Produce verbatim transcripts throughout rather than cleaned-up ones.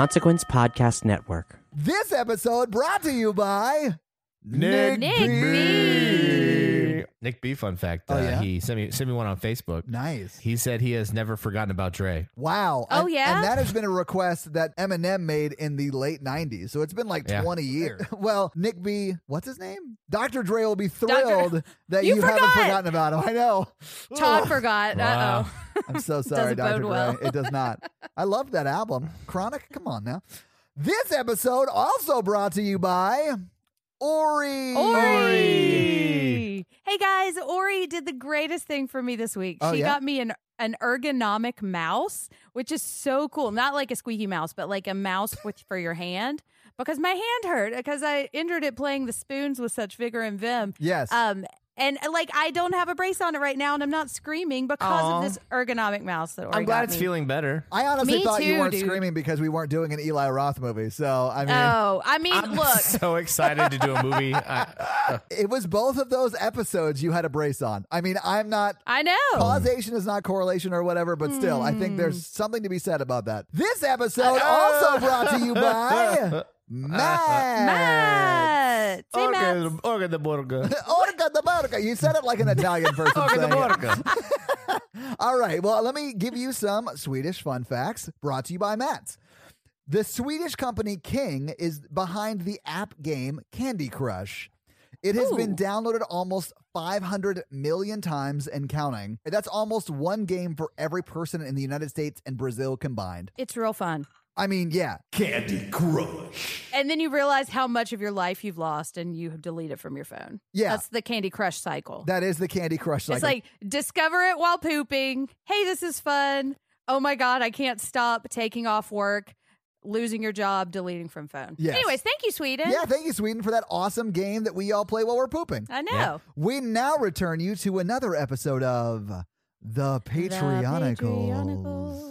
Consequence Podcast Network. This episode brought to you by Nick, Nick B. B. Nick B, fun fact. Oh, uh, yeah? He sent me, sent me one on Facebook. Nice. He said he has never forgotten about Dre. Wow. Oh, and, yeah? And that has been a request that Eminem made in the late nineties. So it's been like yeah. twenty years. Well, Nick B, what's his name? Doctor Dre will be thrilled Doctor that you, you forgot. haven't forgotten about him. I know. Todd Ugh. forgot. Wow. Uh-oh. I'm so sorry, Doctor Dre. Well. It does not. I love that album. Chronic? Come on now. This episode also brought to you by... Ori. Ori. Hey guys, Ori did the greatest thing for me this week. Oh, she yeah? got me an an ergonomic mouse, which is so cool. Not like a squeaky mouse, but like a mouse with for your hand. Because my hand hurt because I injured it playing the spoons with such vigor and vim. Yes. Um And, like, I don't have a brace on it right now, and I'm not screaming because Aww. of this ergonomic mouse that Ori I'm glad got it's me. feeling better. I honestly me thought too, you weren't dude. screaming because we weren't doing an Eli Roth movie, so, I mean... Oh, I mean, I'm look. I'm so excited to do a movie. I, it was both of those episodes you had a brace on. I mean, I'm not... I know. Causation is not correlation or whatever, but mm. still, I think there's something to be said about that. This episode uh, also brought to you by... Matt. Matt. Orga, orga de borga. Orga de borga. You said it like an Italian person. Orga de borga. All right. Well, let me give you some Swedish fun facts brought to you by Matt. The Swedish company King is behind the app game Candy Crush. It has Ooh. been downloaded almost five hundred million times and counting. That's almost one game for every person in the United States and Brazil combined. It's real fun. I mean, yeah. Candy Crush. And then you realize how much of your life you've lost and you delete it from your phone. Yeah. That's the Candy Crush cycle. That is the Candy Crush cycle. It's like, discover it while pooping. Hey, this is fun. Oh my God, I can't stop taking off work. Losing your job, deleting from phone. Yes. Anyways, thank you, Sweden. Yeah, thank you, Sweden, for that awesome game that we all play while we're pooping. I know. Yeah. We now return you to another episode of The Patreonicals. The Patreonicals.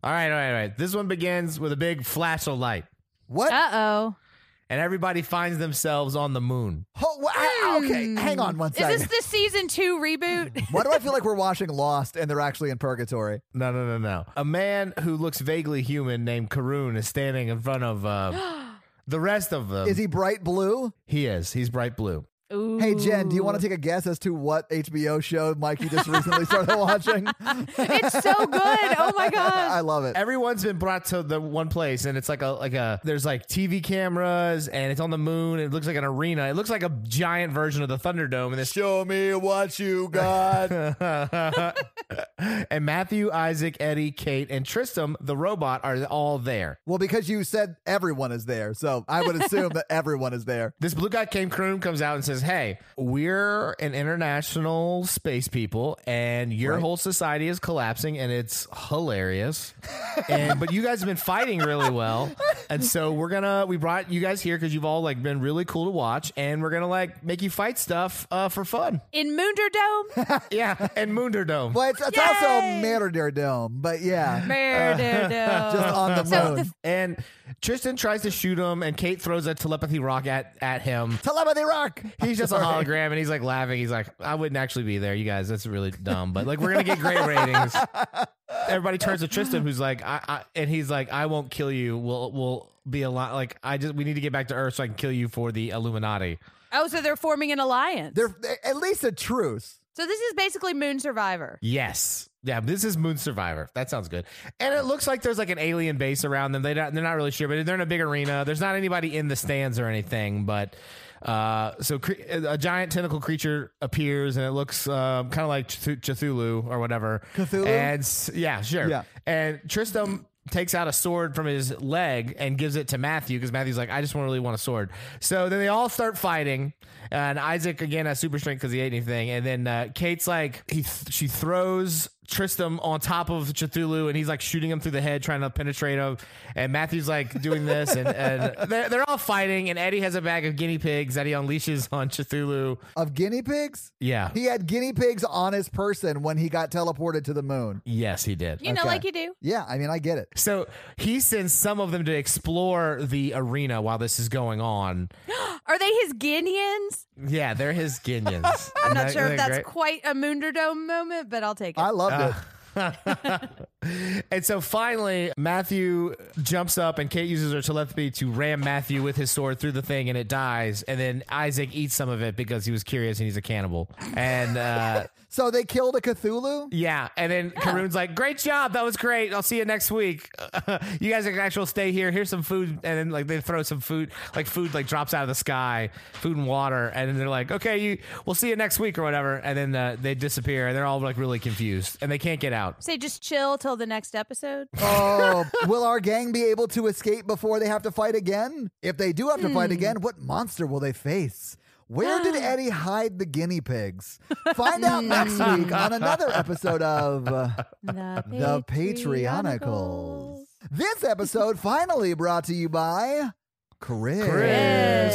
All right, all right, all right. This one begins with a big flash of light. What? Uh-oh. And everybody finds themselves on the moon. Oh, well, I, okay. Hang on one second. Is this the season two reboot? Why do I feel like we're watching Lost and they're actually in purgatory? No, no, no, no. A man who looks vaguely human named Karun is standing in front of uh, the rest of them. Is he bright blue? He is. He's bright blue. Ooh. Hey, Jen, do you want to take a guess as to what H B O show Mikey just recently started watching? It's so good. Oh, my God. I love it. Everyone's been brought to the one place, and it's like a like a there's like T V cameras, and it's on the moon. It looks like an arena. It looks like a giant version of the Thunderdome. And show me what you got. And Matthew, Isaac, Eddie, Kate, and Tristram, the robot, are all there. Well, because you said everyone is there, so I would assume that everyone is there. This blue guy, Came Kroon, comes out and says, hey, we're an international space people and your right. whole society is collapsing and it's hilarious. and But you guys have been fighting really well. And so we're going to we brought you guys here because you've all like been really cool to watch. And we're going to like make you fight stuff uh, for fun. In Moonderdome. yeah. And Moonderdome. Well, it's, it's also Moonderdome. But yeah. Moonderdome. Just on the so moon. The f- and Tristan tries to shoot him and Kate throws a telepathy rock at, at him. Telepathy rock. He's just Sorry. a hologram, and he's like laughing. He's like, I wouldn't actually be there, you guys. That's really dumb, but like we're gonna get great ratings. Everybody turns to Tristan, who's like, I, I and he's like, I won't kill you. We'll we'll be a lot. Like I just we need to get back to Earth so I can kill you for the Illuminati. Oh, so they're forming an alliance. They're at least a truce. So this is basically Moon Survivor. Yes. Yeah, this is Moon Survivor. That sounds good. And it looks like there's like an alien base around them. They don't, they're not really sure, but they're in a big arena. There's not anybody in the stands or anything, but uh, so cre- a giant tentacle creature appears, and it looks uh, kind of like Ch- Cthulhu or whatever. Cthulhu? And, yeah, sure. Yeah. And Tristram takes out a sword from his leg and gives it to Matthew because Matthew's like, I just really want a sword. So then they all start fighting. And Isaac, again, has super strength because he ate anything. And then uh, Kate's like, he th- she throws Tristram on top of Cthulhu, and he's like shooting him through the head, trying to penetrate him. And Matthew's like doing this, and, and they're, they're all fighting. And Eddie has a bag of guinea pigs that he unleashes on Cthulhu. Of guinea pigs? Yeah. He had guinea pigs on his person when he got teleported to the moon. Yes, he did. You okay. know, like you do. Yeah, I mean, I get it. So he sends some of them to explore the arena while this is going on. Are they his guineans? Yeah, they're his guineans. I'm not that, sure if that's great? quite a Moonderdome moment, but I'll take it. I love Uh, And so finally, Matthew jumps up and Kate uses her telepathy to ram Matthew with his sword through the thing, and it dies. And then Isaac eats some of it because he was curious and he's a cannibal. And uh, so they killed a Cthulhu? Yeah. And then yeah. Karun's like, great job. That was great. I'll see you next week. You guys can actually stay here. Here's some food. And then like they throw some food, like food like drops out of the sky, food and water. And then they're like, okay, you, we'll see you next week or whatever. And then uh, they disappear and they're all like really confused and they can't get out. So they just chill till the next episode. Oh, will our gang be able to escape before they have to fight again? If they do have to mm. fight again, what monster will they face? Where did Eddie hide the guinea pigs? Find out next week on another episode of The, the Patreonicals. This episode finally brought to you by Chris. Chris.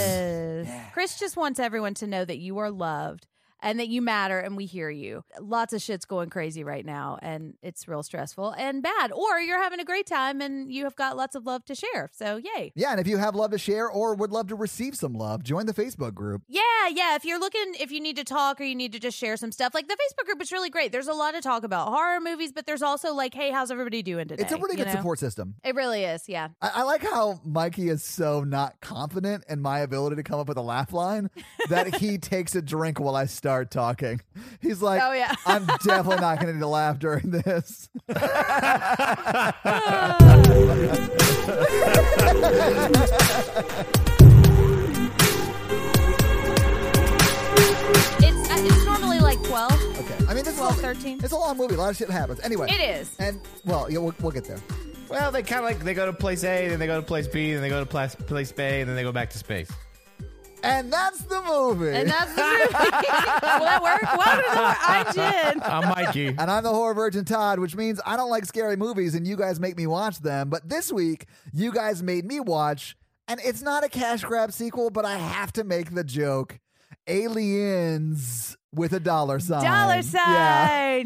Yeah. Chris just wants everyone to know that you are loved. And that you matter, and we hear you. Lots of shit's going crazy right now, and it's real stressful and bad. Or you're having a great time, and you have got lots of love to share. So, yay. Yeah, and if you have love to share or would love to receive some love, join the Facebook group. Yeah, yeah. If you're looking, if you need to talk or you need to just share some stuff, like the Facebook group is really great. There's a lot to talk about horror movies, but there's also like, hey, how's everybody doing today? It's a pretty good know? support system. It really is, yeah. I-, I like how Mikey is so not confident in my ability to come up with a laugh line that he takes a drink while I start. talking. He's like, oh, yeah. I'm definitely not going to need to laugh during this. it's, uh, it's normally like twelve. Okay. I mean, this twelve, is long, thirteen. It's a long movie. A lot of shit happens. Anyway. It is. And, well, yeah, we'll, we'll get there. Well, they kind of like, they go to place A, then they go to place B, then they go to place, place B, and then they go back to space. And that's the movie. And that's the movie. Will that work? Why did I did. I'm Mikey. And I'm the Horror Virgin Todd, which means I don't like scary movies and you guys make me watch them. But this week, you guys made me watch, and it's not a cash grab sequel, but I have to make the joke, Aliens with a dollar sign. Dollar sign,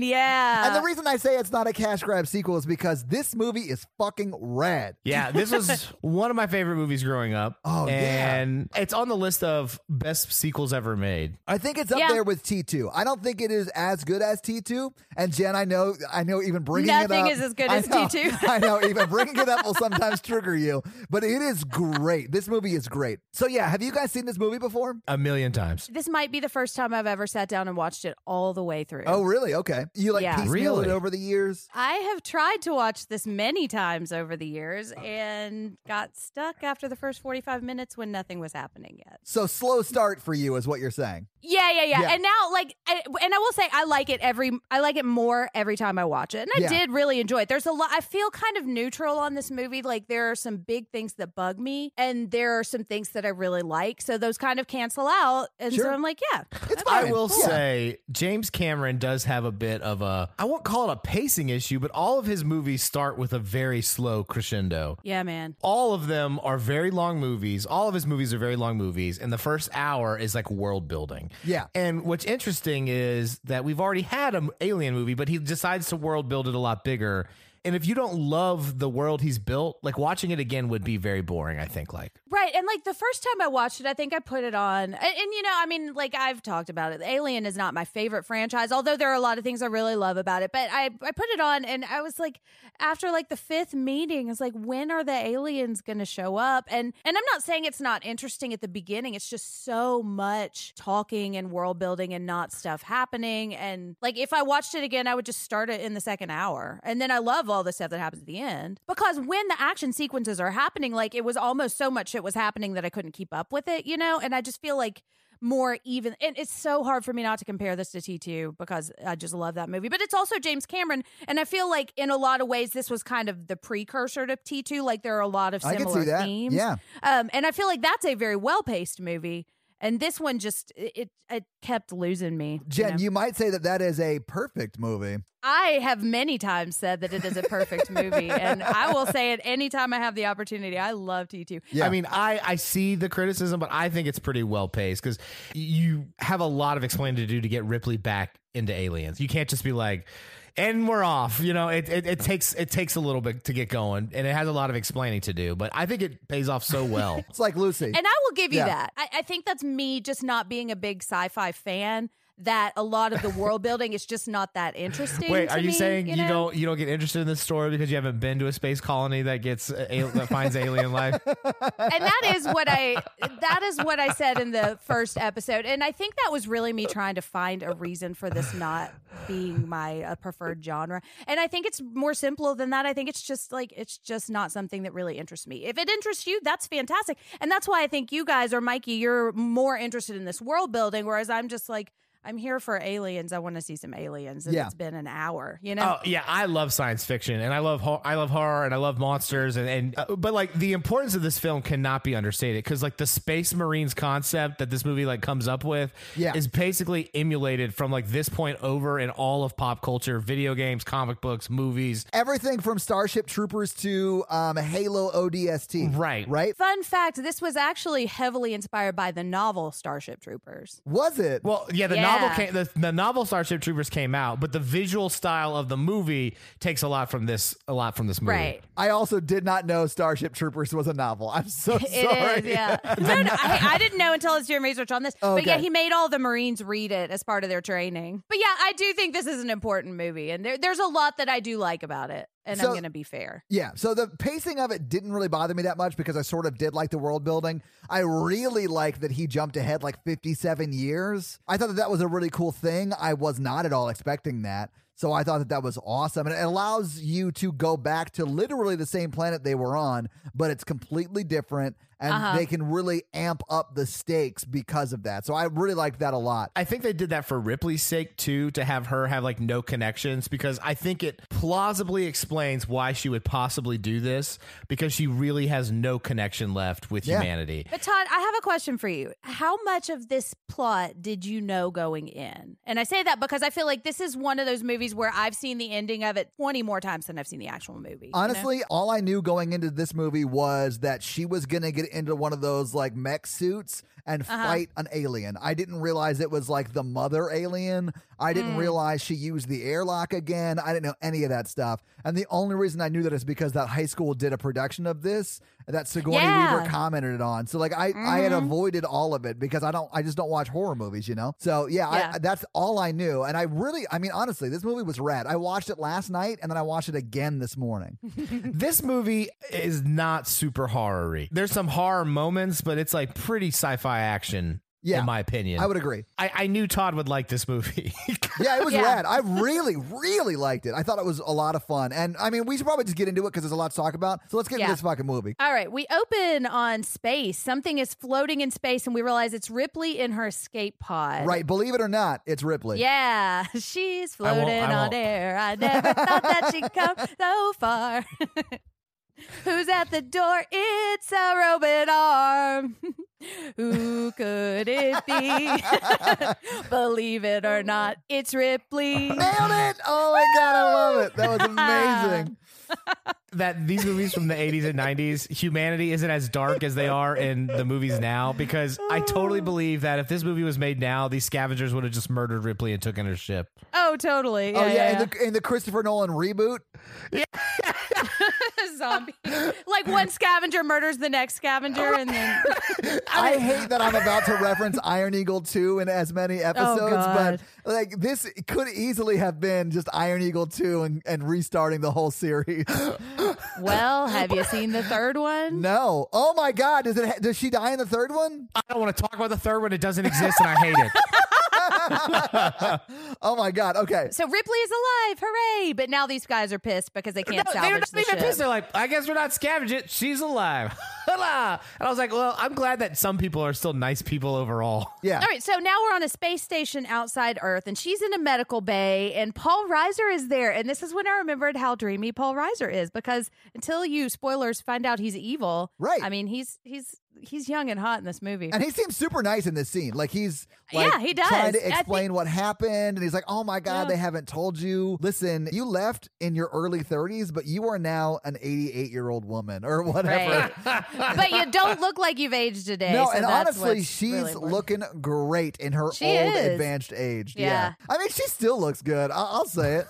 yeah. yeah. And the reason I say it's not a cash grab sequel is because this movie is fucking rad. Yeah, this was one of my favorite movies growing up. Oh, and yeah. It's on the list of best sequels ever made. I think it's up yeah. there with T two. I don't think it is as good as T two. And Jen, I know I know, even bringing Nothing it up. Nothing is as good I as know, T two. I know, even bringing it up will sometimes trigger you. But it is great. This movie is great. So yeah, have you guys seen this movie before? A million times. This might be the first time I've ever sat down and watched it all the way through. Oh, really? Okay. You like yeah. piecemeal really? it over the years? I have tried to watch this many times over the years oh. and got stuck after the first forty-five minutes when nothing was happening yet. So slow start for you is what you're saying. Yeah, yeah, yeah. yeah. And now, like, I, and I will say I like it every, I like it more every time I watch it. And I yeah. did really enjoy it. There's a lot, I feel kind of neutral on this movie. Like there are some big things that bug me and there are some things that I really like. So those kind of cancel out. And sure. so I'm like, yeah. It's fine. I will cool. say. say James Cameron does have a bit of a, I won't call it a pacing issue, but all of his movies start with a very slow crescendo. Yeah, man. All of them are very long movies. All of his movies are very long movies. And the first hour is like world building. Yeah. And what's interesting is that we've already had an Alien movie, but he decides to world build it a lot bigger. And if you don't love the world he's built, like watching it again would be very boring, I think. Like Right. And like the first time I watched it, I think I put it on. And, and you know, I mean, like I've talked about it. Alien is not my favorite franchise, although there are a lot of things I really love about it. But I, I put it on and I was like, after like the fifth meeting, it's like, when are the aliens going to show up? And and I'm not saying it's not interesting at the beginning. It's just so much talking and world building and not stuff happening. And like if I watched it again, I would just start it in the second hour. And then I love all all the stuff that happens at the end, because when the action sequences are happening, like it was almost so much shit was happening that I couldn't keep up with it, you know? And I just feel like more even, and it's so hard for me not to compare this to T two because I just love that movie, but it's also James Cameron, and I feel like in a lot of ways this was kind of the precursor to T two. Like there are a lot of similar themes. Yeah. Um, and I feel like that's a very well-paced movie. And this one just, it it kept losing me. Jen, you know? You might say that that is a perfect movie. I have many times said that it is a perfect movie. And I will say it anytime I have the opportunity. I love T two. Yeah. I mean, I, I see the criticism, but I think it's pretty well paced because you have a lot of explaining to do to get Ripley back into Aliens. You can't just be like... And we're off. You know, it, it it takes it takes a little bit to get going, and it has a lot of explaining to do. But I think it pays off so well. It's like Lucy. And I will give you yeah. that. I, I think that's me just not being a big sci-fi fan. that a lot of the world building is just not that interesting. Wait, to are you me, saying you, know? you don't you don't get interested in this story because you haven't been to a space colony that gets uh, that finds alien life? And that is what I that is what I said in the first episode, and I think that was really me trying to find a reason for this not being my uh, preferred genre. And I think it's more simple than that. I think it's just like it's just not something that really interests me. If it interests you, that's fantastic, and that's why I think you guys or Mikey, you're more interested in this world building, whereas I'm just like, I'm here for aliens. I want to see some aliens. And yeah. It's been an hour, you know? Oh, yeah. I love science fiction and I love, ho- I love horror and I love monsters. And, and uh, but like the importance of this film cannot be understated, because like the Space Marines concept that this movie like comes up with yeah. is basically emulated from like this point over in all of pop culture, video games, comic books, movies, everything from Starship Troopers to um, Halo O D S T. Right. Right. Fun fact. This was actually heavily inspired by the novel Starship Troopers. Was it? Well, yeah. The yeah. novel. Came, the, the novel Starship Troopers came out, but the visual style of the movie takes a lot from this a lot from this movie. Right. I also did not know Starship Troopers was a novel. I'm so it sorry. Is, yeah. no, no, I, I didn't know until I was doing research on this. Okay. But yeah, he made all the Marines read it as part of their training. But yeah, I do think this is an important movie, and there, there's a lot that I do like about it. And so, I'm going to be fair. Yeah. So the pacing of it didn't really bother me that much because I sort of did like the world building. I really like that he jumped ahead like fifty-seven years. I thought that that was a really cool thing. I was not at all expecting that. So I thought that that was awesome. And it allows you to go back to literally the same planet they were on, but it's completely different. And uh-huh. they can really amp up the stakes because of that. So I really liked that a lot. I think they did that for Ripley's sake, too, to have her have like no connections, because I think it plausibly explains why she would possibly do this, because she really has no connection left with yeah. humanity. But Todd, I have a question for you. How much of this plot did you know going in? And I say that because I feel like this is one of those movies where I've seen the ending of it twenty more times than I've seen the actual movie. Honestly, you know? All I knew going into this movie was that she was going to get into one of those like mech suits and uh-huh. fight an alien. I didn't realize it was like the mother alien. I didn't mm. realize she used the airlock again. I didn't know any of that stuff. And the only reason I knew that is because that high school did a production of this that Sigourney yeah. Weaver commented on. So like I, mm-hmm. I had avoided all of it because I don't, I just don't watch horror movies, you know? So yeah, yeah. I, that's all I knew. And I really, I mean, honestly, this movie was rad. I watched it last night and then I watched it again this morning. This movie is not super horror-y. There's some horror moments, but it's like pretty sci-fi action. Yeah, in my opinion. I would agree. I, I knew Todd would like this movie. yeah, it was yeah. rad. I really, really liked it. I thought it was a lot of fun. And I mean, we should probably just get into it because there's a lot to talk about. So let's get yeah. into this fucking movie. All right. We open on space. Something is floating in space and we realize it's Ripley in her escape pod. Right. Believe it or not, it's Ripley. Yeah. She's floating I won't, I won't. on air. I never thought that she'd come so far. Who's at the door? It's a robot arm. Who could it be? Believe it or not, it's Ripley. Nailed it! Oh my God, I love it. That was amazing. That these movies from the eighties and nineties, humanity isn't as dark as they are in the movies now, because I totally believe that if this movie was made now, these scavengers would have just murdered Ripley and taken her ship. Oh, totally. Yeah, oh, yeah. yeah. In, the, in the Christopher Nolan reboot. Yeah. Zombie. Like one scavenger murders the next scavenger. And then I, mean, I hate that I'm about to reference Iron Eagle two in as many episodes, oh but like this could easily have been just Iron Eagle two and, and restarting the whole series. Well, have you seen the third one? No. Oh my God. Does it? Ha- does she die in the third one? I don't want to talk about the third one. It doesn't exist and I hate it. Oh my God. Okay. So Ripley is alive. Hooray. But now these guys are pissed because they can't no, salvage they're not the even ship. Pissed. They're like, I guess we're not scavenging. She's alive. And I was like, well, I'm glad that some people are still nice people overall. Yeah. All right. So now we're on a space station outside Earth and she's in a medical bay and Paul Reiser is there. And this is when I remembered how dreamy Paul Reiser is, because until you, spoilers, find out he's evil. Right. I mean, he's, he's, he's young and hot in this movie. And he seems super nice in this scene. Like he's like yeah, he does. trying to explain think... what happened. And he's like, oh my God, yeah. they haven't told you. Listen, you left in your early thirties, but you are now an eighty-eight year old woman or whatever. Right. But you don't look like you've aged a day. No, so and honestly, she's really looking great in her she old is. advanced age. Yeah. yeah. I mean, she still looks good. I- I'll say it.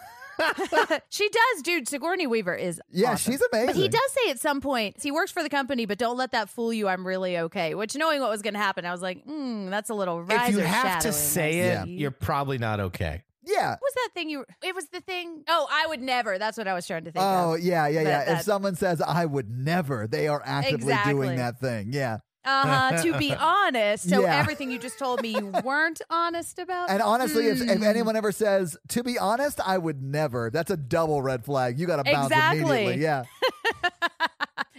She does, dude. Sigourney Weaver is Yeah, awesome. She's amazing. But he does say at some point, he works for the company, but don't let that fool you. I'm really okay. Which, knowing what was going to happen, I was like, hmm, that's a little riser. If you have to say it, yeah. you're probably not okay. Yeah. What was that thing you... It was the thing... Oh, I would never. That's what I was trying to think oh, of. Oh, yeah, yeah, but yeah. That, if someone says, I would never, they are actively exactly. doing that thing. Yeah. Uh-huh, to be honest. So yeah. everything you just told me you weren't honest about? And honestly, mm. if, if anyone ever says, to be honest, I would never, that's a double red flag. You got to bounce exactly. immediately. Yeah.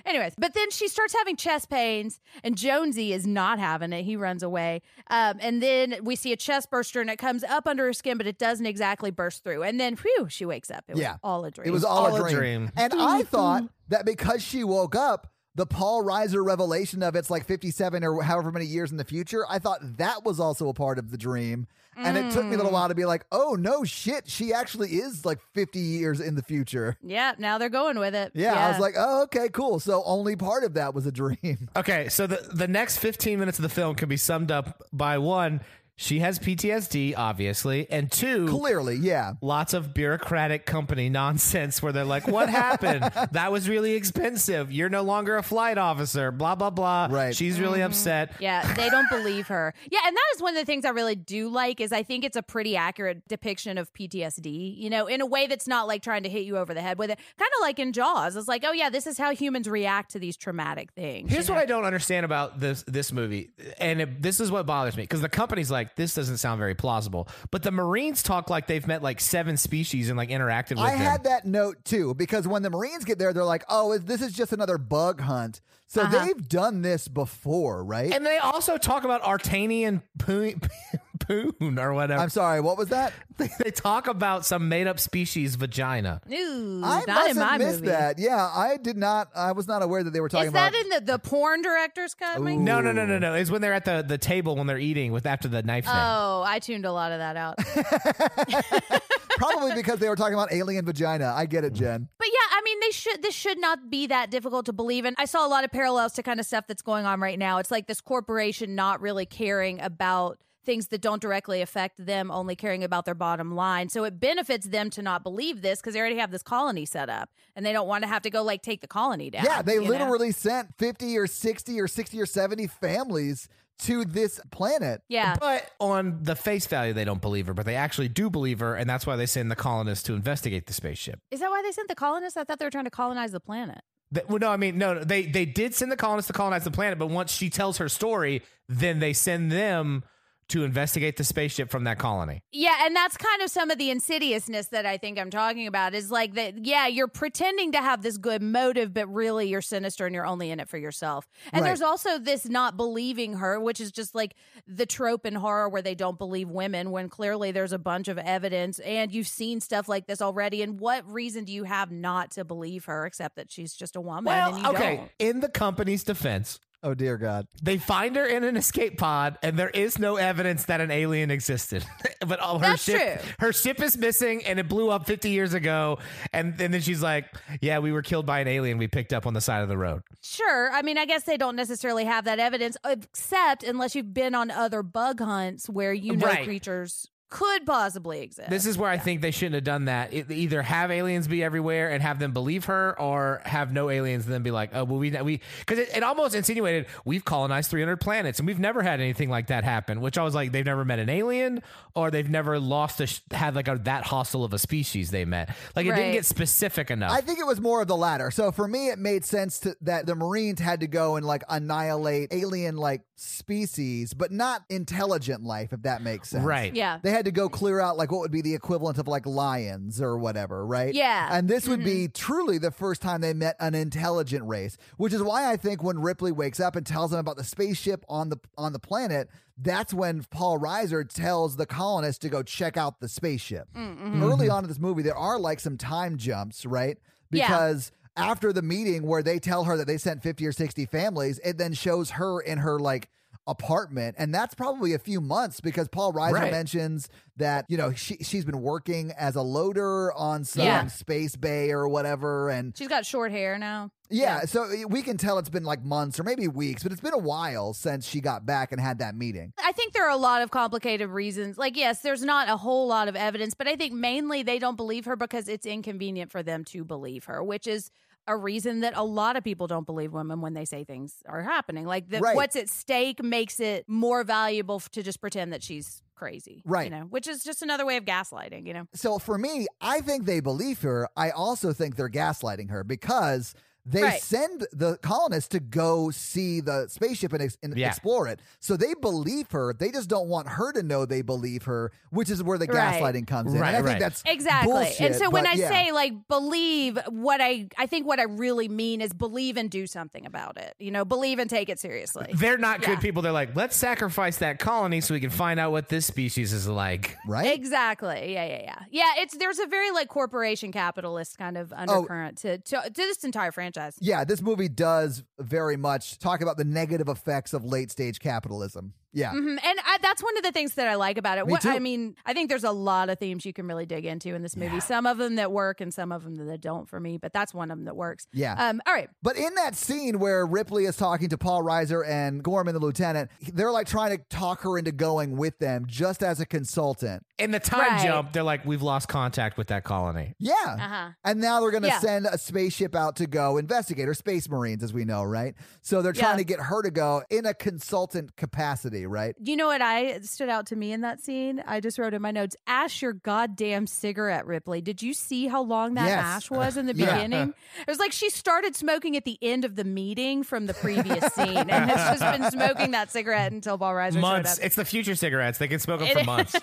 Anyways, but then she starts having chest pains, and Jonesy is not having it. He runs away. Um, and then we see a chest burster, and it comes up under her skin, but it doesn't exactly burst through. And then, whew, she wakes up. It yeah. was all a dream. It was all, all a, dream. a dream. And I thought that because she woke up, the Paul Reiser revelation of it's like fifty-seven or however many years in the future, I thought that was also a part of the dream. Mm. And it took me a little while to be like, oh, no shit. She actually is like fifty years in the future. Yeah, now they're going with it. Yeah, yeah. I was like, oh, okay, cool. So only part of that was a dream. Okay, so the, the next fifteen minutes of the film can be summed up by one, she has P T S D, obviously, and two... Clearly, yeah. Lots of bureaucratic company nonsense where they're like, what happened? That was really expensive. You're no longer a flight officer, blah, blah, blah. Right. She's really mm-hmm. upset. Yeah, they don't believe her. Yeah, and that is one of the things I really do like is I think it's a pretty accurate depiction of P T S D, you know, in a way that's not like trying to hit you over the head with it. Kind of like in Jaws. It's like, oh, yeah, this is how humans react to these traumatic things. Here's you know? what I don't understand about this, this movie, and it, this is what bothers me, because the company's like, this doesn't sound very plausible, but the Marines talk like they've met like seven species and like interacted with I them. I had that note too, because when the Marines get there, they're like, oh, this is just another bug hunt. So uh-huh. they've done this before, right? And they also talk about Artanian poon, poon or whatever. I'm sorry, what was that? They, they talk about some made-up species vagina. Ooh, I not in my missed movie. That. Yeah, I did not. I was not aware that they were talking about. Is that about... in the, the porn director's cut? Maybe? No, no, no, no, no. It's when they're at the, the table when they're eating with after the knife. Oh, thing. I tuned a lot of that out. Probably because they were talking about alien vagina. I get it, Jen. But yeah, I mean, they should. This should not be that difficult to believe in. I saw a lot of parallels to kind of stuff that's going on right now. It's like this corporation not really caring about things that don't directly affect them, only caring about their bottom line. So it benefits them to not believe this because they already have this colony set up and they don't want to have to go like take the colony down. Yeah, they literally know? sent fifty or sixty or sixty or seventy families to this planet. Yeah. But on the face value, they don't believe her, but they actually do believe her, and that's why they send the colonists to investigate the spaceship. Is that why they sent the colonists? I thought they were trying to colonize the planet. The, well, no, I mean, no, no, they, they did send the colonists to colonize the planet, but once she tells her story, then they send them to investigate the spaceship from that colony. Yeah, and that's kind of some of the insidiousness that I think I'm talking about is like that, yeah, you're pretending to have this good motive, but really you're sinister and you're only in it for yourself. And right. there's also this not believing her, which is just like the trope in horror where they don't believe women when clearly there's a bunch of evidence and you've seen stuff like this already. And what reason do you have not to believe her except that she's just a woman? Well, and you okay, don't. In the company's defense, oh, dear God. They find her in an escape pod, and there is no evidence that an alien existed. But all her ship, her ship is missing, and it blew up fifty years ago. And, and then she's like, yeah, we were killed by an alien we picked up on the side of the road. Sure. I mean, I guess they don't necessarily have that evidence, except unless you've been on other bug hunts where you know right. creatures could possibly exist. This is where yeah. I think they shouldn't have done that. It, either have aliens be everywhere and have them believe her, or have no aliens and then be like, oh, well, we... we Because it, it almost insinuated, we've colonized three hundred planets, and we've never had anything like that happen, which I was like, they've never met an alien, or they've never lost, a sh- had like a, that hostile of a species they met. Like, it right. didn't get specific enough. I think it was more of the latter. So for me, it made sense to, that the Marines had to go and, like, annihilate alien-like species, but not intelligent life, if that makes sense. Right. Yeah. They had to go clear out like what would be the equivalent of like lions or whatever, right? Yeah. And this would mm-hmm. be truly the first time they met an intelligent race, which is why I think when Ripley wakes up and tells them about the spaceship on the on the planet, that's when Paul Reiser tells the colonists to go check out the spaceship. Mm-hmm. Early on in this movie, there are like some time jumps, right? Because yeah. after the meeting where they tell her that they sent fifty or sixty families, it then shows her in her like apartment, and that's probably a few months because Paul Reiser right. mentions that, you know, she, she's been working as a loader on some yeah. space bay or whatever, and she's got short hair now. Yeah, yeah, so we can tell it's been like months or maybe weeks, but it's been a while since she got back and had that meeting. I think there are a lot of complicated reasons. Like, yes, there's not a whole lot of evidence, but I think mainly they don't believe her because it's inconvenient for them to believe her, which is a reason that a lot of people don't believe women when they say things are happening. Like, the, right. what's at stake makes it more valuable to just pretend that she's crazy, right? You know, which is just another way of gaslighting, you know? So for me, I think they believe her. I also think they're gaslighting her because... They right. send the colonists to go see the spaceship and, ex- and yeah. explore it. So they believe her. They just don't want her to know they believe her, which is where the right. gaslighting comes in. Right, and I right. think that's exactly. bullshit, and so when I yeah. say like believe, what I I think what I really mean is believe and do something about it. You know, believe and take it seriously. They're not yeah. good people. They're like, let's sacrifice that colony so we can find out what this species is like. Right. Exactly. Yeah. Yeah. Yeah. Yeah. It's there's a very like corporation capitalist kind of undercurrent oh. to, to to this entire franchise. Yeah, this movie does very much talk about the negative effects of late-stage capitalism. Yeah. Mm-hmm. And I, that's one of the things that I like about it. Me what, too. I mean, I think there's a lot of themes you can really dig into in this movie. Yeah. Some of them that work and some of them that don't for me, but that's one of them that works. Yeah. Um, all right. But in that scene where Ripley is talking to Paul Reiser and Gorman, the lieutenant, they're like trying to talk her into going with them just as a consultant. In the time right. jump, they're like, we've lost contact with that colony. Yeah. Uh-huh. And now they're going to yeah. send a spaceship out to go investigate, or Space Marines, as we know, right? So they're trying yeah. to get her to go in a consultant capacity. Right. You know what I stood out to me in that scene? I just wrote in my notes, ash your goddamn cigarette, Ripley. Did you see how long that yes. ash was in the yeah. beginning? It was like she started smoking at the end of the meeting from the previous scene and has just been smoking that cigarette until Paul Reiser months. Showed up. It's the future cigarettes. They can smoke them it for months.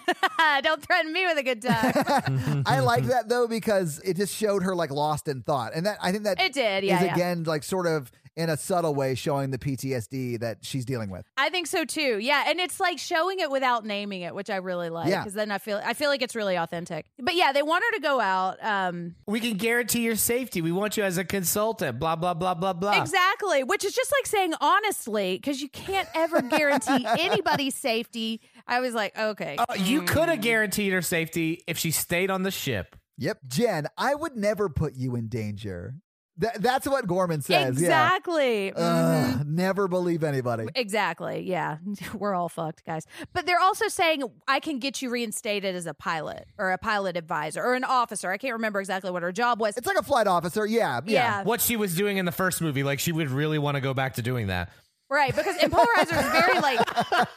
Don't threaten me with a good time. I like that, though, because it just showed her like lost in thought. And that I think that it did. Yeah, is yeah. again, like sort of in a subtle way showing the P T S D that she's dealing with. I think so too. Yeah. And it's like showing it without naming it, which I really like. Because yeah. then I feel I feel like it's really authentic. But yeah, they want her to go out. Um, we can guarantee your safety. We want you as a consultant. Blah, blah, blah, blah, blah. Exactly. Which is just like saying honestly, because you can't ever guarantee anybody's safety. I was like, okay. Uh, you mm. could have guaranteed her safety if she stayed on the ship. Yep. Jen, I would never put you in danger. Th- that's what Gorman says. Exactly. Yeah. Mm-hmm. Ugh, never believe anybody. Exactly. Yeah. We're all fucked, guys. But they're also saying, I can get you reinstated as a pilot or a pilot advisor or an officer. I can't remember exactly what her job was. It's like a flight officer. Yeah. Yeah. yeah. What she was doing in the first movie. Like, she would really want to go back to doing that. Right, because and Polarizer is very like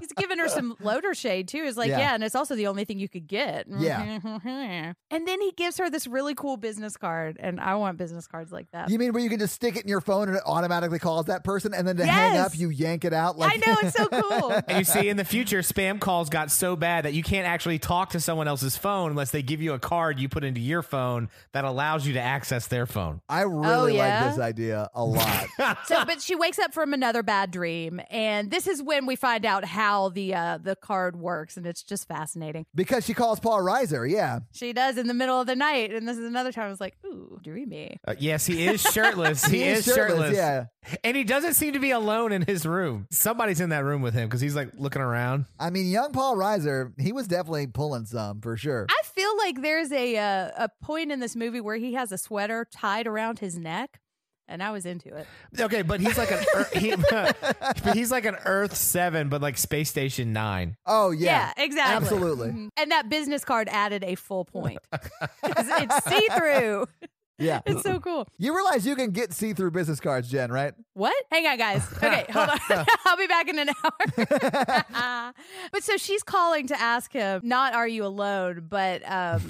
he's giving her some loader shade too. Is like, yeah. yeah, and it's also the only thing you could get. Yeah. And then he gives her this really cool business card, and I want business cards like that. You mean where you can just stick it in your phone and it automatically calls that person, and then to yes. hang up, you yank it out? Like, I know, it's so cool. And you see, in the future, spam calls got so bad that you can't actually talk to someone else's phone unless they give you a card you put into your phone that allows you to access their phone. I really oh, yeah? like this idea a lot. So, but she wakes up from another bad dream, and this is when we find out how the uh, the card works, and it's just fascinating. Because she calls Paul Reiser, yeah. She does in the middle of the night, and this is another time I was like, ooh, dreamy. Uh, yes, he is shirtless. he, he is shirtless, shirtless. Yeah. And he doesn't seem to be alone in his room. Somebody's in that room with him because he's like looking around. I mean, young Paul Reiser, he was definitely pulling some for sure. I feel like there's a uh, a point in this movie where he has a sweater tied around his neck. And I was into it. Okay, but he's like an Earth, he, he's like an Earth seven, but like Space Station nine. Oh yeah, yeah, exactly, absolutely. Mm-hmm. And that business card added a full point. it's, it's see-through. Yeah, it's so cool. You realize you can get see-through business cards, Jen, right? What? Hang on, guys. Okay, hold on. I'll be back in an hour. But so she's calling to ask him, not are you alone, but um,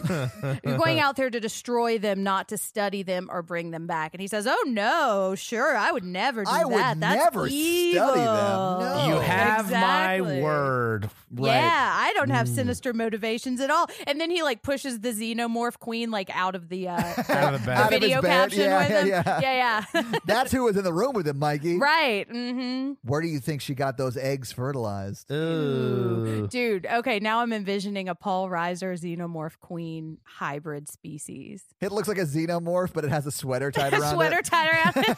you're going out there to destroy them, not to study them or bring them back. And he says, oh, no, sure. I would never do I that. I would That's never evil. Study them. No. You have exactly. my word. Right. Yeah, I don't have mm. sinister motivations at all. And then he like pushes the xenomorph queen like out of the, uh, out of the bed. The video caption yeah, with yeah, him. Yeah, yeah. yeah. That's who was in the room with him, Mikey. Right. Mm-hmm. Where do you think she got those eggs fertilized? Ooh. Dude, okay, now I'm envisioning a Paul Reiser xenomorph queen hybrid species. It looks like a xenomorph, but it has a sweater tied around it. Sweater tied around it.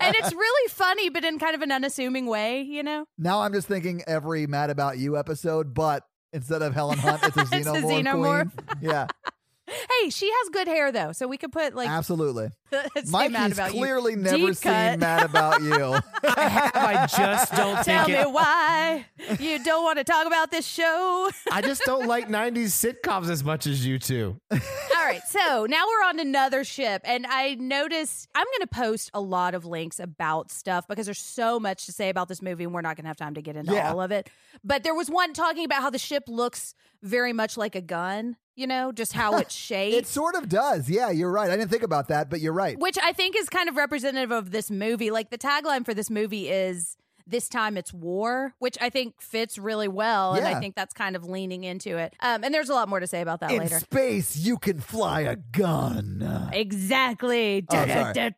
And it's really funny, but in kind of an unassuming way, you know? Now I'm just thinking every Mad About You episode, but instead of Helen Hunt, it's a xenomorph, it's a xenomorph queen. Yeah. Hey, she has good hair, though, so we could put, like... Absolutely. Mikey's clearly you. never Deep seen cut. Mad About You. I have, I just don't Tell think it... Tell me why you don't want to talk about this show. I just don't like nineties sitcoms as much as you two. All right, so now we're on another ship, and I noticed... I'm going to post a lot of links about stuff, because there's so much to say about this movie, and we're not going to have time to get into yeah. all of it. But there was one talking about how the ship looks very much like a gun. You know, just how it's shaped. It sort of does. Yeah, you're right. I didn't think about that, but you're right. Which I think is kind of representative of this movie. Like, the tagline for this movie is, this time it's war, which I think fits really well. Yeah. And I think that's kind of leaning into it. Um, and there's a lot more to say about that In later. In space, you can fly a gun. Exactly. Oh, sorry.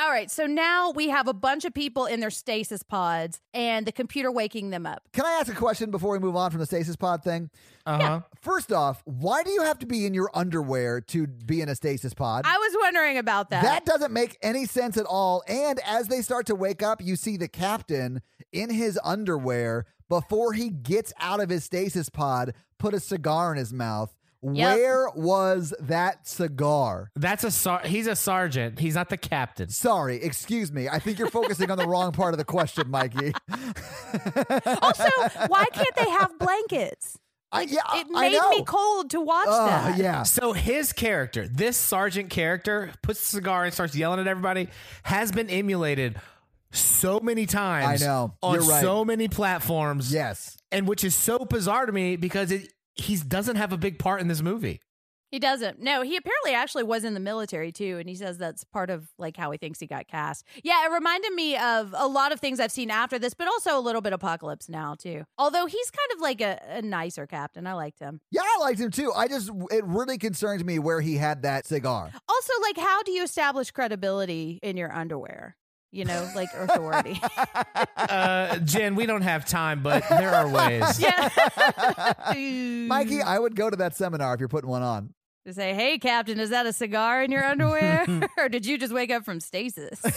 All right, so now we have a bunch of people in their stasis pods and the computer waking them up. Can I ask a question before we move on from the stasis pod thing? Uh-huh. Yeah. First off, why do you have to be in your underwear to be in a stasis pod? I was wondering about that. That doesn't make any sense at all. And as they start to wake up, you see the captain in his underwear before he gets out of his stasis pod, put a cigar in his mouth. Yep. Where was that cigar? That's a sar- he's a sergeant. He's not the captain. Sorry, excuse me. I think you're focusing on the wrong part of the question, Mikey. Also, why can't they have blankets? Like, I, yeah, it made me cold to watch uh, that. Yeah. So his character, this sergeant character, puts a cigar and starts yelling at everybody, has been emulated so many times. I know. On you're right. so many platforms. Yes. And which is so bizarre to me because it. He doesn't have a big part in this movie. He doesn't. No, he apparently actually was in the military, too, and he says that's part of like how he thinks he got cast. Yeah, it reminded me of a lot of things I've seen after this, but also a little bit Apocalypse Now, too. Although he's kind of like a, a nicer captain. I liked him. Yeah, I liked him, too. I just, it really concerns me where he had that cigar. Also, like, how do you establish credibility in your underwear? You know, like authority. uh, Jen, we don't have time, but there are ways. Yeah. Mikey, I would go to that seminar if you're putting one on. To say, hey, Captain, is that a cigar in your underwear? Or did you just wake up from stasis? You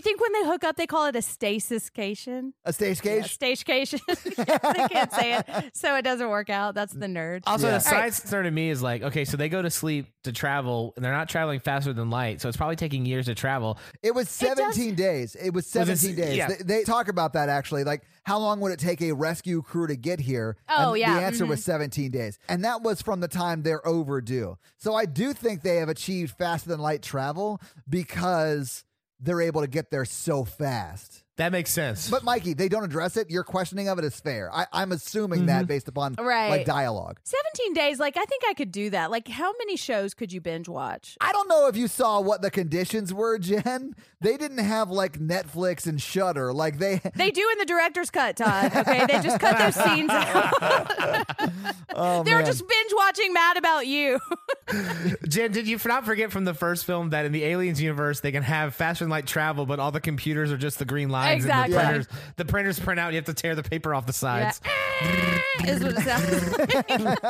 think when they hook up, they call it a stasiscation? A stagecation? Yeah, stagecation. They can't say it, so it doesn't work out. That's the nerd. Also, yeah. the side right. concern to me is like, okay, so they go to sleep to travel, and they're not traveling faster than light, so it's probably taking years to travel. It was seventeen it days. It was seventeen was this, days. Yeah. They, they talk about that, actually. Like, how long would it take a rescue crew to get here? Oh, and yeah. The answer mm-hmm. was seventeen days. And that was from the time they're overdue. So I do think they have achieved faster than light travel because they're able to get there so fast. That makes sense. But Mikey, they don't address it. Your questioning of it is fair. I, I'm assuming mm-hmm. that based upon right. like dialogue. seventeen days, like I think I could do that. Like how many shows could you binge watch? I don't know if you saw what the conditions were, Jen. They didn't have like Netflix and Shudder. Like they They do in the director's cut, Todd. Okay. They just cut those scenes out. oh, They're man. just binge watching Mad About You. Jen, did you not forget from the first film that in the Aliens universe they can have faster than light travel, but all the computers are just the green light? Exactly. The printers, yeah. the printers print out. And you have to tear the paper off the sides. Yeah. Is what it sounds like.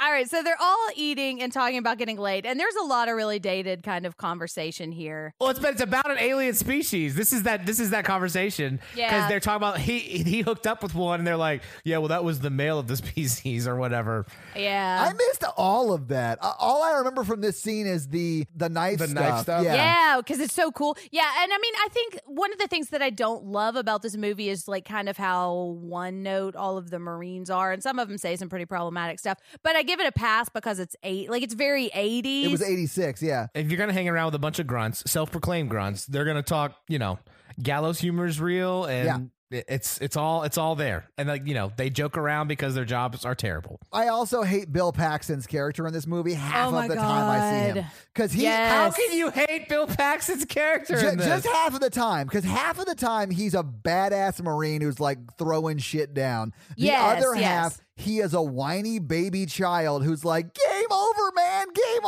All right, so they're all eating and talking about getting laid, and there's a lot of really dated kind of conversation here. Well, it's but it's about an alien species. This is that. This is that conversation. Yeah, because they're talking about he he hooked up with one, and they're like, yeah, well, that was the male of the species or whatever. Yeah, I missed all of that. Uh, all I remember from this scene is the the knife the stuff. Knife stuff. Yeah, because yeah, it's so cool. Yeah, and I mean, I think one of the things that I don't love about this movie is like kind of how one note all of the Marines are, and some of them say some pretty problematic stuff, but I give it a pass because it's eight like it's very eighties. It was eighty-six. Yeah, if you're gonna hang around with a bunch of grunts, self-proclaimed grunts, they're gonna talk, you know, gallows humor is real, and yeah. It's it's all it's all there. And like, you know, they joke around because their jobs are terrible. I also hate Bill Paxton's character in this movie half oh of the God. time I see him. Because he yes. how can you hate Bill Paxton's character J- in this? Just half of the time. Because half of the time he's a badass Marine who's like throwing shit down. The yes, other yes. half, he is a whiny baby child who's like, yeah.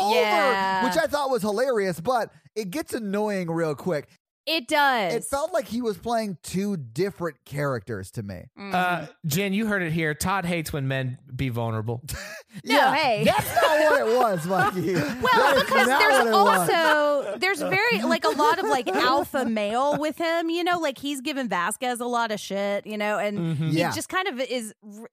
over, yeah. which I thought was hilarious, but it gets annoying real quick. It does. It felt like he was playing two different characters to me. Mm. Uh, Jen, you heard it here. Todd hates when men be vulnerable. yeah, no, hey. That's not what it was, Mikey. well, that because there's also, there's very, like, a lot of, like, alpha male with him, you know? Like, he's giving Vasquez a lot of shit, you know? And mm-hmm. he yeah. just kind of is r-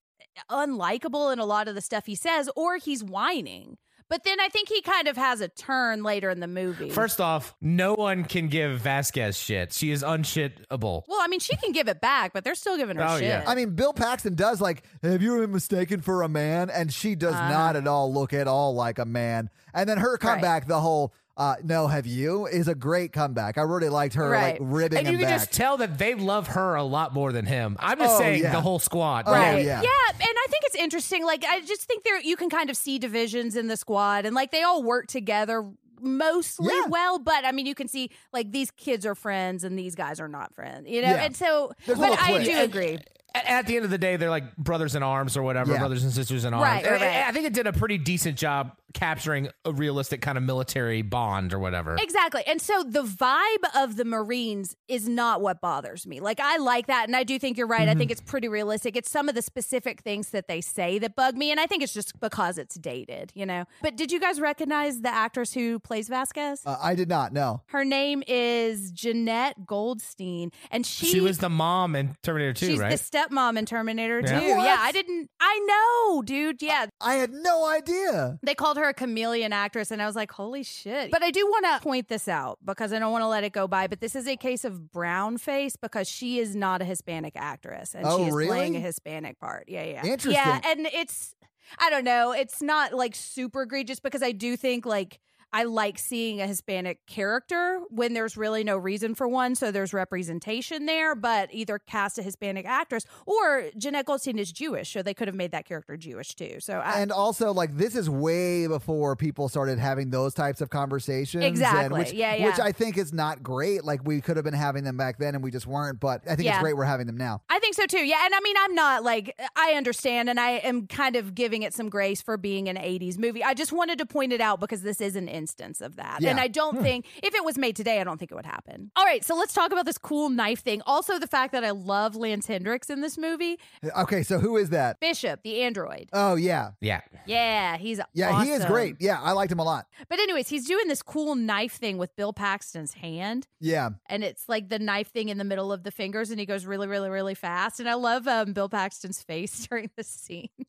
unlikable in a lot of the stuff he says, or he's whining. But then I think he kind of has a turn later in the movie. First off, no one can give Vasquez shit. She is unshittable. Well, I mean, she can give it back, but they're still giving her oh, shit. Yeah. I mean, Bill Paxton does like, have you been mistaken for a man? And she does uh, not at all look at all like a man. And then her comeback, right. the whole... Uh, no, have you, is a great comeback. I really liked her right. like ribbing him back. And you can back. just tell that they love her a lot more than him. I'm just oh, saying yeah. the whole squad. Right. Oh, yeah. yeah, and I think it's interesting. Like, I just think there you can kind of see divisions in the squad. And, like, they all work together mostly yeah. well. But, I mean, you can see, like, these kids are friends and these guys are not friends. You know? Yeah. And so, There's but I do agree. At the end of the day, they're like brothers in arms or whatever, yeah. brothers and sisters in arms. Right, right, right. I think it did a pretty decent job capturing a realistic kind of military bond or whatever. Exactly. And so the vibe of the Marines is not what bothers me. Like, I like that, and I do think you're right. Mm-hmm. I think it's pretty realistic. It's some of the specific things that they say that bug me, and I think it's just because it's dated, you know? But did you guys recognize the actress who plays Vasquez? Uh, I did not, no. Her name is Jeanette Goldstein, and she... She was the mom in Terminator two, she's right? She's the stepmom in Terminator yeah. two. What? Yeah, I didn't... I know, dude, yeah. I, I had no idea. They called her a chameleon actress, and I was like, holy shit. But I do want to point this out because I don't want to let it go by, but this is a case of brown face because she is not a Hispanic actress, and oh, she is really? playing a Hispanic part. Yeah, yeah. Interesting. Yeah, and it's, I don't know, it's not like super egregious because I do think like I like seeing a Hispanic character when there's really no reason for one, so there's representation there, but either cast a Hispanic actress or Jeanette Goldstein is Jewish, so they could have made that character Jewish too. So, I, And also, like, this is way before people started having those types of conversations. Exactly, and which, yeah, yeah. Which I think is not great. Like, we could have been having them back then and we just weren't, but I think yeah. it's great we're having them now. I think so too, yeah. And I mean, I'm not, like, I understand, and I am kind of giving it some grace for being an eighties movie. I just wanted to point it out because this is an instance of that yeah. and I don't think if it was made today I don't think it would happen. All right, so let's talk about this cool knife thing. Also the fact that I love Lance Hendricks in this movie. Okay, so who is that? Bishop the android. Oh yeah, yeah, yeah, he's yeah awesome. He is great. Yeah, I liked him a lot. But anyways, he's doing this cool knife thing with Bill Paxton's hand, yeah, and it's like the knife thing in the middle of the fingers and he goes really really really fast, and I love um, Bill Paxton's face during the scene. His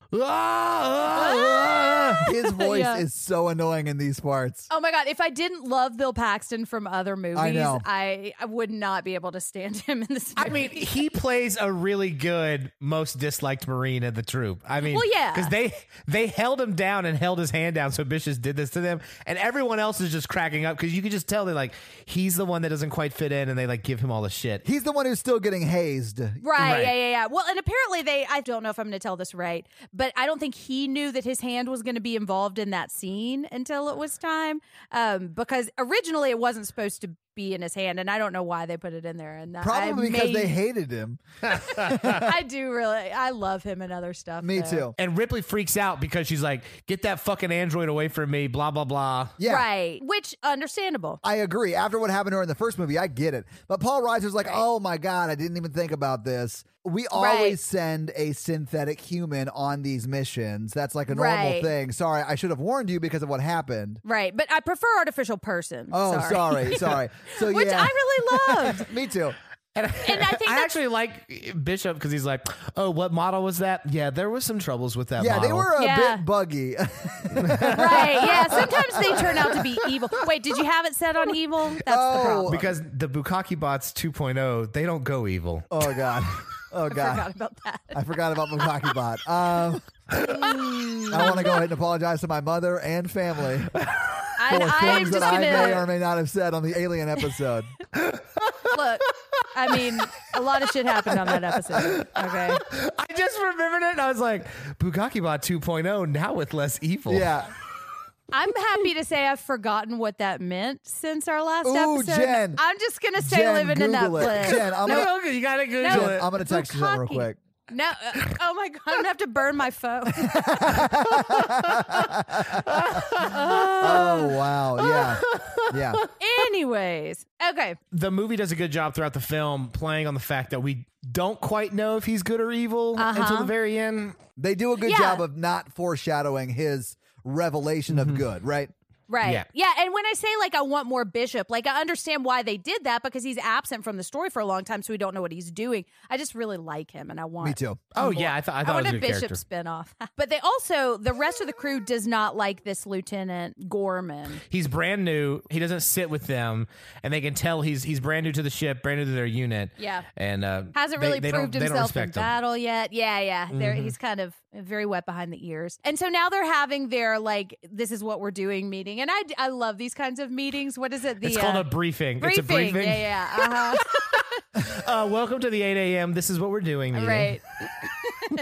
voice yeah. is so annoying in these parts. Oh my God, if I didn't love Bill Paxton from other movies, I, I, I would not be able to stand him in this movie. I mean, he plays a really good most disliked Marine of the troop. I mean, well, yeah. Because they, they held him down and held his hand down, so Bishop did this to them, and everyone else is just cracking up because you can just tell they're like, he's the one that doesn't quite fit in, and they like give him all the shit. He's the one who's still getting hazed. Right, right. yeah, yeah, yeah. Well, and apparently they, I don't know if I'm going to tell this right, but I don't think he knew that his hand was going to be involved in that scene until it was time. Um, because originally it wasn't supposed to be in his hand, and I don't know why they put it in there. And probably I because made... they hated him. I do really, I love him and other stuff. Me though. too. And Ripley freaks out because she's like, "Get that fucking android away from me!" Blah blah blah. Yeah, right. Which understandable. I agree. After what happened to her in the first movie, I get it. But Paul Reiser's like, right. "Oh my God, I didn't even think about this." We always right. send a synthetic human on these missions. That's like a normal right. thing. Sorry, I should have warned you because of what happened. Right, but I prefer artificial person. Oh, sorry, sorry. sorry. So, which yeah. I really loved. Me too. And, and I think I actually like Bishop because he's like, oh, what model was that? Yeah, there was some troubles with that yeah, model. Yeah, they were a yeah. bit buggy. Right, yeah. Sometimes they turn out to be evil. Wait, did you have it set on evil? That's oh, the problem. Because the Bukkake Bots two point oh, they don't go evil. Oh, God. Oh, God. I forgot about that. I forgot about Bukkake Bot. Um, I want to go ahead and apologize to my mother and family. And I'm just that gonna... I may or may not have said on the Alien episode. Look, I mean, a lot of shit happened on that episode. Okay, I just remembered it and I was like, Bukkake Bot two point oh, now with less evil. Yeah. I'm happy to say I've forgotten what that meant since our last Ooh, episode. Jen, I'm just gonna stay Jen, living Google in that place. Jen, I'm no, gonna, you gotta Google no, it. I'm gonna text Bukkake. you real quick. No. Uh, oh, my God. I'm going to have to burn my phone. Oh, wow. Yeah. Yeah. Anyways. Okay. The movie does a good job throughout the film playing on the fact that we don't quite know if he's good or evil uh-huh. until the very end. They do a good yeah. job of not foreshadowing his revelation mm-hmm. of good, right? Right. Yeah. yeah. And when I say, like, I want more Bishop, like, I understand why they did that because he's absent from the story for a long time, so we don't know what he's doing. I just really like him, and I want. Me too. Oh, yeah. I, th- I thought I want it was a Bishop character. Spinoff. But they also, the rest of the crew does not like this Lieutenant Gorman. He's brand new. He doesn't sit with them, and they can tell he's he's brand new to the ship, brand new to their unit. Yeah. And uh, hasn't really they, proved they himself in him. battle yet. Yeah. Yeah. Mm-hmm. He's kind of very wet behind the ears. And so now they're having their, like, this is what we're doing meeting. And I, I love these kinds of meetings. What is it? The, it's called uh, a briefing. briefing. It's a briefing. Yeah, yeah. Uh-huh. uh, welcome to the eight a.m. This is what we're doing. Meeting. Right.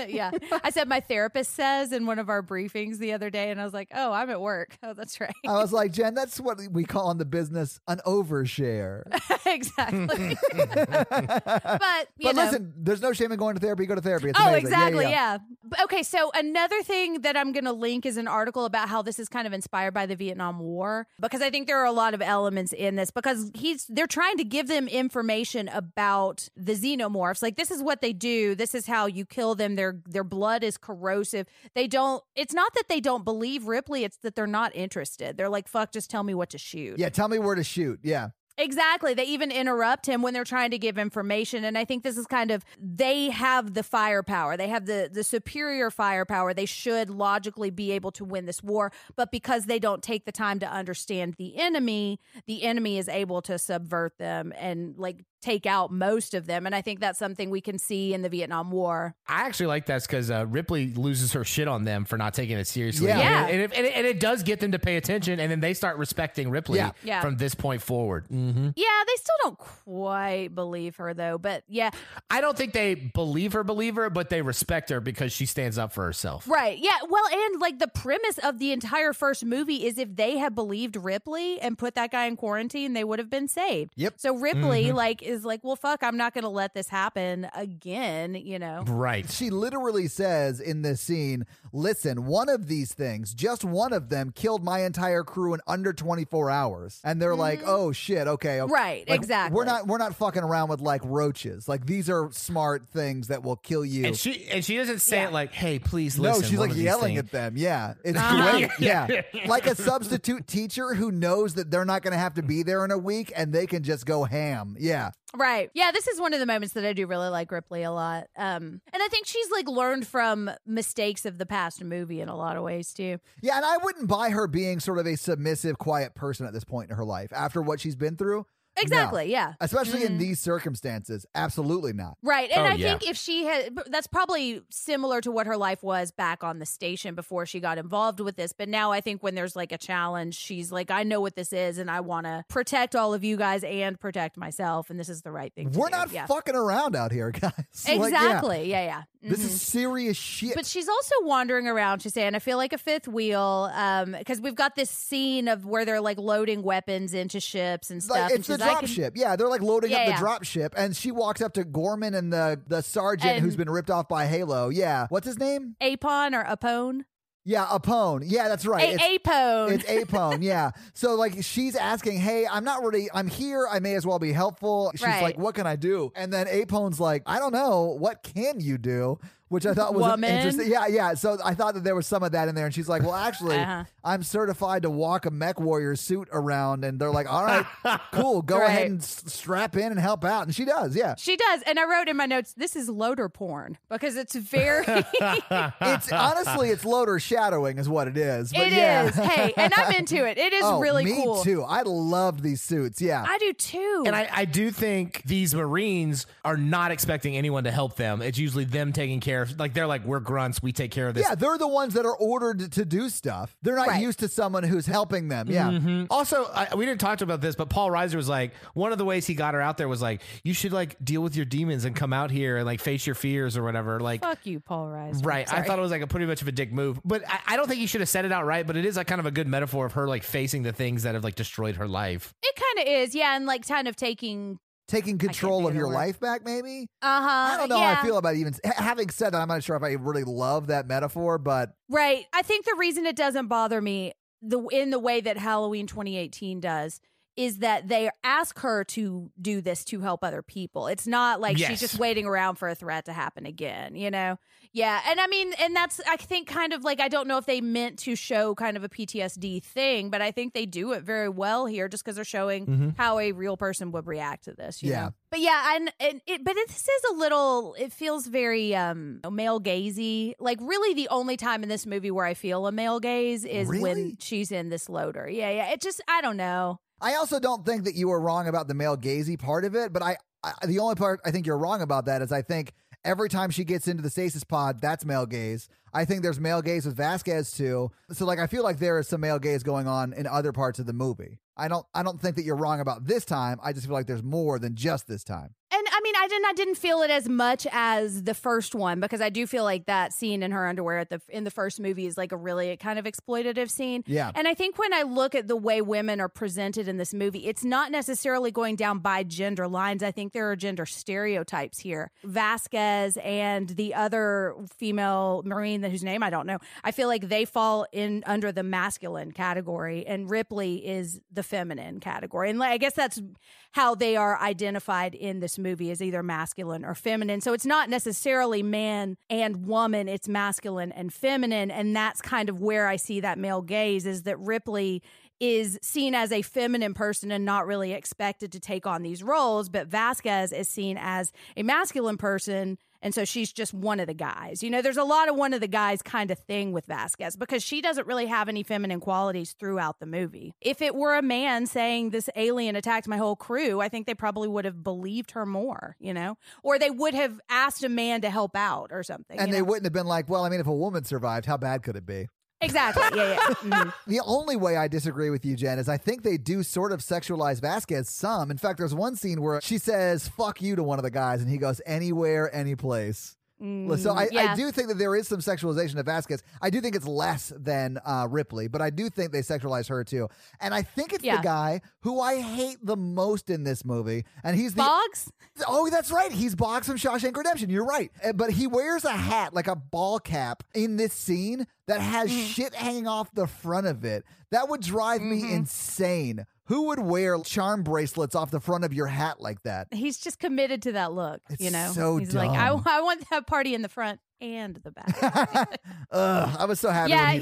Yeah. I said my therapist says in one of our briefings the other day, and I was like, oh, I'm at work. Oh, that's right. I was like, Jen, that's what we call in the business an overshare. Exactly. But you but know. Listen, there's no shame in going to therapy. You go to therapy. It's oh, amazing. Exactly. Yeah, yeah, yeah. Okay. So another thing that I'm going to link is an article about how this is kind of inspired by the Vietnam War, because I think there are a lot of elements in this, because he's they're trying to give them information about the xenomorphs. Like, this is what they do. This is how you kill them. Their their blood is corrosive. They don't. It's not that they don't believe Ripley. It's that they're not interested. They're like, fuck, just tell me what to shoot. Yeah, tell me where to shoot. Yeah. Exactly. They even interrupt him when they're trying to give information. And I think this is kind of, they have the firepower. They have the, the superior firepower. They should logically be able to win this war. But because they don't take the time to understand the enemy, the enemy is able to subvert them and, like, take out most of them. And I think that's something we can see in the Vietnam War. I actually like that because uh, Ripley loses her shit on them for not taking it seriously. Yeah. yeah. And, it, and, it, and it does get them to pay attention. And then they start respecting Ripley yeah. Yeah. from this point forward. Mm-hmm. Yeah, they still don't quite believe her, though. But yeah. I don't think they believe her, believe her, but they respect her because she stands up for herself. Right. Yeah. Well, and like the premise of the entire first movie is if they had believed Ripley and put that guy in quarantine, they would have been saved. Yep. So Ripley, mm-hmm. like, is like, well, fuck, I'm not going to let this happen again, you know? Right. She literally says in this scene, listen, one of these things, just one of them killed my entire crew in under twenty-four hours. And they're mm-hmm. like, oh shit. Okay. okay. Right. Like, exactly. We're not, we're not fucking around with like roaches. Like these are smart things that will kill you. And she, and she doesn't say yeah. it like, hey, please listen. No, she's like yelling at them. Yeah. It's uh-huh. great. Yeah. Like a substitute teacher who knows that they're not going to have to be there in a week and they can just go ham. Yeah. Right. Yeah, this is one of the moments that I do really like Ripley a lot. Um, and I think she's like learned from mistakes of the past movie in a lot of ways too. Yeah, and I wouldn't buy her being sort of a submissive, quiet person at this point in her life after what she's been through. Exactly. No. Yeah. Especially mm. in these circumstances. Absolutely not. Right. And oh, I yeah. think if she had, that's probably similar to what her life was back on the station before she got involved with this. But now I think when there's like a challenge, she's like, I know what this is and I want to protect all of you guys and protect myself. And this is the right thing. We're to not do. Yeah. fucking around out here, guys. Exactly. Like, yeah. Yeah. Yeah. Mm-hmm. This is serious shit. But she's also wandering around. She's saying, I feel like a fifth wheel. Um, because we've got this scene of where they're like loading weapons into ships and stuff. Like, it's and drop can... ship. Yeah, they're like loading yeah, up the yeah. drop ship, and she walks up to Gorman and the the sergeant and who's been ripped off by Halo. Yeah. What's his name? Apon or Apone? Yeah, Apone. Yeah, that's right. A- it's, Apone. It's Apone, yeah. So, like, she's asking, hey, I'm not really, I'm here. I may as well be helpful. She's right. like, what can I do? And then Apone's like, I don't know. What can you do? Which I thought was Woman. interesting. Yeah, yeah. So I thought that there was some of that in there. And she's like, well, actually, uh-huh. I'm certified to walk a mech warrior suit around. And they're like, all right, cool. Go right. ahead and s- strap in and help out. And she does, yeah. She does. And I wrote in my notes, this is loader porn because it's very... it's honestly, it's loader shadowing is what it is. But it yeah. is. Hey, and I'm into it. It is oh, really me cool. me too. I love these suits, yeah. I do too. And I, I do think these Marines are not expecting anyone to help them. It's usually them taking care Like they're like, we're grunts, we take care of this. Yeah, they're the ones that are ordered to do stuff. They're not right. used to someone who's helping them. Yeah. Mm-hmm. Also, I, we didn't talk about this, but Paul Reiser was like, one of the ways he got her out there was like, you should like deal with your demons and come out here and like face your fears or whatever. Like, fuck you, Paul Reiser. Right. I thought it was like a pretty much of a dick move, but I, I don't think he should have said it outright. But it is like kind of a good metaphor of her like facing the things that have like destroyed her life. It kind of is, yeah, and like kind of taking taking control of your life back, maybe? Uh-huh. I don't know yeah. how I feel about it even... Having said that, I'm not sure if I really love that metaphor, but... Right. I think the reason it doesn't bother me the in the way that Halloween twenty eighteen does is that they ask her to do this to help other people. It's not like yes. she's just waiting around for a threat to happen again, you know? Yeah, and I mean, and that's, I think, kind of like, I don't know if they meant to show kind of a P T S D thing, but I think they do it very well here just because they're showing mm-hmm. how a real person would react to this, you yeah. know? But yeah, and, and it, but it, this is a little, it feels very um, male gazy. Like, really the only time in this movie where I feel a male gaze is really? when she's in this loader. Yeah, yeah, it just, I don't know. I also don't think that you were wrong about the male gazy part of it, but I, I the only part I think you're wrong about that is I think every time she gets into the stasis pod, that's male gaze. I think there's male gaze with Vasquez too. So like I feel like there is some male gaze going on in other parts of the movie. I don't I don't think that you're wrong about this time. I just feel like there's more than just this time. And I mean, I didn't I didn't feel it as much as the first one, because I do feel like that scene in her underwear at the in the first movie is like a really kind of exploitative scene. Yeah. And I think when I look at the way women are presented in this movie, it's not necessarily going down by gender lines. I think there are gender stereotypes here. Vasquez and the other female Marine whose name I don't know, I feel like they fall in under the masculine category, and Ripley is the feminine category. And I guess that's how they are identified in this movie, as either masculine or feminine. So it's not necessarily man and woman, it's masculine and feminine. And that's kind of where I see that male gaze, is that Ripley is seen as a feminine person and not really expected to take on these roles, but Vasquez is seen as a masculine person, and so she's just one of the guys. You know, there's a lot of one of the guys kind of thing with Vasquez, because she doesn't really have any feminine qualities throughout the movie. If it were a man saying this alien attacked my whole crew, I think they probably would have believed her more, you know, or they would have asked a man to help out or something. And they know? wouldn't have been like, well, I mean, if a woman survived, how bad could it be? Exactly. Yeah, yeah. Mm-hmm. The only way I disagree with you, Jen, is I think they do sort of sexualize Vasquez some. In fact, there's one scene where she says, fuck you to one of the guys, and he goes, anywhere, any place. Mm, so I, yeah. I do think that there is some sexualization of Vasquez. I do think it's less than uh, Ripley, but I do think they sexualize her too. And I think it's yeah. the guy who I hate the most in this movie. And he's the Boggs? Oh, that's right. He's Boggs from Shawshank Redemption. You're right. But he wears a hat, like a ball cap, in this scene that has mm-hmm. shit hanging off the front of it. That would drive mm-hmm. me insane. Who would wear charm bracelets off the front of your hat like that? He's just committed to that look, it's you know? so He's dumb. like, I, I want that party in the front and the back. Ugh, I was so happy yeah, when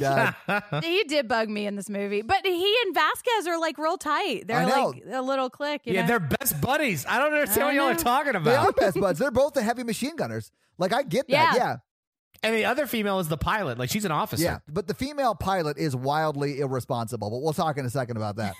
he died. He, he did bug me in this movie. But he and Vasquez are like real tight. They're like a little clique. You yeah, know? They're best buddies. I don't understand I what y'all are talking about. They are best buds. They're both the heavy machine gunners. Like, I get that, yeah. yeah. And the other female is the pilot. Like, she's an officer. Yeah, but the female pilot is wildly irresponsible. But we'll talk in a second about that.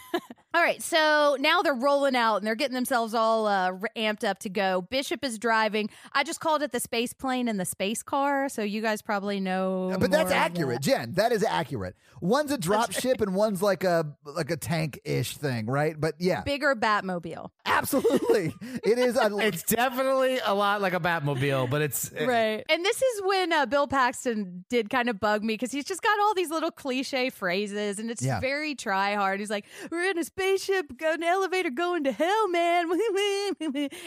All right, so now they're rolling out, and they're getting themselves all uh, amped up to go. Bishop is driving. I just called it the space plane and the space car, so you guys probably know. But that's accurate, that. Jen. That is accurate. One's a drop ship, and one's like a like a tank-ish thing, right? But yeah. Bigger Batmobile. Absolutely. It is. A, it's definitely a lot like a Batmobile, but it's... It, right. And this is when uh, Bill Paxton did kind of bug me, because he's just got all these little cliche phrases, and it's yeah. very try-hard. He's like, we're in a space spaceship, go an elevator, going to hell, man.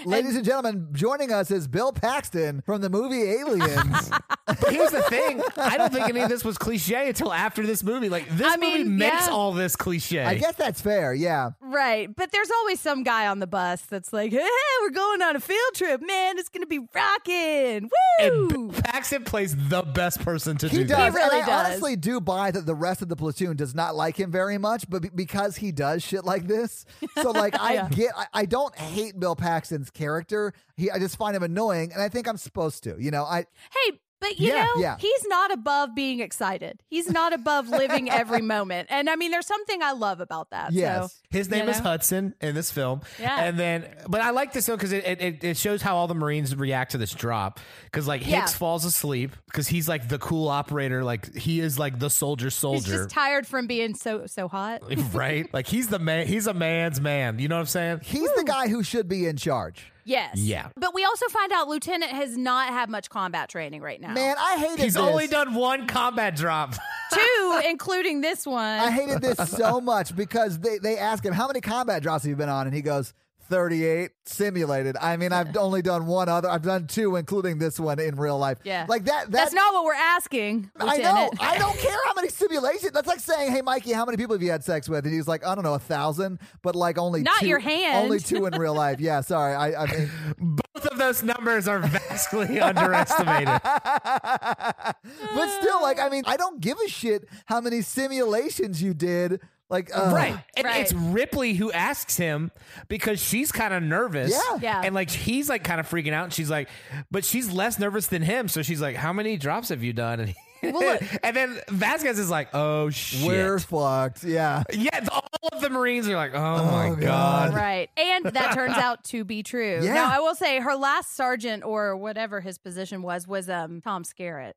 Ladies and gentlemen, joining us is Bill Paxton from the movie Aliens. But here's the thing. I don't think any of this was cliche until after this movie. Like, this I movie mean, makes yeah. all this cliche. I guess that's fair, yeah. Right, but there's always some guy on the bus that's like, hey, we're going on a field trip, man. It's going to be rocking. Woo! And Bill Paxton plays the best person to he do does. that. He really and I does. I honestly do buy that the rest of the platoon does not like him very much, but b- because he does shit like this. So like I yeah. get I, I don't hate Bill Paxton's character. He I just find him annoying, and I think I'm supposed to. You know, I Hey, but you yeah, know, yeah. he's not above being excited. He's not above living every moment. And I mean, there's something I love about that. Yes. So, His name you know? is Hudson in this film. Yeah. And then, but I like this though, because it, it, it shows how all the Marines react to this drop. Because like Hicks yeah. falls asleep because he's like the cool operator. Like he is like the soldier soldier. He's just tired from being so, so hot. Right. Like he's the man. He's a man's man. You know what I'm saying? He's Woo. the guy who should be in charge. Yes. Yeah. But we also find out Lieutenant has not had much combat training right now. Man, I hated He's this. He's only done one combat drop. Two, including this one. I hated this so much because they, they ask him, how many combat drops have you been on? And he goes, thirty-eight simulated. I mean, I've only done one other. I've done two, including this one in real life. Yeah. Like that, that that's not what we're asking. I know. It. I don't care how many simulations. That's like saying, hey, Mikey, how many people have you had sex with? And he's like, I don't know, a thousand, but like only not two, your hand. Only two in real life. Yeah. Sorry. I, I mean, both of those numbers are vastly underestimated. But still, like, I mean, I don't give a shit how many simulations you did. Like uh, right. And right. It's Ripley who asks him because she's kind of nervous. Yeah. yeah. And like he's like kind of freaking out. And she's like, but she's less nervous than him. So she's like, how many drops have you done? And, he, well, and then Vasquez is like, oh, shit. We're fucked. Yeah. Yeah. The, all of the Marines are like, oh, oh my God. God. Right. And that turns out to be true. Yeah. Now, I will say her last sergeant or whatever his position was, was um Tom Skerritt,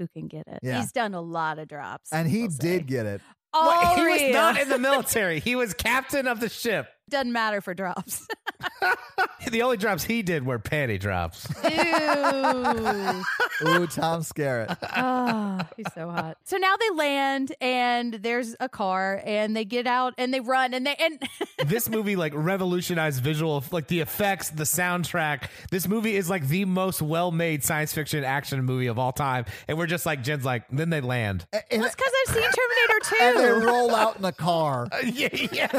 who can get it. Yeah. He's done a lot of drops. And he did say. get it. Well, he real. was not in the military. He was captain of the ship. Doesn't matter for drops. The only drops he did were panty drops. Ew. Ooh, Tom Skerritt. Oh, he's so hot. So now they land and there's a car and they get out and they run and they and this movie like revolutionized visual, like the effects, the soundtrack. This movie is like the most well-made science fiction action movie of all time. And we're just like, Jen's like, then they land. Well, it's because I've seen Terminator two. And they roll out in a car. Uh, yeah, yeah.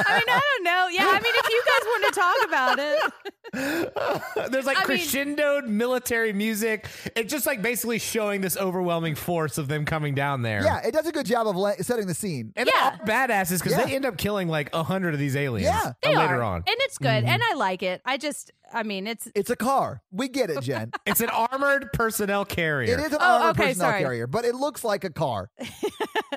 I mean, I don't know. Yeah, I mean, if you guys want to talk about it. There's like I crescendoed mean, military music. It's just like basically showing this overwhelming force of them coming down there. Yeah, it does a good job of la- setting the scene. And yeah. they're all badasses because yeah. they end up killing like a hundred of these aliens yeah, they later are. on. And it's good. Mm-hmm. And I like it. I just... I mean, it's... It's a car. We get it, Jen. It's an armored personnel carrier. It is an oh, armored okay, personnel sorry. carrier, but it looks like a car.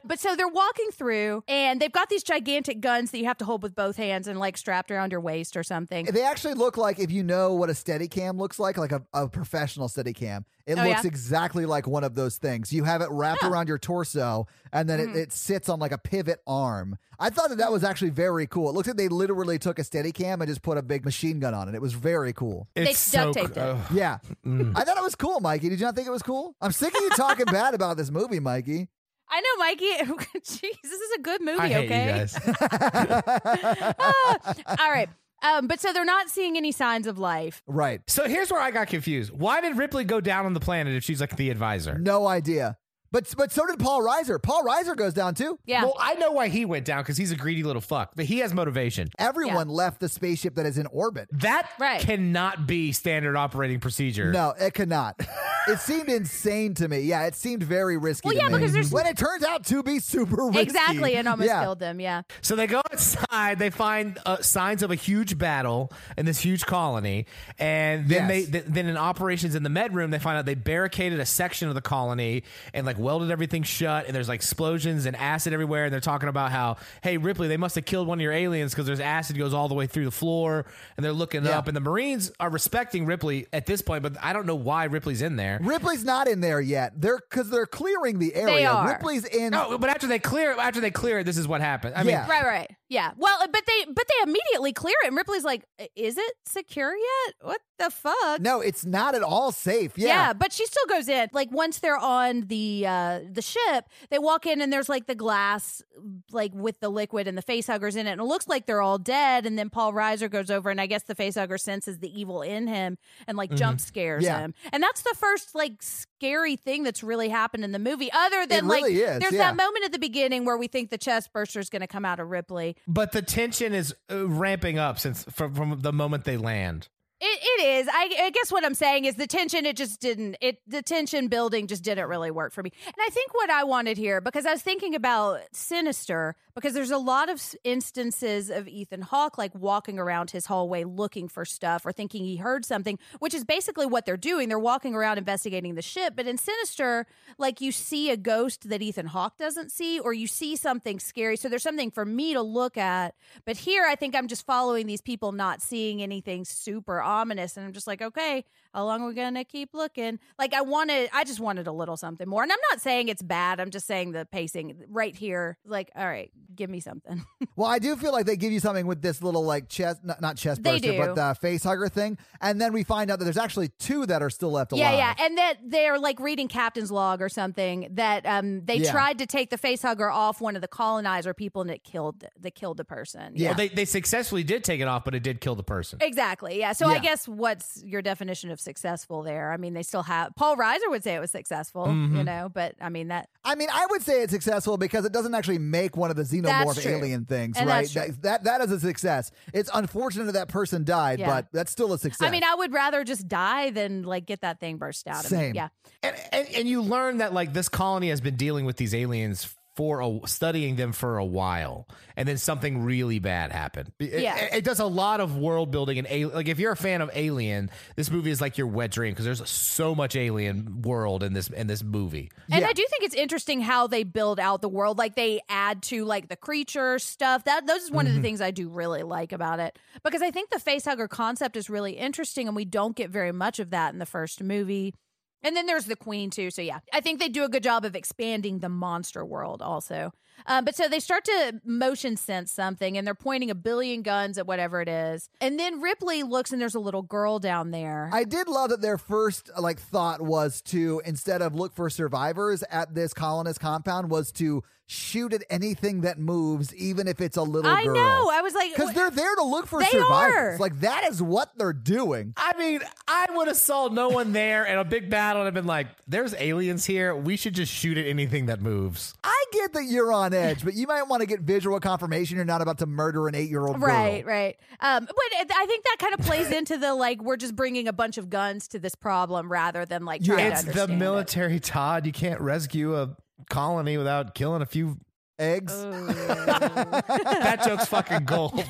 But so they're walking through, and they've got these gigantic guns that you have to hold with both hands and, like, strapped around your waist or something. They actually look like, if you know what a Steadicam looks like, like a, a professional Steadicam, it oh, looks yeah? exactly like one of those things. You have it wrapped oh. around your torso, and then mm-hmm. it, it sits on, like, a pivot arm. I thought that that was actually very cool. It looks like they literally took a Steadicam and just put a big machine gun on it. It was very... Very cool. It's they duct taped so, it. Oh. Yeah. Mm. I thought it was cool, Mikey. Did you not think it was cool? I'm sick of you talking bad about this movie, Mikey. I know, Mikey. Jeez, this is a good movie, I hate okay? you guys. ah. All right. Um, but so they're not seeing any signs of life. Right. So here's where I got confused. Why did Ripley go down on the planet if she's like the advisor? No idea. But but so did Paul Reiser. Paul Reiser goes down, too. Yeah. Well, I know why he went down, because he's a greedy little fuck. But he has motivation. Everyone yeah. left the spaceship that is in orbit. That right. cannot be standard operating procedure. No, it cannot. It seemed insane to me. Yeah, it seemed very risky well, to yeah, me. Because there's... When it turns out to be super risky. Exactly, and almost yeah. killed them, yeah. So they go outside. They find uh, signs of a huge battle in this huge colony. And then, yes. they, th- then in operations in the med room, they find out they barricaded a section of the colony and, like, welded everything shut, and there's like explosions and acid everywhere, and they're talking about how, hey, Ripley, they must have killed one of your aliens because there's acid goes all the way through the floor, and they're looking yeah. up, and the Marines are respecting Ripley at this point, but I don't know why Ripley's in there. Ripley's not in there yet. They're because they're clearing the area. They are. Ripley's in. No, but after they clear, after they clear it, this is what happened. I yeah. mean, right, right, yeah. Well, but they but they immediately clear it, and Ripley's like, is it secure yet? What the fuck? No, it's not at all safe. Yeah, yeah, but she still goes in. Like once they're on the. Uh, the ship, they walk in and there's like the glass like with the liquid and the facehuggers in it, and it looks like they're all dead, and then Paul Reiser goes over, and I guess the facehugger senses the evil in him and like mm-hmm. jump scares yeah. him, and that's the first like scary thing that's really happened in the movie, other than it like really is, there's yeah. that moment at the beginning where we think the chest burster is going to come out of Ripley, but the tension is uh, ramping up since from, from the moment they land. It, it is. I, I guess what I'm saying is the tension, it just didn't, it, the tension building just didn't really work for me. And I think what I wanted here, because I was thinking about Sinister, because there's a lot of instances of Ethan Hawke, like walking around his hallway looking for stuff or thinking he heard something, which is basically what they're doing. They're walking around investigating the ship. But in Sinister, like you see a ghost that Ethan Hawke doesn't see, or you see something scary. So there's something for me to look at. But here, I think I'm just following these people, not seeing anything super obvious. ominous, and I'm just like, okay, how long are we gonna keep looking? Like, I wanted, I just wanted a little something more. And I'm not saying it's bad. I'm just saying the pacing right here, like, all right, give me something. Well, I do feel like they give you something with this little like chest, not, not chest burster, but the face hugger thing, and then we find out that there's actually two that are still left alive. Yeah, yeah, and that they're like reading Captain's Log or something. That um, they yeah. tried to take the face hugger off one of the colonizer people, and it killed the killed the person. Yeah, yeah. Well, they they successfully did take it off, but it did kill the person. Exactly. Yeah. So yeah. I guess what's your definition of successful there? I mean, they still have Paul Reiser would say it was successful, mm-hmm. you know, but I mean that. I mean, I would say it's successful because it doesn't actually make one of the xenomorph alien things, and right? That, that that is a success. It's unfortunate that, that person died, yeah. but that's still a success. I mean, I would rather just die than like get that thing burst out. Same. Of me. Yeah. And, and and you learn that like this colony has been dealing with these aliens for for a, studying them for a while, and then something really bad happened. It, yeah. it, it does a lot of world building, and a, like if you're a fan of Alien, this movie is like your wet dream because there's so much alien world in this in this movie. And yeah. I do think it's interesting how they build out the world, like they add to like the creature stuff. That those is one mm-hmm. of the things I do really like about it, because I think the facehugger concept is really interesting, and we don't get very much of that in the first movie. And then there's the queen, too. So, yeah, I think they do a good job of expanding the monster world also. Um, but so they start to motion sense something, and they're pointing a billion guns at whatever it is. And then Ripley looks, and there's a little girl down there. I did love that their first like thought was to, instead of look for survivors at this colonist compound, was to shoot at anything that moves, even if it's a little I girl. I know. I was like, because they're there to look for they survivors. Are. Like, that is what they're doing. I mean, I would have saw no one there in a big battle and have been like, there's aliens here. We should just shoot at anything that moves. I get that you're on edge, but you might want to get visual confirmation you're not about to murder an eight-year-old girl. Right, right. Um, but I think that kind of plays into the, like, we're just bringing a bunch of guns to this problem rather than, like, trying yeah, to understand it. It's the military, it. Todd. You can't rescue a colony without killing a few eggs. Oh. That joke's fucking gold.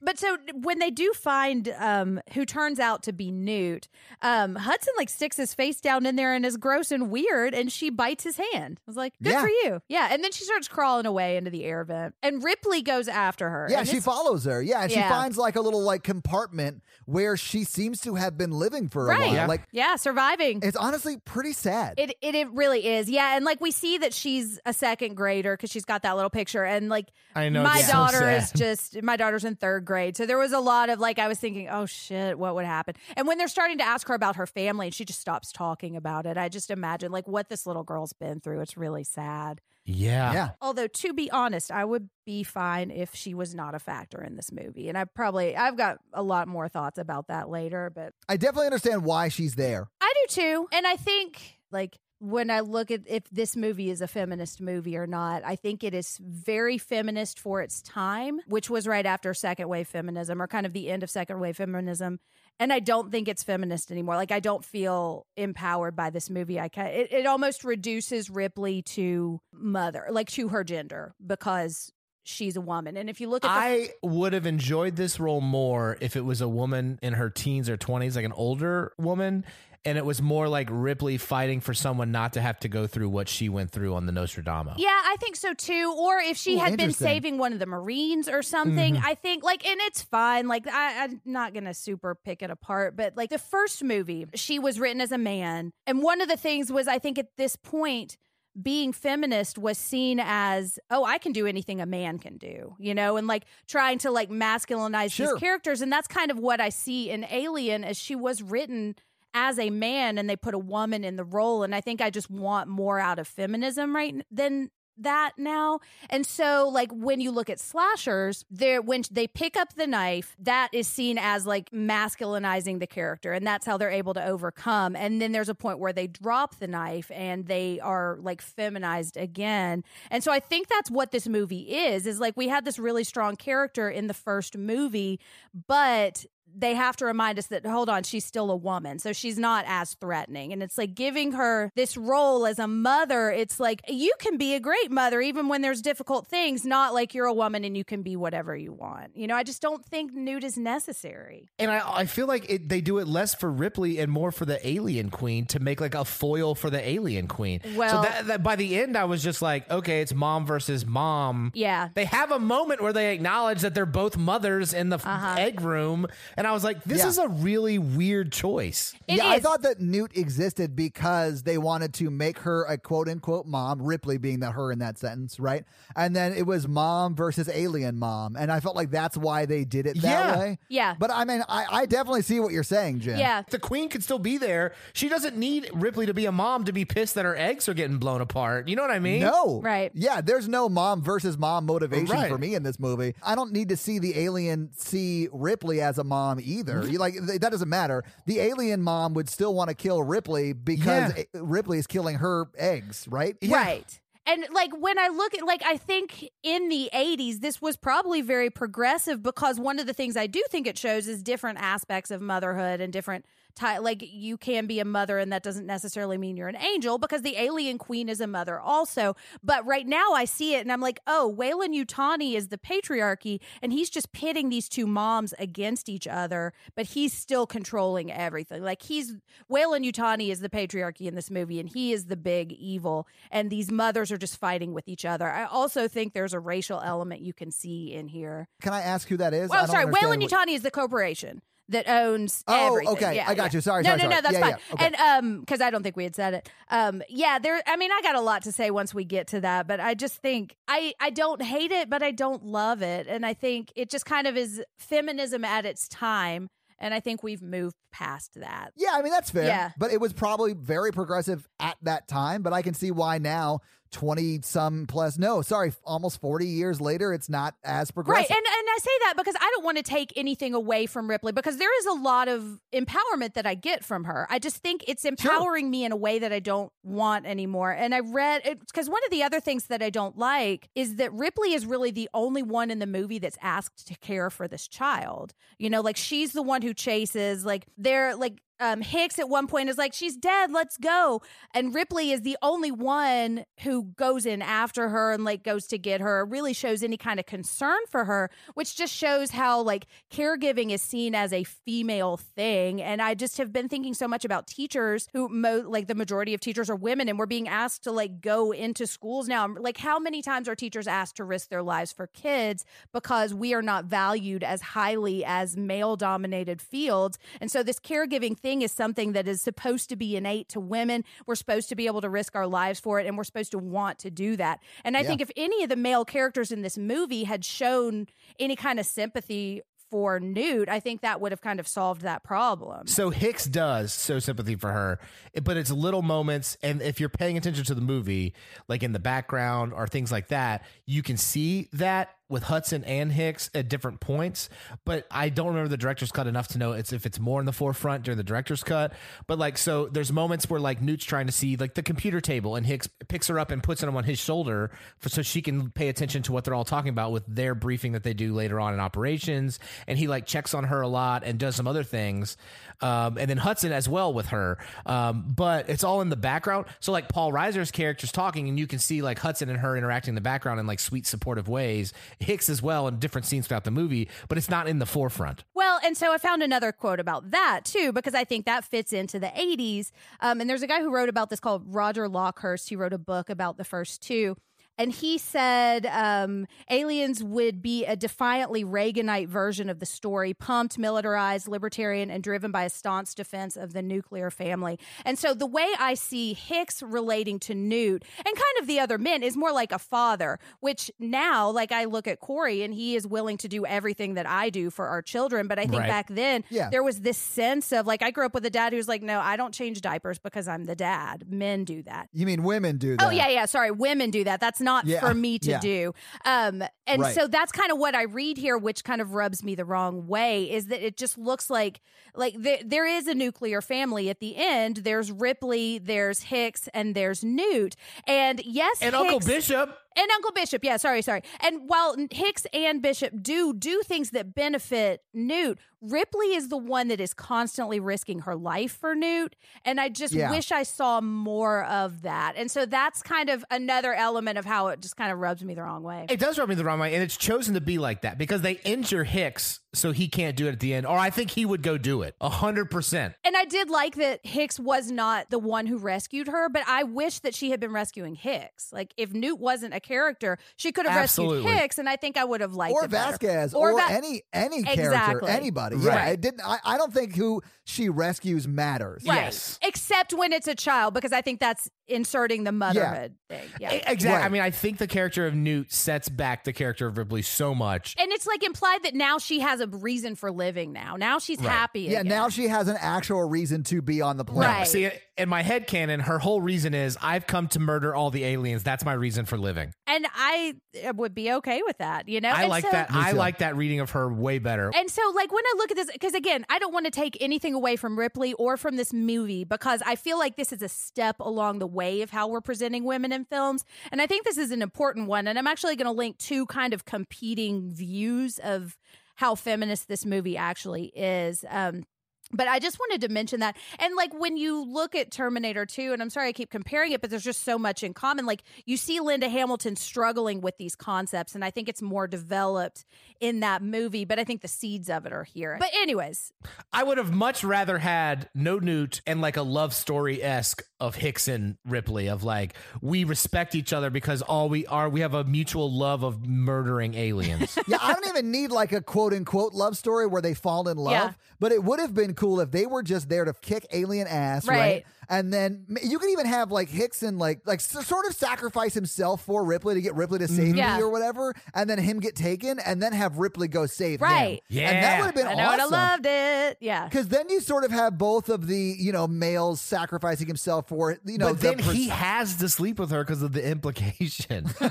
But so when they do find um who turns out to be Newt, um Hudson like sticks his face down in there and is gross and weird, and she bites his hand. I was like, good yeah. for you. Yeah. And then she starts crawling away into the air vent, and Ripley goes after her. Yeah, she follows her. Yeah, and yeah. she finds like a little like compartment where she seems to have been living for a right. while. Yeah. Like, yeah, surviving. It's honestly pretty sad. It, it it really is. Yeah, and like we see that she's a second grader because she's got that little picture, and like I know my daughter so is just my daughter's in third grade, so there was a lot of like I was thinking, oh shit, what would happen? And when they're starting to ask her about her family and she just stops talking about it, I just imagine like what this little girl's been through. It's really sad. Yeah. yeah. Although, to be honest, I would be fine if she was not a factor in this movie. And I probably, I've got a lot more thoughts about that later, but I definitely understand why she's there. I do too. And I think, like, when I look at if this movie is a feminist movie or not, I think it is very feminist for its time, which was right after second wave feminism, or kind of the end of second wave feminism. And I don't think it's feminist anymore. Like, I don't feel empowered by this movie. I can, it, it almost reduces Ripley to mother, like to her gender, because she's a woman. And if you look at the- I would have enjoyed this role more if it was a woman in her teens or twenties, like an older woman. And it was more like Ripley fighting for someone not to have to go through what she went through on the Nostradamus. Yeah, I think so too. Or if she Ooh, had been saving one of the Marines or something, mm-hmm. I think like, and it's fine. Like I, I'm not going to super pick it apart, but like the first movie, she was written as a man. And one of the things was, I think at this point, being feminist was seen as, oh, I can do anything a man can do, you know, and like trying to like masculinize sure. these characters. And that's kind of what I see in Alien, as she was written as a man and they put a woman in the role. And I think I just want more out of feminism right than that now. And so like when you look at slashers, there when they pick up the knife, that is seen as like masculinizing the character, and that's how they're able to overcome. And then there's a point where they drop the knife and they are like feminized again. And so I think that's what this movie is is like we had this really strong character in the first movie, but they have to remind us that, hold on, she's still a woman, so she's not as threatening. And it's like giving her this role as a mother. It's like, you can be a great mother even when there's difficult things, not like you're a woman and you can be whatever you want. You know, I just don't think Newt is necessary. And I, I feel like it, they do it less for Ripley and more for the alien queen, to make like a foil for the alien queen. Well, so that, that by the end, I was just like, okay, it's mom versus mom. Yeah. They have a moment where they acknowledge that they're both mothers in the uh-huh. egg room. And I was like, this yeah. is a really weird choice. It yeah, is. I thought that Newt existed because they wanted to make her a quote unquote mom, Ripley being the her in that sentence, right? And then it was mom versus alien mom. And I felt like that's why they did it that yeah. way. Yeah. But I mean, I, I definitely see what you're saying, Jim. Yeah. The queen could still be there. She doesn't need Ripley to be a mom to be pissed that her eggs are getting blown apart. You know what I mean? No. Right. Yeah. There's no mom versus mom motivation right. for me in this movie. I don't need to see the alien see Ripley as a mom either. You, like, that doesn't matter. The alien mom would still want to kill Ripley because yeah. Ripley is killing her eggs, right? Yeah. Right. And, like, when I look at, like, I think in the eighties, this was probably very progressive, because one of the things I do think it shows is different aspects of motherhood and different, ty- like, you can be a mother and that doesn't necessarily mean you're an angel, because the alien queen is a mother also. But right now I see it and I'm like, oh, Weyland-Yutani is the patriarchy and he's just pitting these two moms against each other, but he's still controlling everything. Like, he's, Weyland-Yutani is the patriarchy in this movie and he is the big evil and these mothers are just fighting with each other. I also think there's a racial element you can see in here. Can I ask who that is? Well, I'm sorry, Weyland-Yutani is the corporation that owns oh, everything. Oh, okay. Yeah, I got yeah. you. Sorry, no, sorry, no, no, sorry. that's yeah, fine. Yeah, okay. And um, because I don't think we had said it. Um, yeah, there. I mean, I got a lot to say once we get to that, but I just think I, I don't hate it, but I don't love it, and I think it just kind of is feminism at its time. And I think we've moved past that. Yeah, I mean, that's fair. Yeah. But it was probably very progressive at that time. But I can see why now, twenty-some plus, no, sorry, almost forty years later, it's not as progressive. Right, and, and I say that because I don't want to take anything away from Ripley, because there is a lot of empowerment that I get from her. I just think it's empowering sure. me in a way that I don't want anymore. And I read, because one of the other things that I don't like is that Ripley is really the only one in the movie that's asked to care for this child. You know, like, she's the one who chases, like, they're like, Um, Hicks at one point is like, she's dead, let's go. And Ripley is the only one who goes in after her and, like, goes to get her, really shows any kind of concern for her, which just shows how, like, caregiving is seen as a female thing. And I just have been thinking so much about teachers who, mo- like, the majority of teachers are women, and we're being asked to, like, go into schools now. Like, how many times are teachers asked to risk their lives for kids because we are not valued as highly as male-dominated fields? And so this caregiving thing is something that is supposed to be innate to women. We're supposed to be able to risk our lives for it, and we're supposed to want to do that. And I yeah. think if any of the male characters in this movie had shown any kind of sympathy for Newt, I think that would have kind of solved that problem. So Hicks does show sympathy for her, but it's little moments, and if you're paying attention to the movie, like in the background or things like that, you can see that with Hudson and Hicks at different points. But I don't remember the director's cut enough to know it's if it's more in the forefront during the director's cut. But, like, so there's moments where, like, Newt's trying to see, like, the computer table, and Hicks picks her up and puts it on his shoulder for, so she can pay attention to what they're all talking about with their briefing that they do later on in operations. And he, like, checks on her a lot and does some other things. Um, and then Hudson as well with her. Um, but it's all in the background. So, like, Paul Reiser's character's talking and you can see, like, Hudson and her interacting in the background in, like, sweet, supportive ways. Hicks as well in different scenes throughout the movie, but it's not in the forefront. Well, and so I found another quote about that too, because I think that fits into the eighties. Um, and there's a guy who wrote about this called Roger Lockhurst. He wrote a book about the first two. And he said um, Aliens would be a defiantly Reaganite version of the story, pumped, militarized, libertarian, and driven by a staunch defense of the nuclear family. And so the way I see Hicks relating to Newt and kind of the other men is more like a father, which now, like, I look at Corey and he is willing to do everything that I do for our children. But I think right. back then yeah. there was this sense of, like, I grew up with a dad who's like, no, I don't change diapers because I'm the dad. Men do that. You mean women do that? Oh, yeah, yeah. Sorry. Women do that. That's not Not yeah, for me to yeah. do. Um, and right. so that's kind of what I read here, which kind of rubs me the wrong way, is that it just looks like like th- there is a nuclear family at the end. There's Ripley, there's Hicks, and there's Newt. And yes, and Hicks, Uncle Bishop. And Uncle Bishop, yeah, sorry, sorry. And while Hicks and Bishop do do things that benefit Newt, Ripley is the one that is constantly risking her life for Newt, and I just yeah. wish I saw more of that. And so that's kind of another element of how it just kind of rubs me the wrong way. It does rub me the wrong way, and it's chosen to be like that because they injure Hicks so he can't do it at the end. Or I think he would go do it, one hundred percent. And I did like that Hicks was not the one who rescued her, but I wish that she had been rescuing Hicks. Like, if Newt wasn't a character, she could have Absolutely. rescued Hicks, and I think I would have liked or it Vasquez, Or Vasquez, or Va- any any exactly. character, anybody. Right. Yeah, it didn't, I, I don't think who she rescues matters. Right. Yes. Except when it's a child, because I think that's inserting the motherhood yeah. thing. Yeah. Exactly. Right. I mean, I think the character of Newt sets back the character of Ripley so much. And it's like implied that now she has a reason for living now. Now she's right. happy Yeah, again. Now she has an actual reason to be on the planet. Right. See, in my headcanon, her whole reason is, I've come to murder all the aliens. That's my reason for living. And I would be okay with that, you know? I and like so, that. I like that reading of her way better. And so, like, when I look at this, because again, I don't want to take anything away from Ripley or from this movie, because I feel like this is a step along the way of how we're presenting women in films. And I think this is an important one. And I'm actually going to link two kind of competing views of how feminist this movie actually is. Um, but I just wanted to mention that. And like when you look at Terminator two, and I'm sorry I keep comparing it, but there's just so much in common. Like you see Linda Hamilton struggling with these concepts, and I think it's more developed in that movie, but I think the seeds of it are here. But anyways. I would have much rather had no Newt and like a love story-esque of Hicks and Ripley, of like, we respect each other because all we are, we have a mutual love of murdering aliens. Yeah, I don't even need like a quote unquote love story where they fall in love, yeah. but it would have been cool if they were just there to kick alien ass, right? right? And then you could even have like Hicks and like, like sort of sacrifice himself for Ripley to get Ripley to safety yeah. or whatever, and then him get taken, and then have Ripley go save right. him. Yeah. And that would have been I know awesome. I loved it. Yeah. Because then you sort of have both of the, you know, males sacrificing himself for, you know, but then the pers- he has to sleep with her because of the implication. Oh,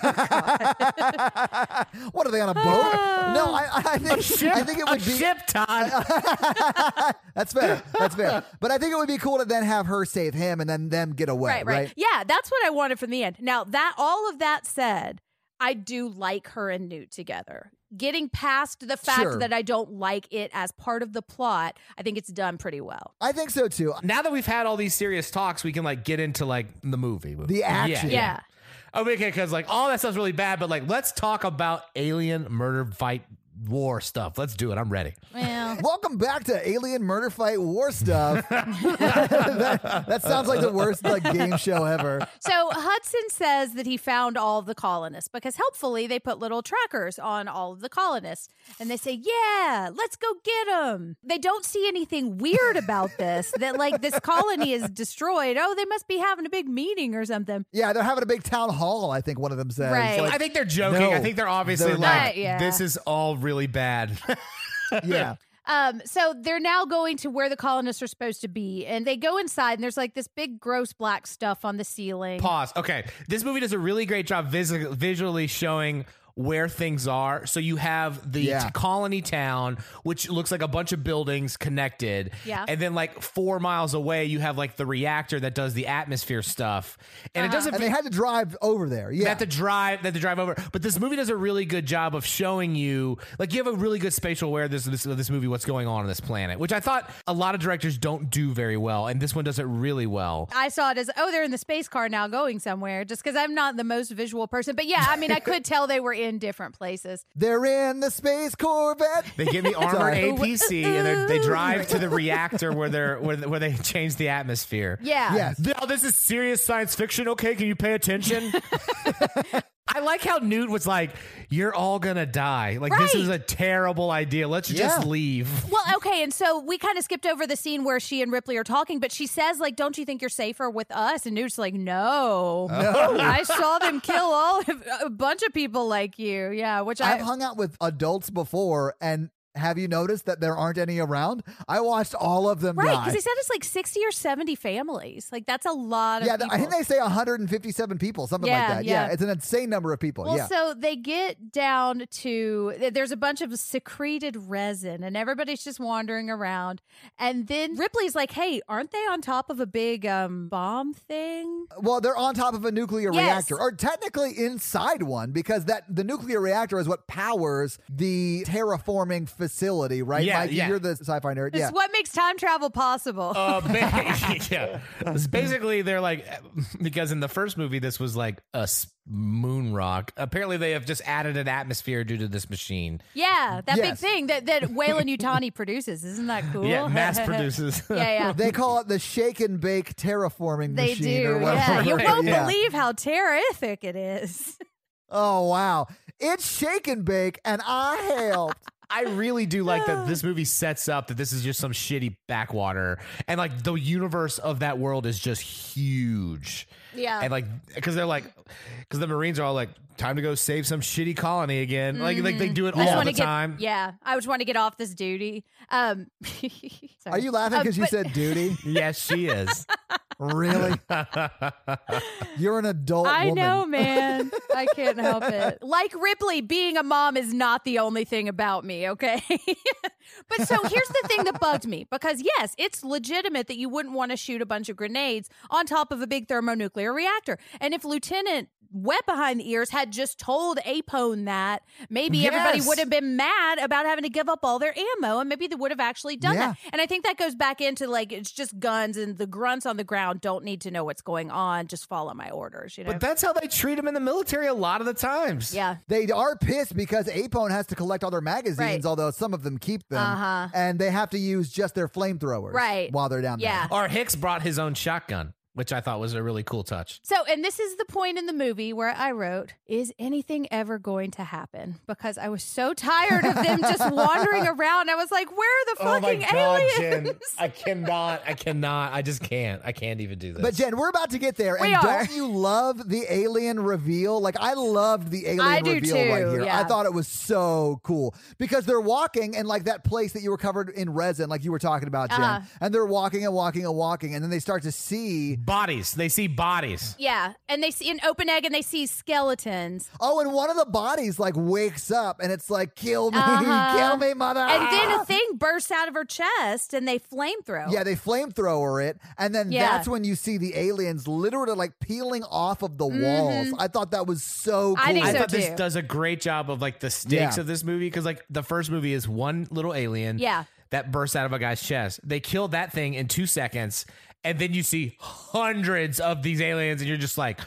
what are they on a boat? Uh, no, I, I think ship, I think it would be ship, Todd. That's fair. That's fair. But I think it would be cool to then have her save him and then them get away. Right, right. right? Yeah, that's what I wanted from the end. Now that all of that said, I do like her and Newt together. Getting past the fact sure. that I don't like it as part of the plot, I think it's done pretty well. I think so too. Now that we've had all these serious talks, we can like get into like the movie, the action. Yeah. yeah. yeah. Okay, because like all that stuff's really bad, but like let's talk about alien murder fight war stuff. Let's do it. I'm ready. Well. Welcome back to Alien Murder Fight War Stuff. that, that sounds like the worst like game show ever. So Hudson says that he found all of the colonists because helpfully they put little trackers on all of the colonists and they say, yeah, let's go get them. They don't see anything weird about this, that like this colony is destroyed. Oh, they must be having a big meeting or something. Yeah, they're having a big town hall, I think one of them says. Right. Like, I think they're joking. No, I think they're obviously they're like, not, yeah. this is all really bad. yeah. Um, so they're now going to where the colonists are supposed to be, and they go inside, and there's like this big, gross black stuff on the ceiling. Pause. Okay. This movie does a really great job vis- visually showing where things are. So you have the yeah. t- colony town, which looks like a bunch of buildings connected. Yeah. And then like four miles away, you have like the reactor that does the atmosphere stuff. And uh-huh. it doesn't. And they had to drive over there. Yeah. They had to drive. They had to drive over. But this movie does a really good job of showing you, like, you have a really good spatial awareness of this, this, this movie, what's going on on this planet, which I thought a lot of directors don't do very well, and this one does it really well. I saw it as, oh, they're in the space car now going somewhere, just because I'm not the most visual person. But yeah, I mean, I could tell they were in. in different places. They're in the space Corvette. They give the armored A P C and they drive to the reactor where they're where, where they change the atmosphere. Yeah. Yes. Th- oh, this is serious science fiction. Okay, can you pay attention? I like how Newt was like, you're all gonna die. Like, right. this is a terrible idea. Let's yeah. just leave. Well, okay, and so we kind of skipped over the scene where she and Ripley are talking, but she says, like, don't you think you're safer with us? And Newt's like, no. no. I saw them kill all of, a bunch of people like you. Yeah, which I've I... hung out with adults before, and have you noticed that there aren't any around? I watched all of them right, die. Right, because they said it's like sixty or seventy families. Like, that's a lot of yeah, people. I think they say one hundred fifty-seven people, something yeah, like that. Yeah. yeah, it's an insane number of people. Well, yeah. so they get down to, there's a bunch of secreted resin, and everybody's just wandering around. And then Ripley's like, hey, aren't they on top of a big um, bomb thing? Well, they're on top of a nuclear yes. reactor, or technically inside one, because that the nuclear reactor is what powers the terraforming facility. facility, right? Yeah, Mikey, yeah. You're the sci-fi nerd. It's yeah. what makes time travel possible. Uh, yeah. It's basically, they're like, because in the first movie, this was like a moon rock. Apparently, they have just added an atmosphere due to this machine. Yeah, that yes. big thing that, that Weyland-Yutani produces. Isn't that cool? Yeah, mass produces. yeah, yeah. They call it the shake and bake terraforming they machine. They do, or whatever. Yeah. You won't yeah. believe how terrific it is. Oh, wow. It's shake and bake, and I helped. I really do like that this movie sets up that this is just some shitty backwater, and like the universe of that world is just huge. Yeah. And like, because they're like, because the Marines are all like, time to go save some shitty colony again. Mm-hmm. Like, like they do it I all the get, time. Yeah. I just want to get off this duty. Um, are you laughing because um, but- you said duty? Yes, she is. Really? You're an adult I woman. I know, man. I can't help it. Like Ripley, being a mom is not the only thing about me, okay? But so here's the thing that bugged me, because yes, it's legitimate that you wouldn't want to shoot a bunch of grenades on top of a big thermonuclear reactor. And if Lieutenant Wet Behind the Ears had just told Apone that, maybe yes. everybody would have been mad about having to give up all their ammo, and maybe they would have actually done yeah. that. And I think that goes back into like, it's just guns and the grunts on the ground don't need to know what's going on, just follow my orders, you know? But that's how they treat them in the military a lot of the times. Yeah. They are pissed because Apone has to collect all their magazines, right. although some of them keep them. Uh-huh. And they have to use just their flamethrowers right. while they're down yeah. there. Or Hicks brought his own shotgun, which I thought was a really cool touch. So, and this is the point in the movie where I wrote, is anything ever going to happen? Because I was so tired of them just wandering around. I was like, where are the oh fucking my God, aliens? Jen, I cannot, I cannot, I just can't. I can't even do this. But Jen, we're about to get there. We and are. Don't you love the alien reveal? Like, I loved the alien I reveal too, right here. Yeah. I thought it was so cool. Because they're walking and like that place that you were covered in resin, like you were talking about, Jen. Uh-huh. And they're walking and walking and walking. And then they start to see... Bodies. They see bodies. Yeah. And they see an open egg and they see skeletons. Oh, and one of the bodies like wakes up and it's like, kill me, uh-huh. kill me, mother. And then a thing bursts out of her chest and they flamethrower. Yeah, they flamethrower it. And then yeah. that's when you see the aliens literally like peeling off of the mm-hmm. walls. I thought that was so cool. I, think so I thought too. This does a great job of like the stakes yeah. of this movie, because like the first movie is one little alien yeah. that bursts out of a guy's chest. They kill that thing in two seconds. And then you see hundreds of these aliens, and you're just like,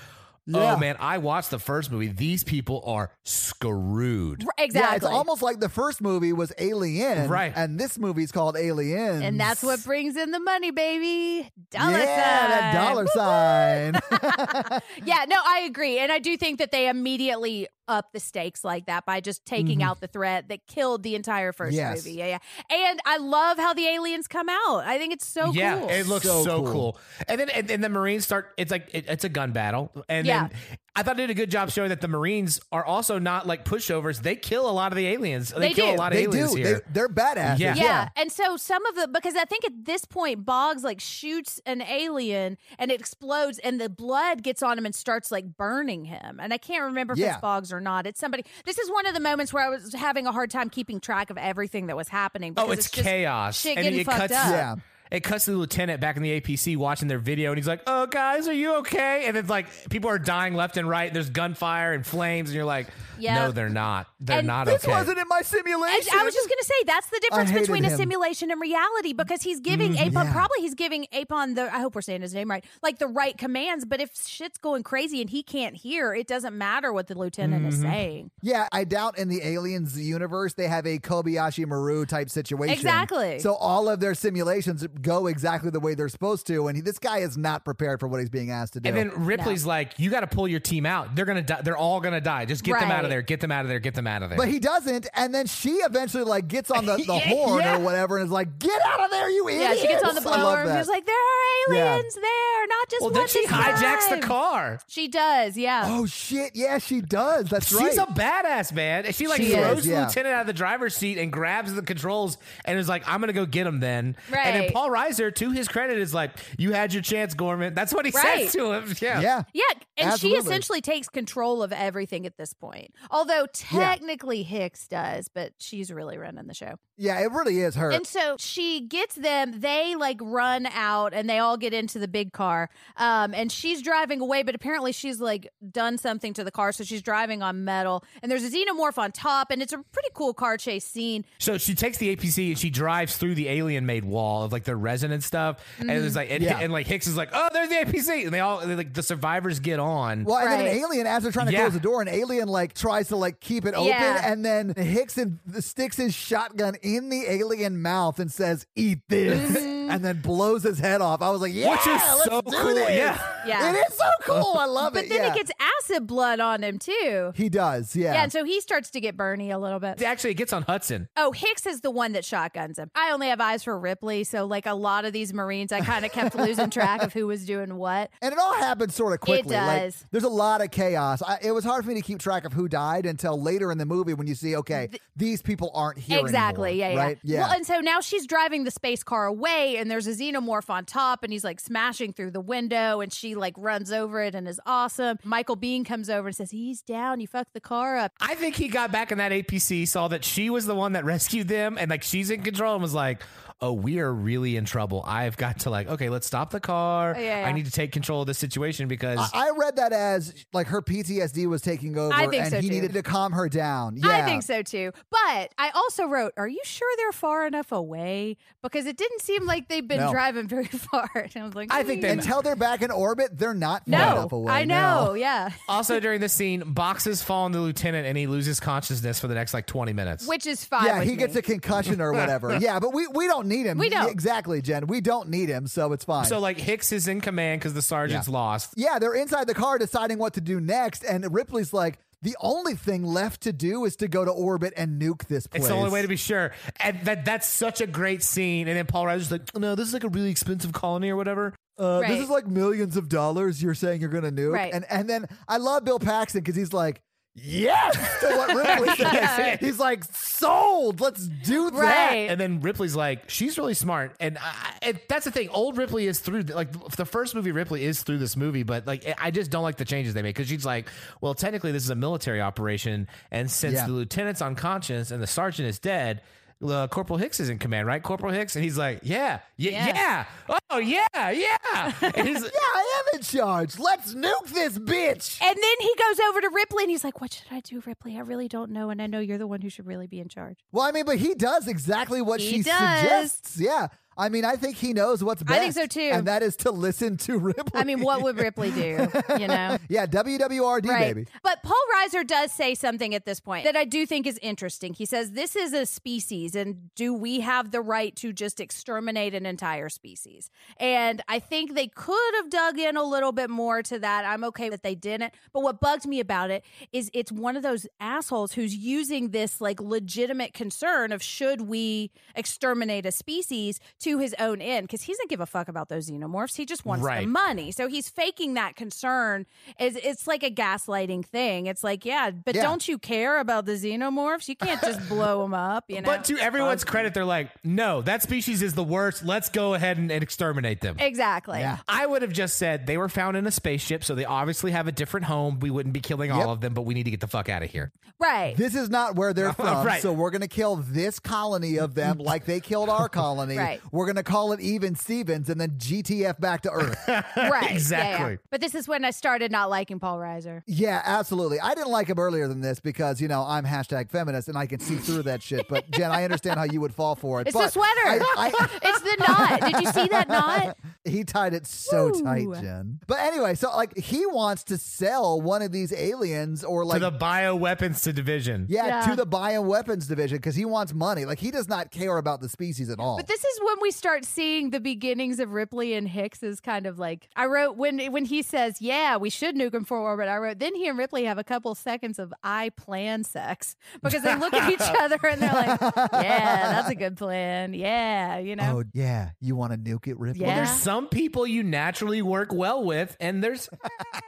oh, yeah. man, I watched the first movie. These people are screwed. Exactly. Yeah, it's almost like the first movie was Alien, right? And this movie's called Aliens. And that's what brings in the money, baby. Dollar yeah, sign. That dollar sign. Yeah, no, I agree. And I do think that they immediately up the stakes like that by just taking mm-hmm. out the threat that killed the entire first yes. movie. Yeah, yeah. And I love how the aliens come out. I think it's so yeah, cool. Yeah, it looks so, so cool. cool. And then and, and the Marines start, it's like, it, it's a gun battle. And yeah. then I thought it did a good job showing that the Marines are also not like pushovers. They kill a lot of the aliens. They, they kill do. a lot of they aliens do. here. They, they're badasses. Yeah. yeah. yeah. And so some of the, because I think at this point, Boggs like shoots an alien and it explodes and the blood gets on him and starts like burning him. And I can't remember if yeah. it's Boggs or not. It's somebody. This is one of the moments where I was having a hard time keeping track of everything that was happening. Because oh, it's, it's just chaos. Shit getting and it fucked cuts, up. Yeah. It cuts the lieutenant back in the A P C watching their video, and he's like, oh, guys, are you okay? And it's like, people are dying left and right. There's gunfire and flames, and you're like, yep. no, they're not. They're and not this okay. This wasn't in my simulation. And I was just going to say, that's the difference between him. a simulation and reality, because he's giving mm, Apon, yeah. probably he's giving Apon the, I hope we're saying his name right, like the right commands, but if shit's going crazy and he can't hear, it doesn't matter what the lieutenant mm-hmm. is saying. Yeah, I doubt in the Aliens universe, they have a Kobayashi Maru type situation. Exactly. So all of their simulations go exactly the way they're supposed to, and he, this guy is not prepared for what he's being asked to do. And then Ripley's no. like, you got to pull your team out. They're gonna die. They're all gonna die. Just get right. them out of there. Get them out of there. Get them out of there. But he doesn't, and then she eventually like gets on the, the yeah, horn yeah. or whatever and is like, get out of there, you idiot. Yeah, she gets on the blower and she's like, there are aliens yeah. there, not just well, one. Well, then she hijacks time. the car. She does, yeah. Oh, shit, yeah, she does. That's She's right. She's a badass, man. And she like she throws is, the yeah. lieutenant out of the driver's seat and grabs the controls and is like, I'm gonna go get him then. Right. And then Paul Paul Reiser, to his credit, is like, you had your chance, Gorman. That's what he right. says to him. Yeah. Yeah. yeah. And absolutely. She essentially takes control of everything at this point. Although technically yeah. Hicks does, but she's really running the show. Yeah, it really is her. And so she gets them. They like run out and they all get into the big car. Um, and she's driving away, but apparently she's like done something to the car. So she's driving on metal and there's a xenomorph on top and it's a pretty cool car chase scene. So she takes the A P C and she drives through the alien made wall of like the resonance stuff. Mm-hmm. And it's like, and, yeah. and like Hicks is like, oh, there's the A P C. And they all, like the survivors get on. Well, and right. then an alien, as they're trying to yeah. close the door, an alien like tries to like keep it open. Yeah. And then Hicks in, sticks his shotgun in the alien mouth and says, eat this. Mm-hmm. And then blows his head off. I was like, yeah, which is let's so do cool. This. Yeah. yeah. It is so cool. I love but it. But then yeah. he gets acid blood on him too. He does. Yeah. Yeah. And so he starts to get Bernie a little bit. Actually, it gets on Hudson. Oh, Hicks is the one that shotguns him. I only have eyes for Ripley. So like a lot of these Marines, I kind of kept losing track of who was doing what. And it all happened sort of quickly. It does. Like, there's a lot of chaos. I, it was hard for me to keep track of who died until later in the movie when you see, okay, the, these people aren't here exactly. anymore. Yeah, right? yeah. yeah. Well, and so now she's driving the space car away and there's a xenomorph on top and he's like smashing through the window and she like runs over it and is awesome. Michael Biehn comes over and says, he's down. You fucked the car up. I think he got back in that A P C, saw that she was the one that rescued them and like she's in control and was like, oh, we are really in trouble. I've got to like, okay, let's stop the car. Oh, yeah, yeah. I need to take control of this situation because... I, I read that as like her P T S D was taking over I think and so he too. needed to calm her down. Yeah. I think so too. But I also wrote, are you sure they're far enough away? Because it didn't seem like they've been no. driving very far. And I was like, I think they until not. they're back in orbit, they're not far no, enough away. I know, no. yeah. Also during this scene, boxes fall on the lieutenant and he loses consciousness for the next like twenty minutes. Which is fine. Yeah, he me. gets a concussion or whatever. yeah, but we, we don't need him. We don't. Exactly, Jen. We don't need him, so it's fine. So like Hicks is in command because the sergeant's yeah. lost. Yeah, they're inside the car deciding what to do next, and Ripley's like, the only thing left to do is to go to orbit and nuke this place. It's the only way to be sure. And that that's such a great scene. And then Paul Reiser's like, no, this is like a really expensive colony or whatever. Uh, right. This is like millions of dollars you're saying you're going to nuke. Right. And, and then I love Bill Paxton because he's like, yes to what Ripley says. He's like, sold, let's do that. Right. And then Ripley's like, she's really smart. And, I, and that's the thing, old Ripley is through, like the first movie Ripley is through this movie, but like I just don't like the changes they make because she's like, well, technically this is a military operation and since yeah. the lieutenant's unconscious and the sergeant is dead, Uh, Corporal Hicks is in command, right? Corporal Hicks, and he's like, "Yeah, y- yeah, yeah, oh yeah, yeah, and he's like, yeah, I am in charge. Let's nuke this bitch." And then he goes over to Ripley, and he's like, "What should I do, Ripley? I really don't know, and I know you're the one who should really be in charge." Well, I mean, but he does exactly what he she does. suggests. Yeah, I mean, I think he knows what's best. I think so too, and that is to listen to Ripley. I mean, what would Ripley do? You know? Yeah, W W R D, right. baby. But Paul Reiser does say something at this point that I do think is interesting. He says, "This is a species, and do we have the right to just exterminate an entire species?" And I think they could have dug in a little bit more to that. I'm okay that they didn't. But what bugged me about it is it's one of those assholes who's using this like legitimate concern of should we exterminate a species to his own end, because he doesn't give a fuck about those xenomorphs. He just wants right. the money. So he's faking that concern. It's, it's like a gaslighting thing. It's like, yeah, but yeah. don't you care about the xenomorphs? You can't just blow them up, you know? But to everyone's okay. credit, they're like, no, that species is the worst. Let's go ahead and, and exterminate them. Exactly. Yeah. I would have just said they were found in a spaceship, so they obviously have a different home. We wouldn't be killing yep. all of them, but we need to get the fuck out of here. Right. This is not where they're from, right. so we're going to kill this colony of them like they killed our colony. right. We're going to call it Even Stevens and then G T F back to Earth. right. Exactly. Yeah, yeah. But this is when I started not liking Paul Reiser. Yeah, absolutely. I didn't like him earlier than this because, you know, I'm hashtag feminist and I can see through that shit. But, Jen, I understand how you would fall for it. It's but the sweater. I, I, it's the knot. Did you see that knot? He tied it so Woo. tight, Jen. But anyway, so, like, he wants to sell one of these aliens or, like... To the bioweapons to division. Yeah, yeah. to the bioweapons division because he wants money. Like, he does not care about the species at all. But this is when we start seeing the beginnings of Ripley and Hicks is kind of like, I wrote when when he says, yeah, we should nuke him for orbit, I wrote, then he and Ripley have a couple seconds of I plan sex because they look at each other and they're like, yeah, that's a good plan. Yeah, you know. Oh, yeah, you want to nuke it, Ripley? Yeah. Well, there's some people you naturally work well with, and there's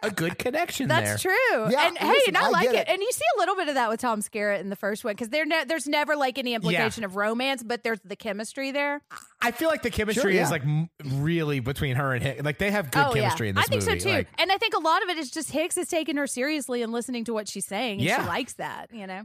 a good connection That's there. That's true. Yeah, and listen, hey, and I, I like it. it. And you see a little bit of that with Tom Skerritt in the first one, because ne- there's never like any implication yeah. of romance, but there's the chemistry there. I feel like the chemistry sure, yeah. is like really between her and Hicks. Like they have good oh, chemistry yeah. in this movie. I think movie. so too. Like, and I think a lot of it is just Hicks is taking her seriously and listening to what she's saying. And yeah. she likes that, you know?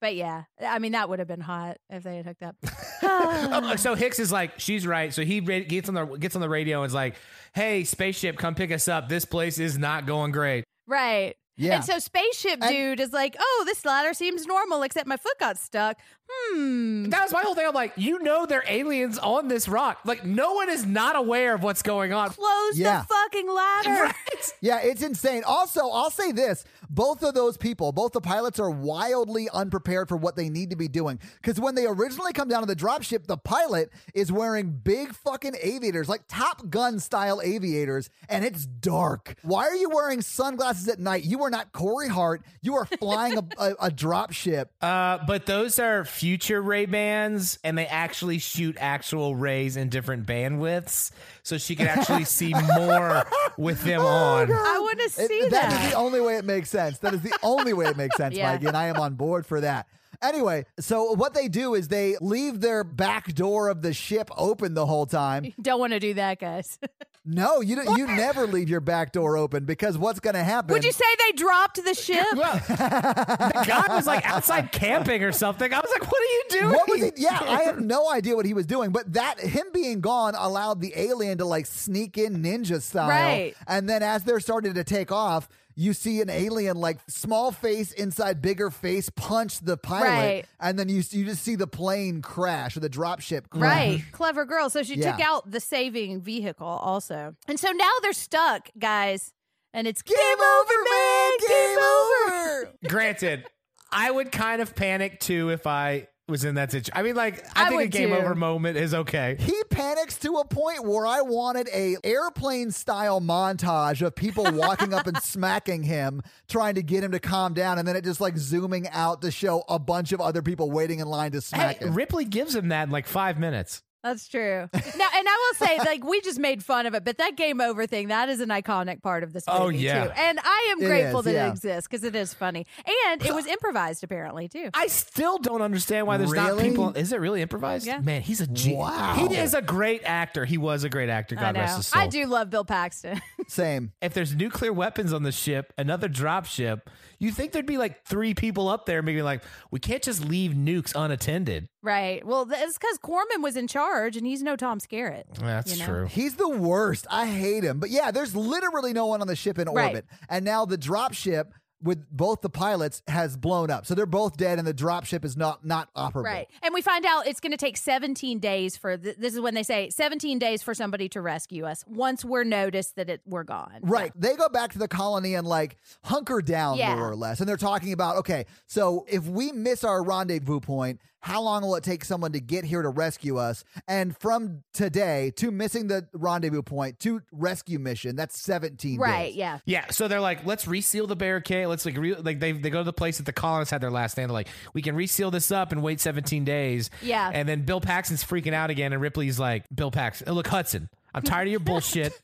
But yeah, I mean, that would have been hot if they had hooked up. oh, so Hicks is like, she's right. So he gets on the gets on the radio and is like, hey, spaceship, come pick us up. This place is not going great. Right. Yeah. And so spaceship dude I, is like, oh, this ladder seems normal, except my foot got stuck. Hmm. That was my whole thing. I'm like, you know, there are aliens on this rock. Like, no one is not aware of what's going on. Close yeah. the fucking ladder. Right? Yeah, it's insane. Also, I'll say this. Both of those people, both the pilots are wildly unprepared for what they need to be doing. Because when they originally come down to the dropship, the pilot is wearing big fucking aviators, like Top Gun style aviators, and it's dark. Why are you wearing sunglasses at night? You are not Corey Hart. You are flying a, a, a dropship. Uh, but those are future Ray-Bans, and they actually shoot actual rays in different bandwidths, so she can actually see more with them oh, on. God. I want to see it, that. That is the only way it makes sense. That is the only way it makes sense, yeah. Mikey, and I am on board for that. Anyway, so what they do is they leave their back door of the ship open the whole time. You don't want to do that, guys. No, you don't, you never leave your back door open, because what's going to happen? Would you say they dropped the ship? Well, the God was like outside camping or something. I was like, what are you doing? What was he? Yeah, I have no idea what he was doing, but that him being gone allowed the alien to like sneak in ninja style. Right. And then as they're starting to take off, you see an alien, like small face inside bigger face, punch the pilot, right. and then you you just see the plane crash or the dropship crash. Right, clever girl. So she yeah. took out the saving vehicle also, and so now they're stuck, guys, and it's game, game over, man. Game, game over. over. Granted, I would kind of panic too if I was in that situation. I mean, like, I, I think a game too. over moment is okay. He panics to a point where I wanted a airplane style montage of people walking up and smacking him, trying to get him to calm down, and then it just like zooming out to show a bunch of other people waiting in line to smack hey, him. Ripley gives him that in like five minutes. That's true. Now, and I will say, like, we just made fun of it, but that game over thing, that is an iconic part of this movie, oh, yeah. too. And I am it grateful is, that yeah. it exists, because it is funny. And it was improvised, apparently, too. I still don't understand why there's really? not people. Is it really improvised? Yeah. Man, he's a genius. Wow. He is a great actor. He was a great actor, God rest his soul. I do love Bill Paxton. Same. If there's nuclear weapons on the ship, another drop ship, you think there'd be like three people up there, maybe like, we can't just leave nukes unattended. Right. Well, it's because Corman was in charge, and he's no Tom Skerritt. That's you know? true. He's the worst. I hate him. But yeah, there's literally no one on the ship in right. orbit. And now the dropship with both the pilots has blown up. So they're both dead, and the dropship is not not operable. Right. And we find out it's going to take seventeen days for, th- this is when they say seventeen days for somebody to rescue us once we're noticed that it, we're gone. Right. Yeah. They go back to the colony and like hunker down yeah. more or less. And they're talking about, okay, so if we miss our rendezvous point, how long will it take someone to get here to rescue us? And from today to missing the rendezvous point to rescue mission, that's seventeen right, days. Yeah. Yeah. So they're like, let's reseal the barricade. Let's like, re- like they they go to the place that the colonists had their last stand. They're like, we can reseal this up and wait seventeen days. Yeah. And then Bill Paxton's freaking out again. And Ripley's like, Bill Paxton, oh, look, Hudson, I'm tired of your bullshit.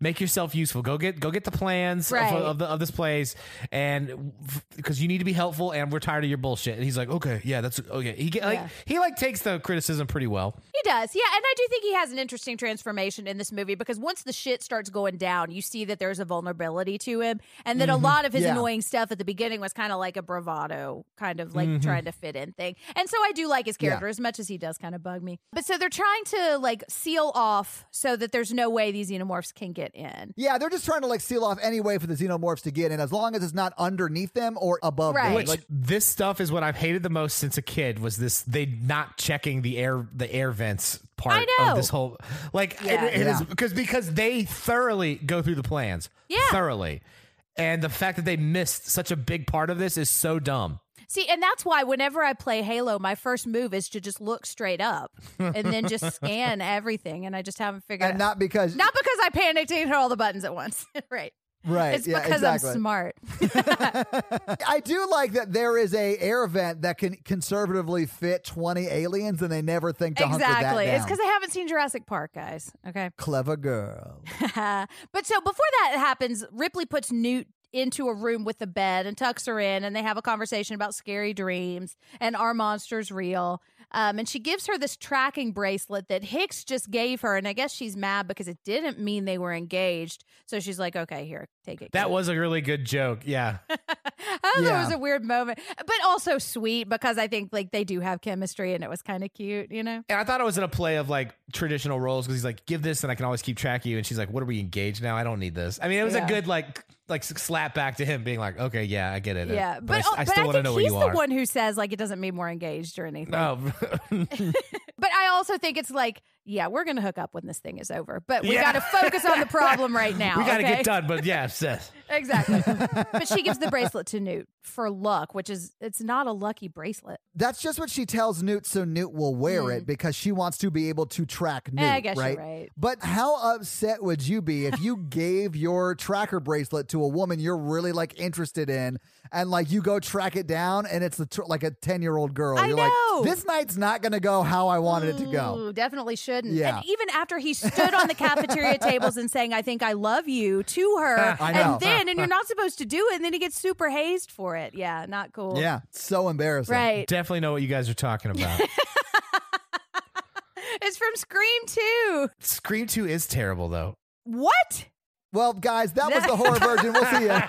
Make yourself useful. Go get go get the plans right. of, of, the, of this place, and because you need to be helpful, and we're tired of your bullshit. And he's like, okay, yeah, that's okay. He get, yeah. like he like takes the criticism pretty well. He does, yeah. And I do think he has an interesting transformation in this movie, because once the shit starts going down, you see that there's a vulnerability to him, and that mm-hmm. a lot of his yeah. annoying stuff at the beginning was kind of like a bravado, kind of like mm-hmm. trying to fit in thing. And so I do like his character yeah. as much as he does kind of bug me. But so they're trying to like seal off so that there's no way these xenomorphs can get in. Yeah, they're just trying to like seal off any way for the xenomorphs to get in, as long as it's not underneath them or above right. them. Which, like, this stuff is what I've hated the most since a kid, was this they not checking the air the air vents part of this whole like yeah. it, it yeah. is because because they thoroughly go through the plans. Yeah. Thoroughly. And the fact that they missed such a big part of this is so dumb. See, and that's why whenever I play Halo, my first move is to just look straight up and then just scan everything, and I just haven't figured and it out. And not because... Not because I panicked and hit all the buttons at once. Right. Right. It's yeah, because exactly. I'm smart. I do like that there is a air vent that can conservatively fit twenty aliens, and they never think to exactly. hunker that down. Exactly. It's because I haven't seen Jurassic Park, guys. Okay. Clever girl. But so before that happens, Ripley puts Newt into a room with a bed and tucks her in, and they have a conversation about scary dreams and are monsters real? Um, and she gives her this tracking bracelet that Hicks just gave her, and I guess she's mad because it didn't mean they were engaged. So she's like, okay, here, take it. That was a really good joke. Yeah. I thought yeah. it was a weird moment, but also sweet because I think like they do have chemistry, and it was kind of cute, you know? And I thought it was in a play of like traditional roles because he's like, give this and I can always keep track of you. And she's like, what, are we engaged now? I don't need this. I mean, it was yeah. a good like... like slap back to him being like, okay, yeah, I get it. Yeah, but, but I, I still want to know where you are. He's the one who says like it doesn't mean we're engaged or anything. No. But I also think it's like, yeah, we're going to hook up when this thing is over, but we yeah. got to focus on the problem right now. We got to okay? get done, but yeah, Seth. Exactly. But she gives the bracelet to Newt for luck, which is, it's not a lucky bracelet. That's just what she tells Newt so Newt will wear mm. it because she wants to be able to track Newt, I guess right? You're right? But how upset would you be if you gave your tracker bracelet to a woman you're really like interested in and like you go track it down and it's a tr- like a ten-year-old girl. I you're know. Like, this night's not going to go how I wanted Ooh, it to go. Definitely should. And, yeah. and even after he stood on the cafeteria tables and saying, I think I love you to her. I know. And then, and you're not supposed to do it. And then he gets super hazed for it. Yeah. Not cool. Yeah. So embarrassing. Right. Definitely know what you guys are talking about. It's from Scream two. Scream two is terrible though. What? Well, guys, that was the Horror Virgin. We'll see you.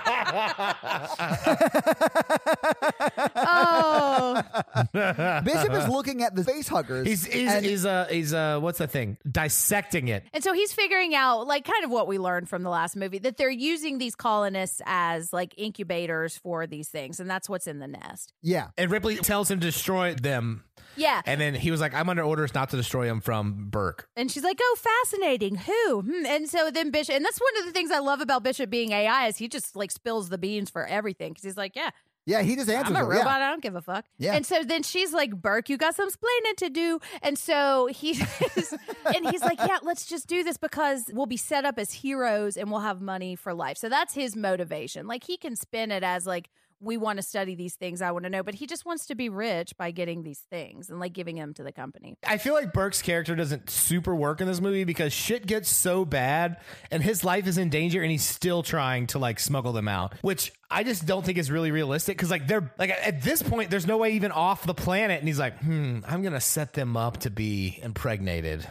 Oh. Bishop is looking at the face huggers. He's he's and he's uh he's uh what's the thing? Dissecting it. And so he's figuring out like kind of what we learned from the last movie, that they're using these colonists as like incubators for these things, and that's what's in the nest. Yeah. And Ripley tells him to destroy them. Yeah. And then he was like, I'm under orders not to destroy him from Burke. And she's like, oh, fascinating. Who? Hmm. And so then Bishop, and that's one of the things I love about Bishop being A I is he just like spills the beans for everything because he's like, yeah. Yeah, he just answers. I'm a robot. Yeah. I don't give a fuck. Yeah. And so then she's like, Burke, you got some explaining to do. And so he's, and he's like, yeah, let's just do this because we'll be set up as heroes and we'll have money for life. So that's his motivation. Like he can spin it as like, we want to study these things. I want to know. But he just wants to be rich by getting these things and like giving them to the company. I feel like Burke's character doesn't super work in this movie because shit gets so bad and his life is in danger and he's still trying to like smuggle them out, which I just don't think is really realistic. Cause like they're like at this point, there's no way even off the planet. And he's like, hmm, I'm going to set them up to be impregnated.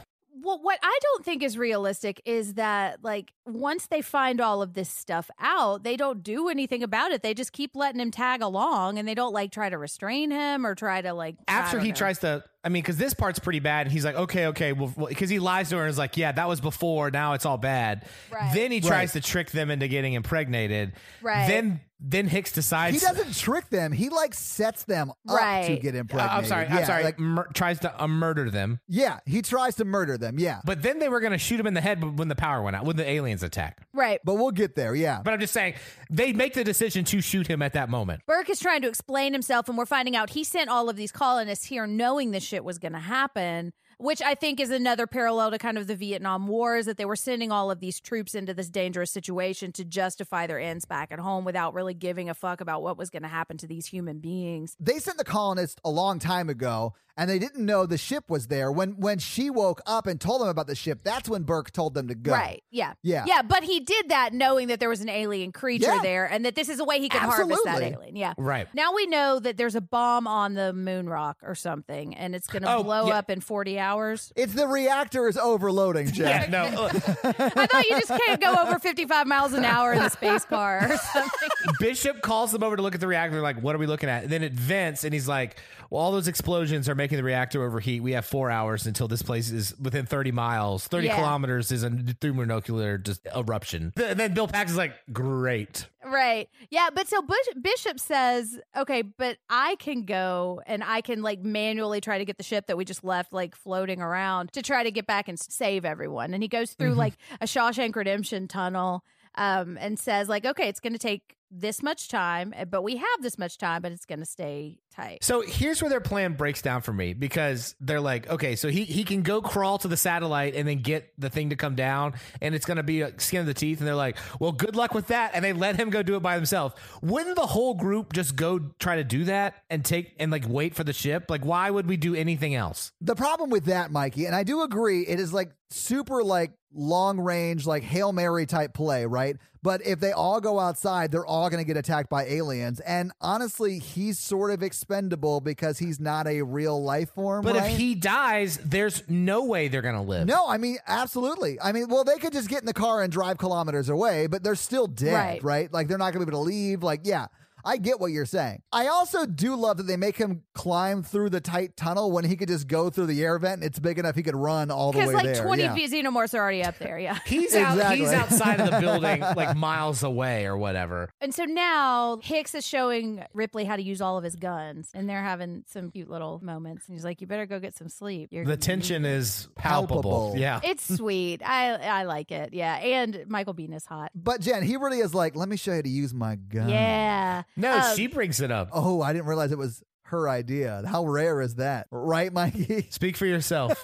Well, what I don't think is realistic is that, like, once they find all of this stuff out, they don't do anything about it. They just keep letting him tag along, and they don't, like, try to restrain him or try to, like... After he know. tries to... I mean, because this part's pretty bad, and he's like, okay, okay, well, because he lies to her and is like, yeah, that was before, now it's all bad. Right. Then he tries right. to trick them into getting impregnated. Right. Then... Then Hicks decides... He doesn't trick them. He, like, sets them up right. to get impregnated. Uh, I'm sorry. Yeah, I'm sorry. Like, Mur- tries to uh, murder them. Yeah, he tries to murder them, yeah. But then they were going to shoot him in the head when the power went out, when the aliens attacked. Right. But we'll get there, yeah. But I'm just saying, they make the decision to shoot him at that moment. Burke is trying to explain himself, and we're finding out he sent all of these colonists here knowing this shit was going to happen, which I think is another parallel to kind of the Vietnam War, is that they were sending all of these troops into this dangerous situation to justify their ends back at home without really giving a fuck about what was going to happen to these human beings. They sent the colonists a long time ago, and they didn't know the ship was there. When when she woke up and told them about the ship, that's when Burke told them to go. Right, yeah. Yeah, yeah, but he did that knowing that there was an alien creature yeah. there and that this is a way he could Absolutely. harvest that alien. Yeah. Right. Now we know that there's a bomb on the moon rock or something, and it's going to oh, blow yeah. up in forty hours. It's the reactor is overloading, Jack. Yeah, no. I thought you just can't go over fifty-five miles an hour in the space car or something. Bishop calls them over to look at the reactor, like, what are we looking at? And then it vents, and he's like, well, all those explosions are making the reactor overheat. We have four hours until this place is within thirty miles. thirty yeah. kilometers is a thermonuclear just eruption. And then Bill Paxton's like, great. Right. Yeah. But so Bush, Bishop says, okay, but I can go and I can like manually try to get the ship that we just left like floating around to try to get back and save everyone. And he goes through mm-hmm. like a Shawshank Redemption tunnel um, and says like, okay, it's going to take this much time, but we have this much time, but it's going to stay type. So here's where their plan breaks down for me, because they're like, okay, so he, he can go crawl to the satellite and then get the thing to come down, and it's going to be a skin of the teeth. And they're like, well, good luck with that. And they let him go do it by himself. Wouldn't the whole group just go try to do that and take and like wait for the ship? Like, why would we do anything else? The problem with that, Mikey, and I do agree, it is like super like long range, like Hail Mary type play, right? But if they all go outside, they're all going to get attacked by aliens. And honestly, he's sort of expendable because he's not a real life form. But right? If he dies, there's no way they're going to live. No, I mean, absolutely. I mean, well, they could just get in the car and drive kilometers away, but they're still dead, right? right? Like, they're not going to be able to leave. Like, yeah. I get what you're saying. I also do love that they make him climb through the tight tunnel when he could just go through the air vent, and it's big enough he could run all the way like there. Because like twenty yeah. xenomorphs are already up there, yeah. he's, out, exactly. he's outside of the building, like miles away or whatever. And so now Hicks is showing Ripley how to use all of his guns, and they're having some cute little moments. And he's like, you better go get some sleep. You're the tension is palpable. palpable. Yeah, it's sweet. I I like it, yeah. And Michael Biehn is hot. But Jen, he really is like, let me show you how to use my gun. Yeah. No, um, she brings it up. Oh, I didn't realize it was her idea. How rare is that? Right, Mikey? Speak for yourself.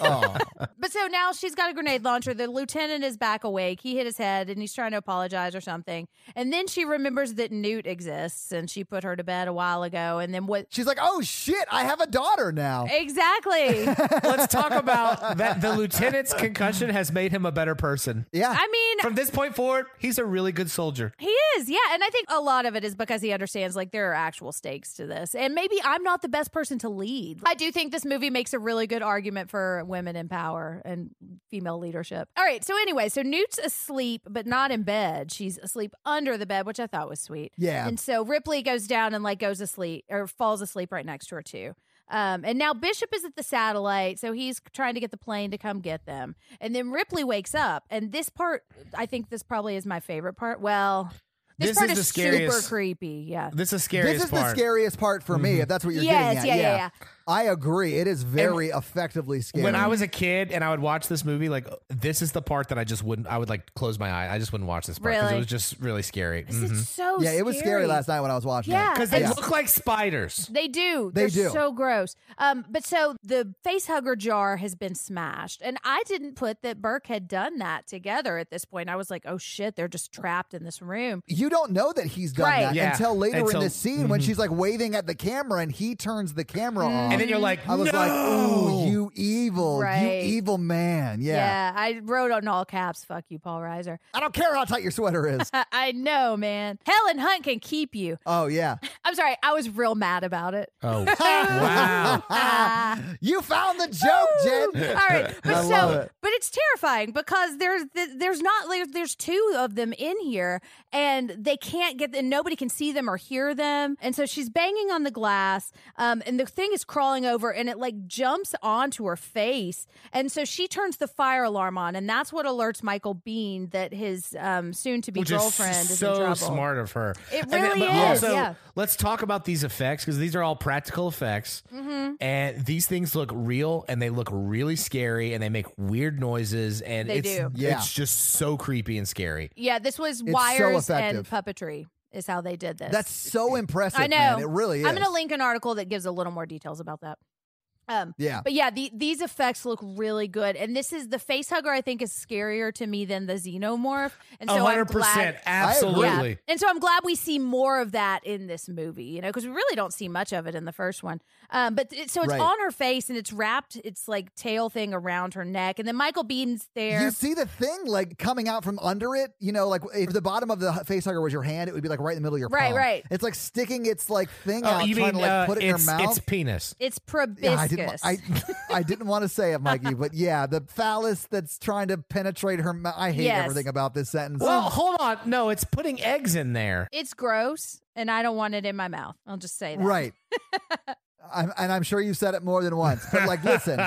Oh. But so now she's got a grenade launcher. The lieutenant is back awake. He hit his head, and he's trying to apologize or something. And then she remembers that Newt exists, and she put her to bed a while ago. And then what? She's like, oh, shit, I have a daughter now. Exactly. Let's talk about that. The lieutenant's concussion has made him a better person. Yeah. I mean, from this point forward, he's a really good soldier. He is. Yeah. And I think a lot of it is because he understands, like, there are actual stakes to this. And maybe I'm not the best person to lead. I do think this movie makes a really good argument for women in power and female leadership. All right. So anyway, so Newt's asleep, but not in bed. She's asleep under the bed, which I thought was sweet. Yeah. And so Ripley goes down and like goes asleep or falls asleep right next to her too. Um, and now Bishop is at the satellite, so he's trying to get the plane to come get them. And then Ripley wakes up. And this part, I think this probably is my favorite part. Well... This, this part is, is super creepy. Yeah. This is scariest This is part. the scariest part for mm-hmm. me, if that's what you're yes, getting at. Yeah, yeah, yeah, yeah. I agree. It is very and effectively scary. When I was a kid and I would watch this movie, like, this is the part that I just wouldn't, I would like close my eye. I just wouldn't watch this part because really? it was just really scary. This mm-hmm. is so yeah, scary. Yeah, it was scary last night when I was watching yeah. it. Because they yeah. look like spiders. They do. They They're do. so gross. Um, but so the facehugger jar has been smashed. And I didn't put that Burke had done that together at this point. I was like, oh shit, they're just trapped in this room. You don't know that he's done right. that yeah. until later until, in the scene mm-hmm. when she's like waving at the camera and he turns the camera on. And then you're like, I was no! like, ooh, you evil, right. you evil man. Yeah. Yeah. I wrote on all caps, fuck you, Paul Reiser. I don't care how tight your sweater is. I know, man. Helen Hunt can keep you. Oh, yeah. I'm sorry. I was real mad about it. Oh, wow. uh, you found the joke, Jen. All right. But I so, love it. But it's terrifying because there's, there's not, like, there's two of them in here and they can't get, and nobody can see them or hear them. And so she's banging on the glass. Um, and the thing is crawling over and it like jumps onto her face. And so she turns the fire alarm on. And that's what alerts Michael Biehn that his um, soon to be girlfriend is, so is in trouble. So smart of her. It really then, is. Also, yeah. let's talk about these effects because these are all practical effects. Mm-hmm. And these things look real and they look really scary and they make weird noises. And they it's, do. Yeah. it's just so creepy and scary. Yeah, this was it's wires so and puppetry. Is how they did this. That's so impressive. I know. Man. It really is. I'm going to link an article that gives a little more details about that. Um, yeah. But yeah, the, these effects look really good. And this is the facehugger, I think, is scarier to me than the xenomorph. And so one hundred percent. I'm glad, absolutely. Yeah. And so I'm glad we see more of that in this movie, you know, because we really don't see much of it in the first one. Um, but it, so it's right. on her face and it's wrapped, it's like tail thing around her neck. And then Michael Biehn there. You see the thing like coming out from under it, you know, like if the bottom of the facehugger was your hand, it would be like right in the middle of your palm. Right, right. It's like sticking its like thing oh, out, you trying mean, to like uh, put it in your mouth. It's penis. It's proboscis. Yeah, I did I, I didn't want to say it, Mikey, but yeah, the phallus that's trying to penetrate her mouth. I hate yes. everything about this sentence. Well, hold on. No, it's putting eggs in there. It's gross, and I don't want it in my mouth. I'll just say that. Right. I'm, and I'm sure you said it more than once, but like, listen.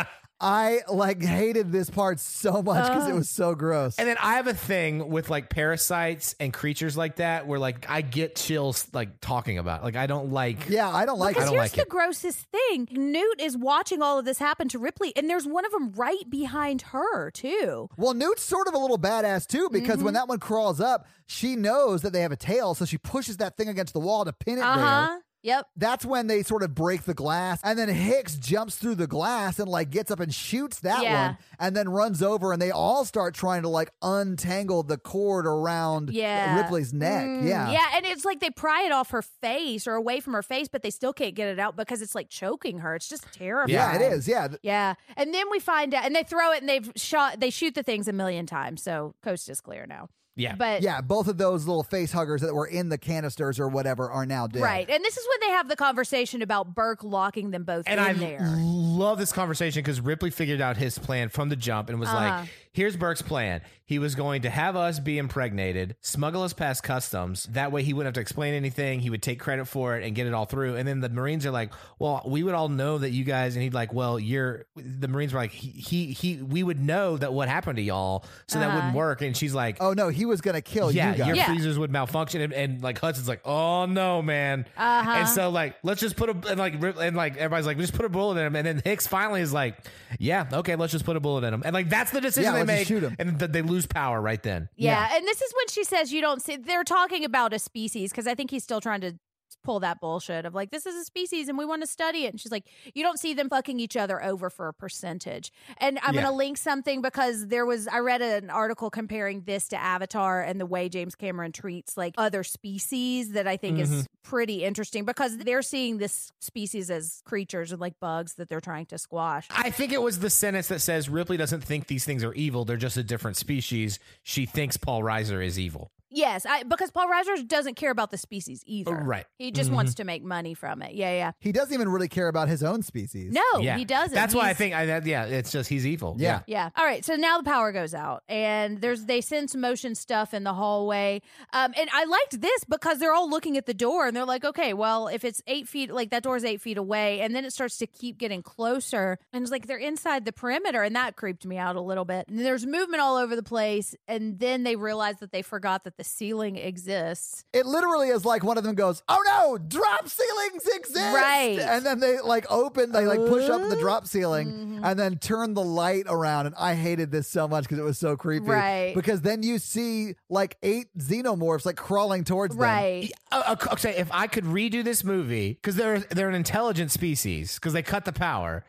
I like hated this part so much because it was so gross. And then I have a thing with like parasites and creatures like that where like I get chills like talking about it. Like I don't like Yeah, I don't like because it. Because here's like the it. grossest thing. Newt is watching all of this happen to Ripley and there's one of them right behind her too. Well, Newt's sort of a little badass too because mm-hmm. when that one crawls up, she knows that they have a tail, so she pushes that thing against the wall to pin it uh-huh. there. Yep. That's when they sort of break the glass, and then Hicks jumps through the glass and like gets up and shoots that yeah. one, and then runs over, and they all start trying to like untangle the cord around yeah. Ripley's neck. Mm, yeah. Yeah. And it's like they pry it off her face or away from her face, but they still can't get it out because it's like choking her. It's just terrifying. Yeah, it is. Yeah. Yeah. And then we find out, and they throw it, and they've shot, they shoot the things a million times. So coast is clear now. Yeah, but yeah, both of those little face huggers that were in the canisters or whatever are now dead. Right, and this is when they have the conversation about Burke locking them both and in I there. And I love this conversation because Ripley figured out his plan from the jump and was uh-huh. like, here's Burke's plan. He was going to have us be impregnated, smuggle us past customs. That way he wouldn't have to explain anything. He would take credit for it and get it all through. And then the Marines are like, well, we would all know that you guys, and he'd like, well, you're, the Marines were like, he, he, he we would know that what happened to y'all. So uh-huh. that wouldn't work. And she's like, oh no, he was going to kill yeah, you guys. Your yeah. freezers would malfunction. And, and like Hudson's like, oh no, man. Uh-huh. And so like, let's just put a, and like, and like, everybody's like, just put a bullet in him. And then Hicks finally is like, yeah, okay, let's just put a bullet in him. And like, that's the decision. Yeah. Make, shoot him. And th- they lose power right then. Yeah, yeah, and this is when she says you don't see. They're talking about a species because I think he's still trying to pull that bullshit of like, this is a species and we want to study it. And she's like, you don't see them fucking each other over for a percentage. And I'm yeah. going to link something because there was, I read an article comparing this to Avatar and the way James Cameron treats like other species that I think mm-hmm. is pretty interesting because they're seeing this species as creatures and like bugs that they're trying to squash. I think it was the sentence that says Ripley doesn't think these things are evil. They're just a different species. She thinks Paul Reiser is evil. Yes, I, because Paul Reiser doesn't care about the species either. Right. He just mm-hmm. wants to make money from it. Yeah, yeah. He doesn't even really care about his own species. No, yeah. he doesn't. That's he's, why I think, I, yeah, it's just he's evil. Yeah. yeah. Yeah. All right, so now the power goes out, and there's they sense motion stuff in the hallway. Um, and I liked this because they're all looking at the door, and they're like, okay, well, if it's eight feet, like that door's eight feet away, and then it starts to keep getting closer, and it's like they're inside the perimeter, and that creeped me out a little bit. And there's movement all over the place, and then they realize that they forgot that the ceiling exists. It literally is like one of them goes, oh no, drop ceilings exist, right? And then they like open, they like push up the drop ceiling mm-hmm. and then turn the light around, and I hated this so much because it was so creepy, right? Because then you see like eight xenomorphs like crawling towards right. them. Right. Okay, if I could redo this movie, because they're they're an intelligent species because they cut the power,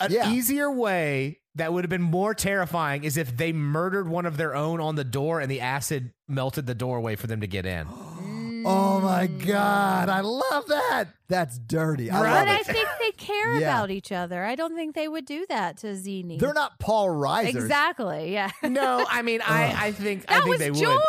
an yeah. easier way that would have been more terrifying is if they murdered one of their own on the door and the acid melted the doorway for them to get in. Oh my God, I love that. That's dirty. I right? love it. But I think they care yeah. about each other. I don't think they would do that to Zini. They're not Paul Reiser. Exactly, yeah. No, I mean, I, I think, I think they George. Would. That was George!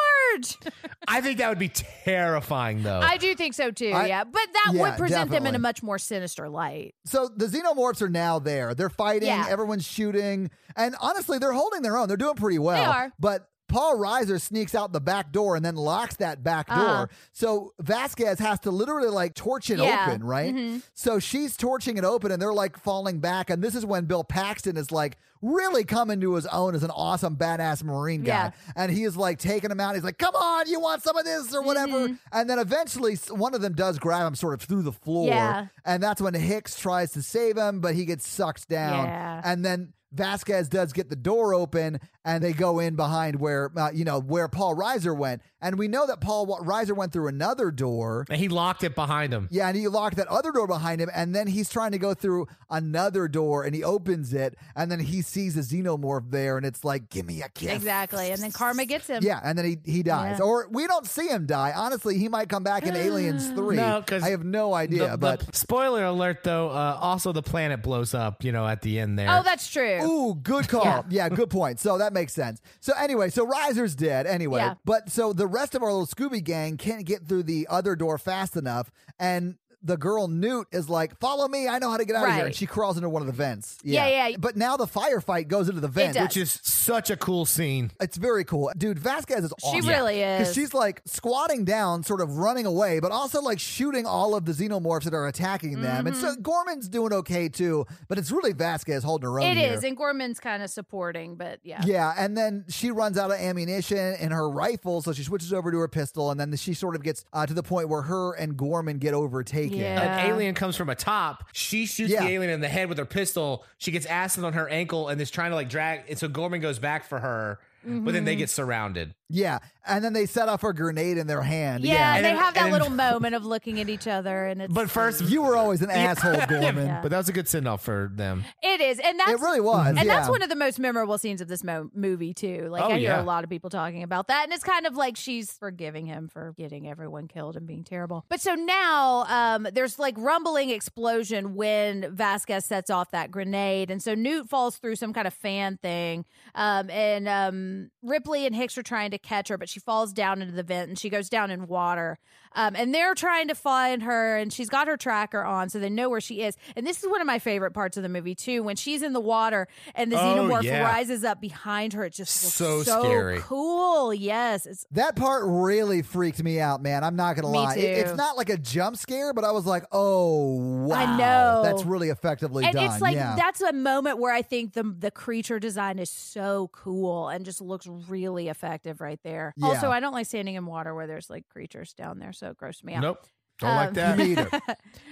I think that would be terrifying, though. I do think so, too, I, yeah. But that yeah, would present definitely. Them in a much more sinister light. So the xenomorphs are now there. They're fighting. Yeah. Everyone's shooting. And honestly, they're holding their own. They're doing pretty well. They are. But Paul Reiser sneaks out the back door and then locks that back door. Uh-huh. So Vasquez has to literally like torch it yeah. open, right? Mm-hmm. So she's torching it open and they're like falling back. And this is when Bill Paxton is like really coming to his own as an awesome badass Marine guy. Yeah. And he is like taking him out. He's like, come on, you want some of this or whatever. Mm-hmm. And then eventually one of them does grab him sort of through the floor. Yeah. And that's when Hicks tries to save him, but he gets sucked down. Yeah. And then Vasquez does get the door open and they go in behind where, uh, you know, where Paul Reiser went. And we know that Paul Reiser went through another door. And he locked it behind him. Yeah, and he locked that other door behind him. And then he's trying to go through another door and he opens it. And then he sees a xenomorph there and it's like, give me a kiss. Exactly. And then karma gets him. Yeah, and then he, he dies. Yeah. Or we don't see him die. Honestly, he might come back in Aliens three. No, I have no idea. The, but the, spoiler alert, though, uh, also the planet blows up, you know, at the end there. Oh, that's true. Ooh, good call. Yeah. yeah, good point. So that makes sense. So anyway, so Reiser's dead anyway. Yeah. But so the rest of our little Scooby gang can't get through the other door fast enough. And the girl Newt is like, follow me, I know how to get out right. of here. And she crawls into one of the vents. Yeah. yeah, yeah. But now the firefight goes into the vent. Which is such a cool scene. It's very cool. Dude, Vasquez is awesome. She really yeah. is. Because she's like squatting down, sort of running away, but also like shooting all of the xenomorphs that are attacking them. Mm-hmm. And so Gorman's doing okay too, but it's really Vasquez holding her own It here. is, and Gorman's kind of supporting, but yeah. Yeah, and then she runs out of ammunition in her rifle, so she switches over to her pistol, and then she sort of gets uh, to the point where her and Gorman get overtaken. Yeah. An alien comes from atop. She shoots yeah. the alien in the head with her pistol. She gets acid on her ankle and is trying to like drag. And so Gorman goes back for her, mm-hmm. but then they get surrounded. Yeah, and then they set off a grenade in their hand. Yeah, yeah. And they and, have that and, little moment of looking at each other, and it's. But first, you were always an asshole, Gorman. Yeah. But that was a good send off for them. It is, and that's it really was, and yeah. that's one of the most memorable scenes of this mo- movie too. Like oh, I hear yeah. a lot of people talking about that, and it's kind of like she's forgiving him for getting everyone killed and being terrible. But so now, um, there's like rumbling explosion when Vasquez sets off that grenade, and so Newt falls through some kind of fan thing, um, and um, Ripley and Hicks are trying to. To catch her, but she falls down into the vent and she goes down in water. Um, and they're trying to find her, and she's got her tracker on, so they know where she is. And this is one of my favorite parts of the movie too, when she's in the water and the oh, xenomorph yeah. rises up behind her. It just looks so, so scary. Cool. Yes, it's- that part really freaked me out, man. I'm not gonna me lie, it, it's not like a jump scare, but I was like, oh wow, I know that's really effectively and done. It's like yeah. that's a moment where I think the the creature design is so cool and just looks really effective. Right there. Yeah. Also, I don't like standing in water where there's like creatures down there, so it grossed me out. Nope. Don't um, like that either.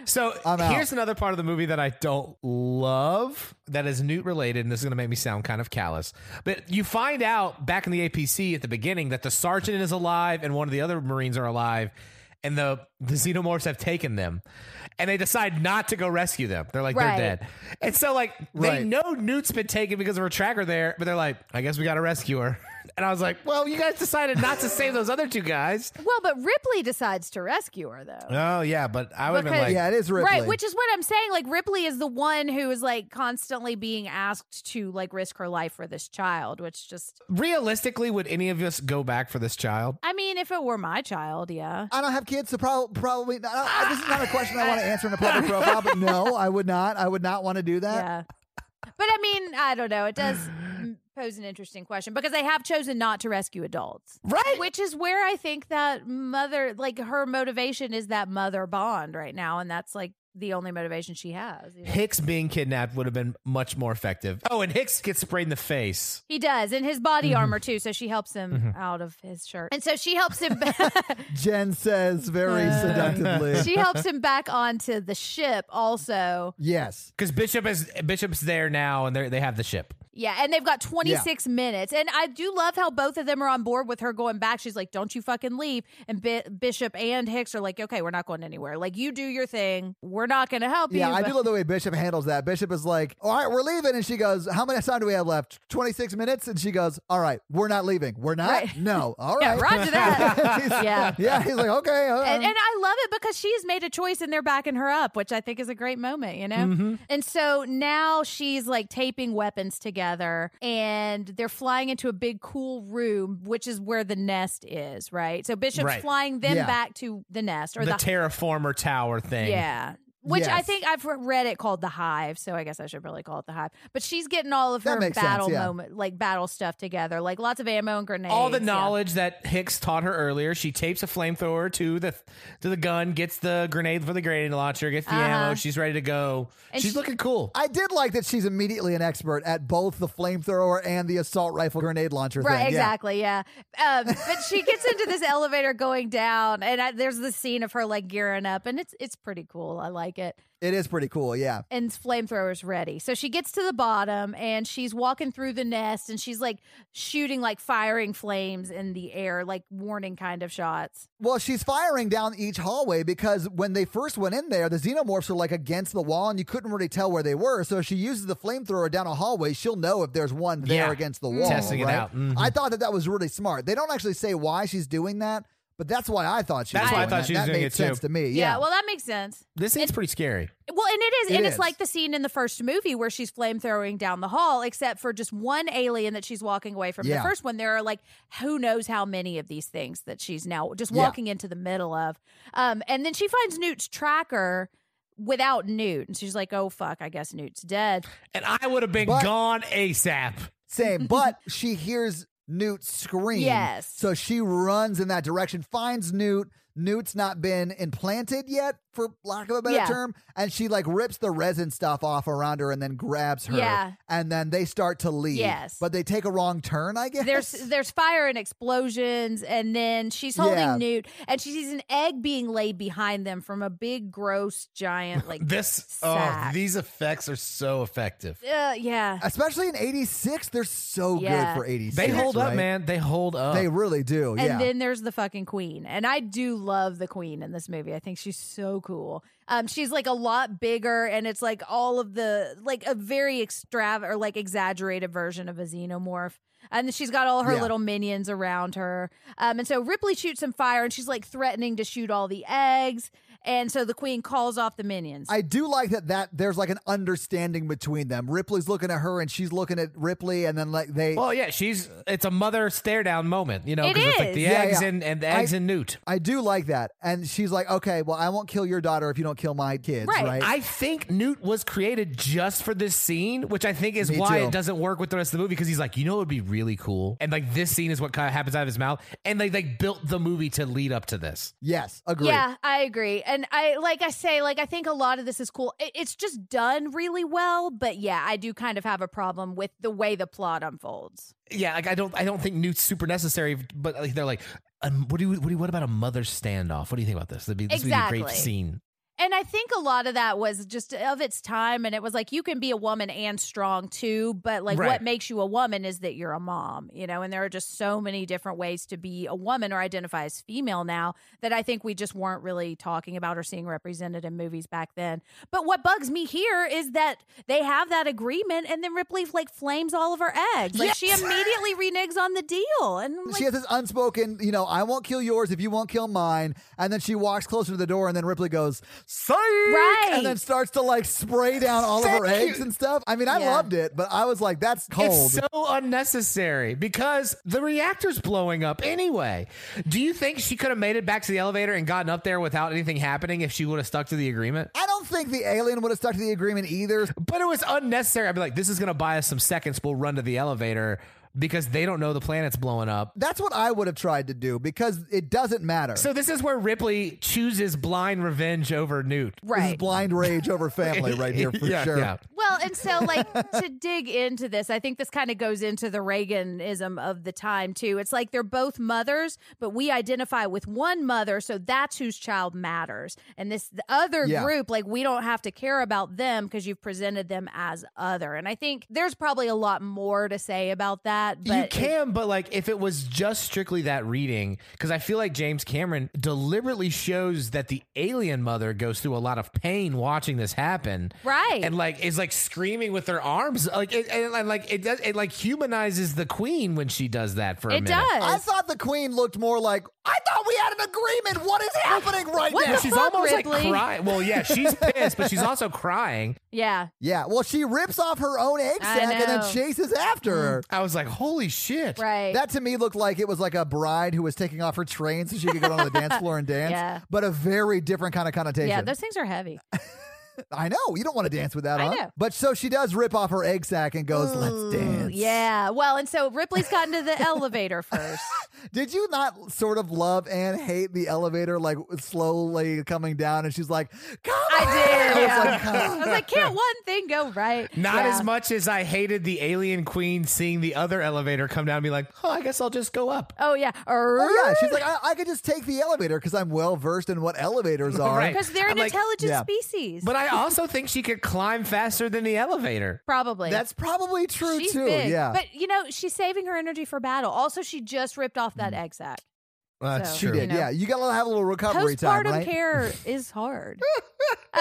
So here's another part of the movie that I don't love that is Newt related, and this is going to make me sound kind of callous. But you find out back in the A P C at the beginning that the sergeant is alive and one of the other Marines are alive, and the, the xenomorphs have taken them, and they decide not to go rescue them. They're like, right. they're dead. And so like they right. know Newt's been taken because of her tracker there, but they're like, I guess we got to rescue her. And I was like, well, you guys decided not to save those other two guys. Well, but Ripley decides to rescue her, though. Oh, yeah, but I would have been like... Yeah, it is Ripley. Right, which is what I'm saying. Like, Ripley is the one who is, like, constantly being asked to, like, risk her life for this child, which just... Realistically, would any of us go back for this child? I mean, if it were my child, yeah. I don't have kids, so pro- probably... Not, I, this is not a question I want to answer in a public profile, but no, I would not. I would not want to do that. Yeah. But, I mean, I don't know. It does... pose an interesting question because they have chosen not to rescue adults, right? Which is where I think that mother, like her motivation is that mother bond right now, and that's like the only motivation she has. You know? Hicks being kidnapped would have been much more effective. Oh, and Hicks gets sprayed in the face. He does, and his body mm-hmm. armor too, so she helps him mm-hmm. out of his shirt. And so she helps him back. Jen says very uh, seductively. She helps him back onto the ship also. Yes. Because Bishop is Bishop's there now, and they they have the ship. Yeah, and they've got twenty-six yeah. minutes. And I do love how both of them are on board with her going back. She's like, don't you fucking leave. And Bi- Bishop and Hicks are like, okay, we're not going anywhere. Like, you do your thing. We're not going to help yeah, you. Yeah, I but- do love the way Bishop handles that. Bishop is like, all right, we're leaving. And she goes, how much time do we have left? twenty-six minutes? And she goes, all right, we're not leaving. We're not? Right. No. All right. Yeah, roger that. yeah. Yeah, he's like, okay. All right. and, and I love it because she's made a choice and they're backing her up, which I think is a great moment, you know? Mm-hmm. And so now she's like taping weapons together. And they're flying into a big cool room, which is where the nest is, right? So Bishop's right. flying them yeah. back to the nest. Or the, the terraformer tower thing. Yeah. Which yes. I think I've read it called the Hive, so I guess I should really call it the Hive. But she's getting all of that her battle sense, yeah. moment, like battle stuff together, like lots of ammo and grenades. All the knowledge yeah. that Hicks taught her earlier. She tapes a flamethrower to the to the gun, gets the grenade for the grenade launcher, gets the uh-huh. ammo. She's ready to go. And she's she, looking cool. I did like that she's immediately an expert at both the flamethrower and the assault rifle grenade launcher. Right, thing. exactly, yeah. yeah. Um, but she gets into this elevator going down, and I, there's the scene of her like gearing up, and it's it's pretty cool. I like. It. It is pretty cool, yeah. And flamethrower's ready. So she gets to the bottom, and she's walking through the nest, and she's, like, shooting, like, firing flames in the air, like, warning kind of shots. Well, she's firing down each hallway because when they first went in there, the xenomorphs were, like, against the wall, and you couldn't really tell where they were. So if she uses the flamethrower down a hallway, she'll know if there's one there yeah. against the wall, testing right? it out. Mm-hmm. I thought that that was really smart. They don't actually say why she's doing that. But that's why I thought she was doing it. That's why I thought she was doing it, too. That made sense to me. Yeah. yeah, well, that makes sense. This scene's pretty scary. Well, and it is. It and it's is. like the scene in the first movie where she's flamethrowing down the hall, except for just one alien that she's walking away from. Yeah. The first one, there are like who knows how many of these things that she's now just walking yeah. into the middle of. Um, and then she finds Newt's tracker without Newt. And she's like, oh, fuck, I guess Newt's dead. And I would have been but, gone ASAP. Same. But she hears Newt scream. Yes. So she runs in that direction, finds Newt. Newt's not been implanted yet, for lack of a better yeah. term, and she like rips the resin stuff off around her and then grabs her, yeah. and then they start to leave. Yes, but they take a wrong turn, I guess. There's there's fire and explosions, and then she's holding yeah. Newt, and she sees an egg being laid behind them from a big, gross, giant like this. Oh, these effects are so effective. Uh, yeah, especially in eighty-six, they're so yeah. good for eighty-six. They hold right? up, man. They hold up. They really do. And yeah. then there's the fucking queen, and I do love the queen in this movie. I think she's so cool. Um, she's like a lot bigger, and it's like all of the like a very extravagant or like exaggerated version of a xenomorph. And she's got all her yeah. little minions around her. Um, and so Ripley shoots some fire, and she's like threatening to shoot all the eggs. And so the queen calls off the minions. I do like that, that there's like an understanding between them. Ripley's looking at her, and she's looking at Ripley, and then like they... Well, yeah, she's... It's a mother stare down moment, you know? It is. It's like the yeah, eggs yeah. And, and the eggs I, and Newt. I do like that. And she's like, okay, well, I won't kill your daughter if you don't kill my kids, right? right? I think Newt was created just for this scene, which I think is Me why too. It doesn't work with the rest of the movie, because he's like, you know what would be really cool? And like this scene is what kind of happens out of his mouth. And they like built the movie to lead up to this. Yes, agree. Yeah, I agree. And I, like I say, like, I think a lot of this is cool. It's just done really well. But yeah, I do kind of have a problem with the way the plot unfolds. Yeah. Like, I don't, I don't think Newt's super necessary, but like, they're like, um, what do you, what do you, what about a mother standoff? What do you think about this? That'd be, this exactly. would be a great scene. And I think a lot of that was just of its time. And it was like, you can be a woman and strong too, but like right. what makes you a woman is that you're a mom, you know, and there are just so many different ways to be a woman or identify as female now that I think we just weren't really talking about or seeing represented in movies back then. But what bugs me here is that they have that agreement, and then Ripley like flames all of her eggs. Like yes. she immediately reneges on the deal. And like, she has this unspoken, you know, I won't kill yours if you won't kill mine. And then she walks closer to the door, and then Ripley goes, Psych! Right. And then starts to like spray down all Thank of her eggs you. And stuff. I mean, I yeah. loved it, but I was like, that's cold. It's so unnecessary because the reactor's blowing up anyway. Do you think she could have made it back to the elevator and gotten up there without anything happening if she would have stuck to the agreement? I don't think the alien would have stuck to the agreement either. But it was unnecessary. I'd be like, this is going to buy us some seconds. We'll run to the elevator. Because they don't know the planet's blowing up. That's what I would have tried to do, because it doesn't matter. So this is where Ripley chooses blind revenge over Newt. Right. This is blind rage over family right here for yeah, sure. Yeah. Well, and so like to dig into this, I think this kind of goes into the Reaganism of the time too. It's like they're both mothers, but we identify with one mother, so that's whose child matters. And this the other yeah. group, like we don't have to care about them because you've presented them as other. And I think there's probably a lot more to say about that. But you can, it, but like if it was just strictly that reading, because I feel like James Cameron deliberately shows that the alien mother goes through a lot of pain watching this happen, right? And like is like screaming with her arms, like it, and, and like it does, it like humanizes the queen when she does that for a it minute. It does. I thought the queen looked more like I thought we had an agreement. What is happening right what now? The she's fuck, almost Ripley? Like crying. Well, yeah, she's pissed, but she's also crying. Yeah, yeah. Well, she rips off her own egg sack and then chases after mm. her. I was like, holy shit. Right. That to me looked like it was like a bride who was taking off her train so she could go down to the dance floor and dance. Yeah. But a very different kind of connotation. Yeah, those things are heavy. I know. You don't want to dance with that on. I know. But so she does rip off her egg sack and goes, ooh, let's dance. Yeah. Well, and so Ripley's gotten to the elevator first. Did you not sort of love and hate the elevator, like slowly coming down? And she's like, come on. I did. I, yeah. was like, come I was like, can't one thing go right? Not yeah. as much as I hated the alien queen seeing the other elevator come down and be like, oh, I guess I'll just go up. Oh, yeah. Oh, yeah. She's like, I, I could just take the elevator because I'm well versed in what elevators are. Because right. they're an I'm intelligent like, species. Yeah. But I I also think she could climb faster than the elevator. Probably. That's probably true, she's too. Big. Yeah. But, you know, she's saving her energy for battle. Also, she just ripped off that egg sack. Well, that's so, true. She did, you know, yeah. You got to have a little recovery time, right? Postpartum care is hard.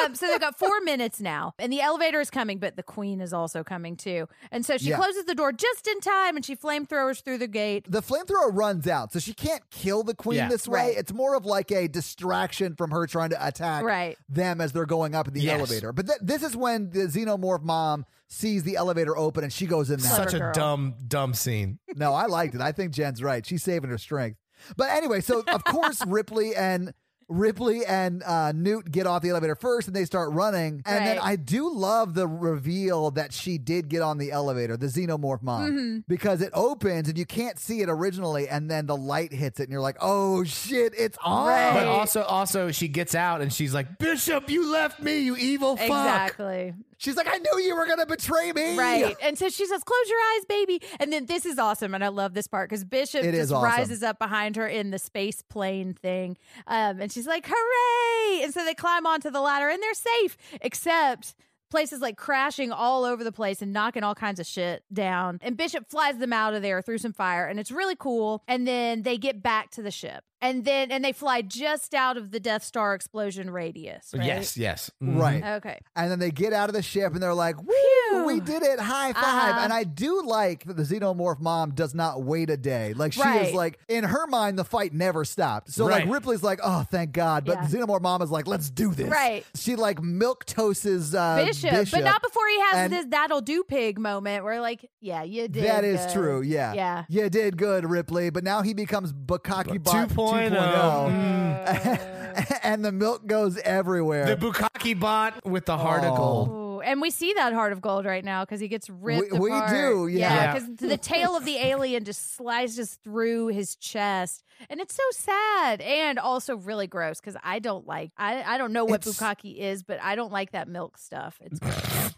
Um, so they've got four minutes now, and the elevator is coming, but the queen is also coming too. And so she yeah. closes the door just in time, and she flamethrowers through the gate. The flamethrower runs out, so she can't kill the queen yeah. this way. Right. It's more of like a distraction from her trying to attack right. them as they're going up in the yes. elevator. But th- this is when the xenomorph mom sees the elevator open, and she goes in there. Such a dumb, dumb scene. No, I liked it. I think Jen's right. She's saving her strength. But anyway, so of course Ripley and Ripley and uh, Newt get off the elevator first and they start running. And right. then I do love the reveal that she did get on the elevator, the xenomorph mom, mm-hmm. because it opens and you can't see it originally. And then the light hits it and you're like, oh shit, it's on. Right. But also, also she gets out and she's like, Bishop, you left me, you evil fuck. Exactly. She's like, I knew you were going to betray me. Right. And so she says, close your eyes, baby. And then this is awesome. And I love this part because Bishop it just awesome. rises up behind her in the space plane thing. Um, and she's like, hooray. And so they climb onto the ladder and they're safe, except places like crashing all over the place and knocking all kinds of shit down. And Bishop flies them out of there through some fire. And it's really cool. And then they get back to the ship. And then, and they fly just out of the Death Star explosion radius. Right? Yes, yes. Mm-hmm. Right. Okay. And then they get out of the ship and they're like, woo, we did it. High five. Uh-huh. And I do like that the xenomorph mom does not wait a day. Like, she right. is like, in her mind, the fight never stopped. So, right. like, Ripley's like, oh, thank God. But yeah. the xenomorph mom is like, let's do this. Right. She, like, milquetoases uh, Bishop, Bishop. But not before he has and this that'll do pig moment where, like, yeah, you did. That good. Is true. Yeah. Yeah. You did good, Ripley. But now he becomes Bukaki Bot. two point oh. And the milk goes everywhere. The Bukkake bot with the heart oh. of gold. And we see that heart of gold right now because he gets ripped we, we apart. We do, yeah. Because yeah, the tail of the alien just slices through his chest. And it's so sad and also really gross because I don't like, I, I don't know what it's, Bukkake is, but I don't like that milk stuff. It's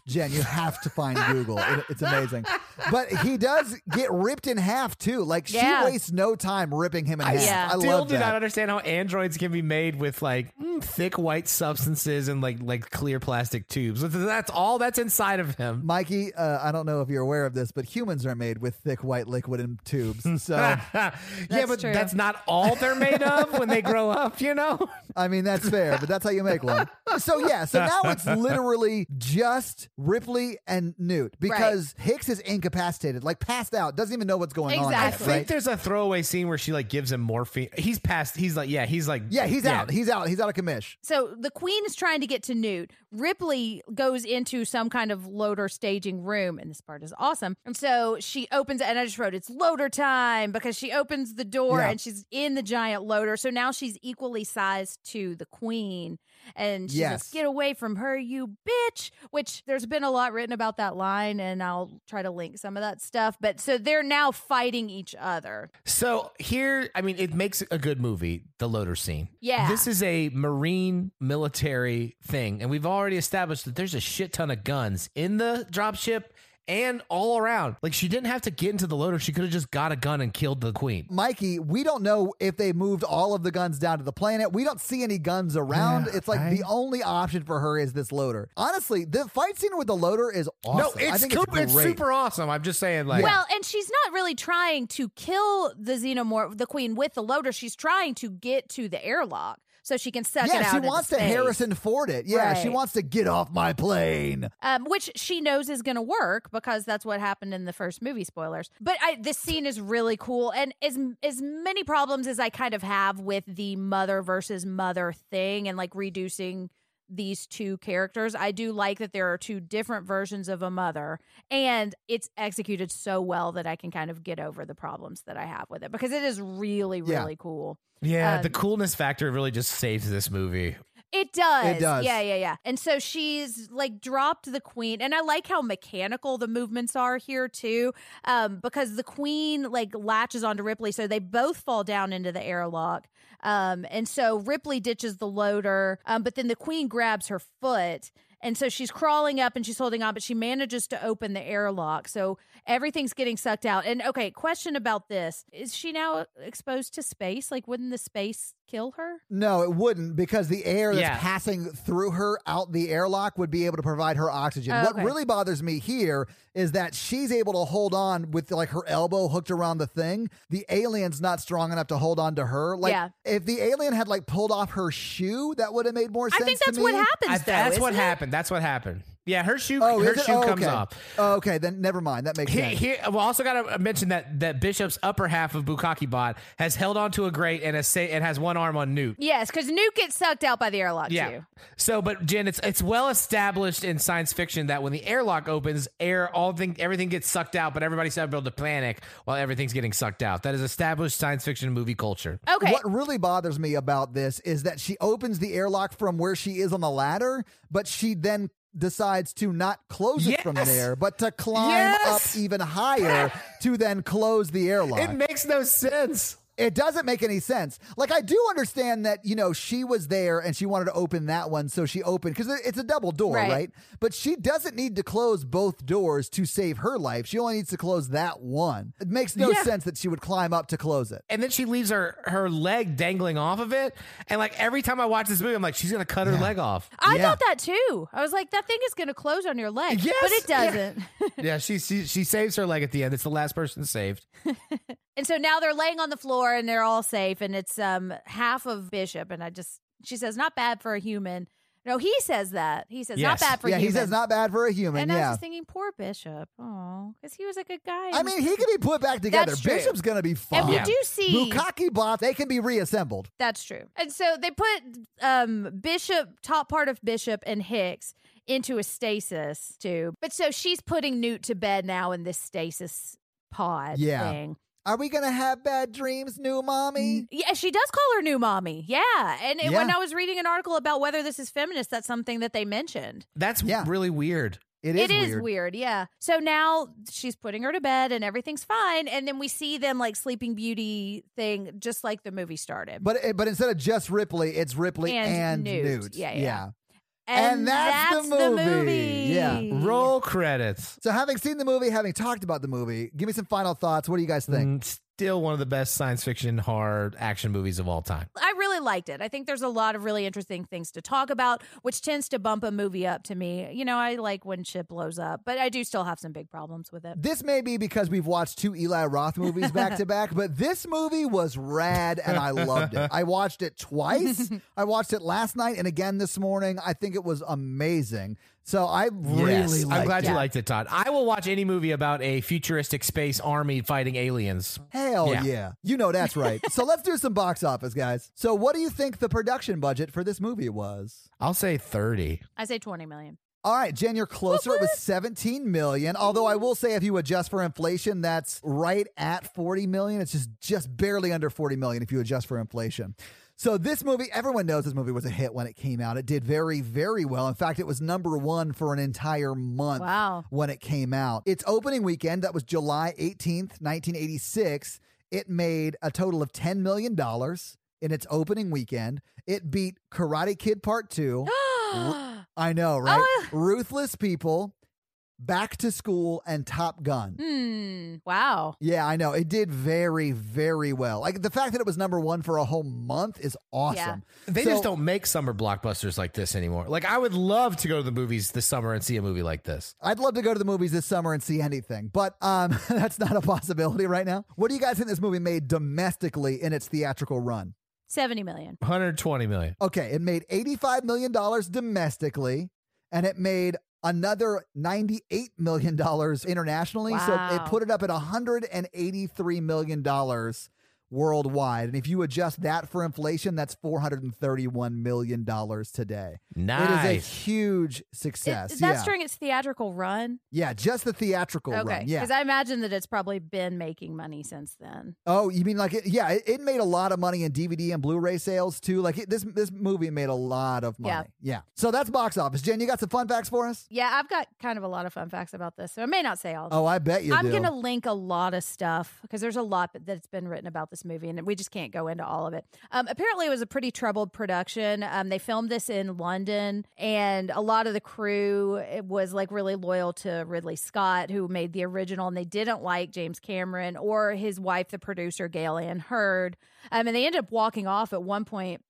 Jen, you have to find Google. It, it's amazing. But he does get ripped in half too. Like yeah. she wastes no time ripping him in I half. Yeah. I still love do that. Not understand how androids can be made with like mm, thick white substances and like like clear plastic tubes. That's all that's inside of him. Mikey, uh, I don't know if you're aware of this, but humans are made with thick white liquid in tubes. So yeah, but true. That's not all they're made of when they grow up, you know? I mean, that's fair, but that's how you make one. So yeah, so now it's literally just Ripley and Newt because right. Hicks is incapacitated, like passed out, doesn't even know what's going exactly. on. I think right? there's a throwaway scene where she like gives him morphine. He's passed. He's like, yeah, he's like, yeah, he's yeah. out. He's out. He's out of commish. So the queen is trying to get to Newt. Ripley goes into some kind of loader staging room, and this part is awesome. And so she opens, and I just wrote it's loader time because she opens the door yeah. and she's in the giant loader. So now she's equally sized to the queen, and she yes. says, "Get away from her, you bitch!" Which there's been a lot written about that line, and I'll try to link some of that stuff. But so they're now fighting each other. So here, I mean, it makes a good movie, the loader scene. Yeah. This is a Marine military thing, and we've already established that there's a shit ton of guns in the dropship. And all around, like she didn't have to get into the loader. She could have just got a gun and killed the queen. Mikey, we don't know if they moved all of the guns down to the planet. We don't see any guns around. Yeah, it's like right? the only option for her is this loader. Honestly, the fight scene with the loader is awesome. No, it's, I think it's, it's super awesome. I'm just saying like. Well, and she's not really trying to kill the xenomorph, the queen with the loader. She's trying to get to the airlock. So she can suck yeah, it out. Yeah, she wants to Harrison Ford it. Yeah, right. She wants to get off my plane. Um, which she knows is going to work because that's what happened in the first movie, spoilers. But I, this scene is really cool. And as, as many problems as I kind of have with the mother versus mother thing and like reducing these two characters, I do like that there are two different versions of a mother, and it's executed so well that I can kind of get over the problems that I have with it because it is really, really yeah. cool. Yeah, um, the coolness factor really just saves this movie. It does. It does. Yeah, yeah, yeah. And so she's like dropped the queen, and I like how mechanical the movements are here too, um, because the queen like latches onto Ripley, so they both fall down into the airlock. Um, and so Ripley ditches the loader, um, but then the queen grabs her foot. And so she's crawling up and she's holding on, but she manages to open the airlock. So everything's getting sucked out. And okay, question about this. Is she now exposed to space? Like, wouldn't the space kill her? No, it wouldn't, because the air that's yeah. passing through her out the airlock would be able to provide her oxygen. Oh, okay. What really bothers me here is that she's able to hold on with like her elbow hooked around the thing. The alien's not strong enough to hold on to her. Like yeah. if the alien had like pulled off her shoe, that would have made more sense. I think that's to me. What happens. I, though, that's what it? happened. That's what happened. Yeah, her shoe oh, her shoe oh, comes okay. off. Oh, okay, then never mind. That makes he, sense. He, well, also got to mention that that Bishop's upper half of Bukkake Bot has held onto a grate and a sa- and has one arm on Nuke. Yes, because Nuke gets sucked out by the airlock yeah. too. So, but Jen, it's it's well established in science fiction that when the airlock opens, air all thing everything gets sucked out, but everybody's able to panic while everything's getting sucked out. That is established science fiction movie culture. Okay. What really bothers me about this is that she opens the airlock from where she is on the ladder, but she then decides to not close yes. it from there, but to climb yes. up even higher to then close the airlock. It makes no sense. It doesn't make any sense. Like, I do understand that, you know, she was there and she wanted to open that one, so she opened, because it's a double door, right. right? But she doesn't need to close both doors to save her life. She only needs to close that one. It makes no yeah. sense that she would climb up to close it. And then she leaves her, her leg dangling off of it, and, like, every time I watch this movie, I'm like, she's going to cut yeah. her leg off. I yeah. thought that, too. I was like, that thing is going to close on your leg, yes. but it doesn't. Yeah, yeah she, she, she saves her leg at the end. It's the last person saved. And so now they're laying on the floor and they're all safe. And it's um half of Bishop. And I just, she says, not bad for a human. No, he says that. He says, yes. not bad for yeah, a human. Yeah, he says, not bad for a human. And yeah. I was just thinking, poor Bishop. Oh, because he was a good guy. I mean, he could be put back together. That's true. Bishop's going to be fine. And we yeah. do see Bukkake Bot, they can be reassembled. That's true. And so they put um Bishop, top part of Bishop and Hicks into a stasis too. But so she's putting Newt to bed now in this stasis pod yeah. thing. Are we going to have bad dreams, new mommy? Yeah, she does call her new mommy. Yeah. And yeah. when I was reading an article about whether this is feminist, that's something that they mentioned. That's yeah. really weird. It is It is weird. weird, yeah. So now she's putting her to bed and everything's fine. And then we see them like Sleeping Beauty thing, just like the movie started. But but instead of just Ripley, it's Ripley and, and Newt. Newt. Yeah, yeah. yeah. And, and that's, that's the, movie. the movie. Yeah. Roll credits. So having seen the movie, having talked about the movie, give me some final thoughts. What do you guys think? Mm, still one of the best science fiction horror action movies of all time. I really liked it. I think there's a lot of really interesting things to talk about, which tends to bump a movie up to me. You know, I like when shit blows up, but I do still have some big problems with it. This may be because we've watched two Eli Roth movies back to back, but this movie was rad and I loved it. I watched it twice. I watched it last night and again this morning. I think it was amazing. So I really yes, liked it. I'm glad it. you liked it, Todd. I will watch any movie about a futuristic space army fighting aliens. Hell yeah. yeah. You know that's right. So let's do some box office, guys. So what do you think the production budget for this movie was? I'll say thirty. I say twenty million. All right, Jen, you're closer. It was seventeen million dollars. Although I will say if you adjust for inflation, that's right at forty million dollars. It's just, just barely under forty million dollars if you adjust for inflation. So this movie, everyone knows this movie was a hit when it came out. It did very, very well. In fact, it was number one for an entire month wow. when it came out. Its opening weekend, that was July eighteenth, nineteen eighty-six, it made a total of ten million dollars in its opening weekend. It beat Karate Kid Part two. R- I know, right? Oh. Ruthless People, Back to School, and Top Gun. Mm, wow. Yeah, I know. It did very, very well. Like, the fact that it was number one for a whole month is awesome. Yeah. They so, just don't make summer blockbusters like this anymore. Like, I would love to go to the movies this summer and see a movie like this. I'd love to go to the movies this summer and see anything, but um, that's not a possibility right now. What do you guys think this movie made domestically in its theatrical run? seventy million dollars. one hundred twenty million dollars. Okay, it made eighty-five million dollars domestically, and it made another ninety-eight million dollars internationally. Wow. So it put it up at one hundred eighty-three million dollars worldwide. And if you adjust that for inflation, that's four hundred thirty-one million dollars today. Nice. It is a huge success. It, that's yeah. during its theatrical run? Yeah, just the theatrical okay. run. Okay, yeah. because I imagine that it's probably been making money since then. Oh, you mean like, it, yeah, it, it made a lot of money in D V D and Blu-ray sales too. Like it, this this movie made a lot of money. Yeah. yeah. So that's box office. Jen, you got some fun facts for us? Yeah, I've got kind of a lot of fun facts about this, so I may not say all of them. Oh, I bet you I'm do. I'm going to link a lot of stuff because there's a lot that's been written about this movie, and we just can't go into all of it. Um, apparently, it was a pretty troubled production. Um, they filmed this in London, and a lot of the crew was like really loyal to Ridley Scott, who made the original, and they didn't like James Cameron or his wife, the producer, Gail Ann Hurd. Um, and they ended up walking off at one point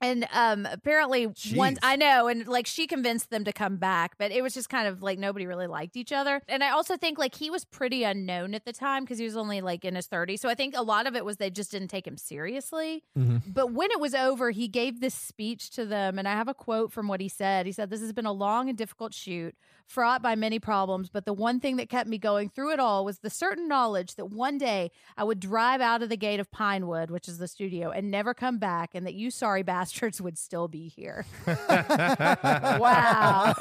And um, apparently, Jeez. once I know, and like she convinced them to come back, but it was just kind of like nobody really liked each other. And I also think like he was pretty unknown at the time because he was only like in his thirties. So I think a lot of it was they just didn't take him seriously. Mm-hmm. But when it was over, he gave this speech to them. And I have a quote from what he said. He said, "This has been a long and difficult shoot, fraught by many problems. But the one thing that kept me going through it all was the certain knowledge that one day I would drive out of the gate of Pinewood," which is the studio, "and never come back. And that you sorry bastards would still be here." Wow.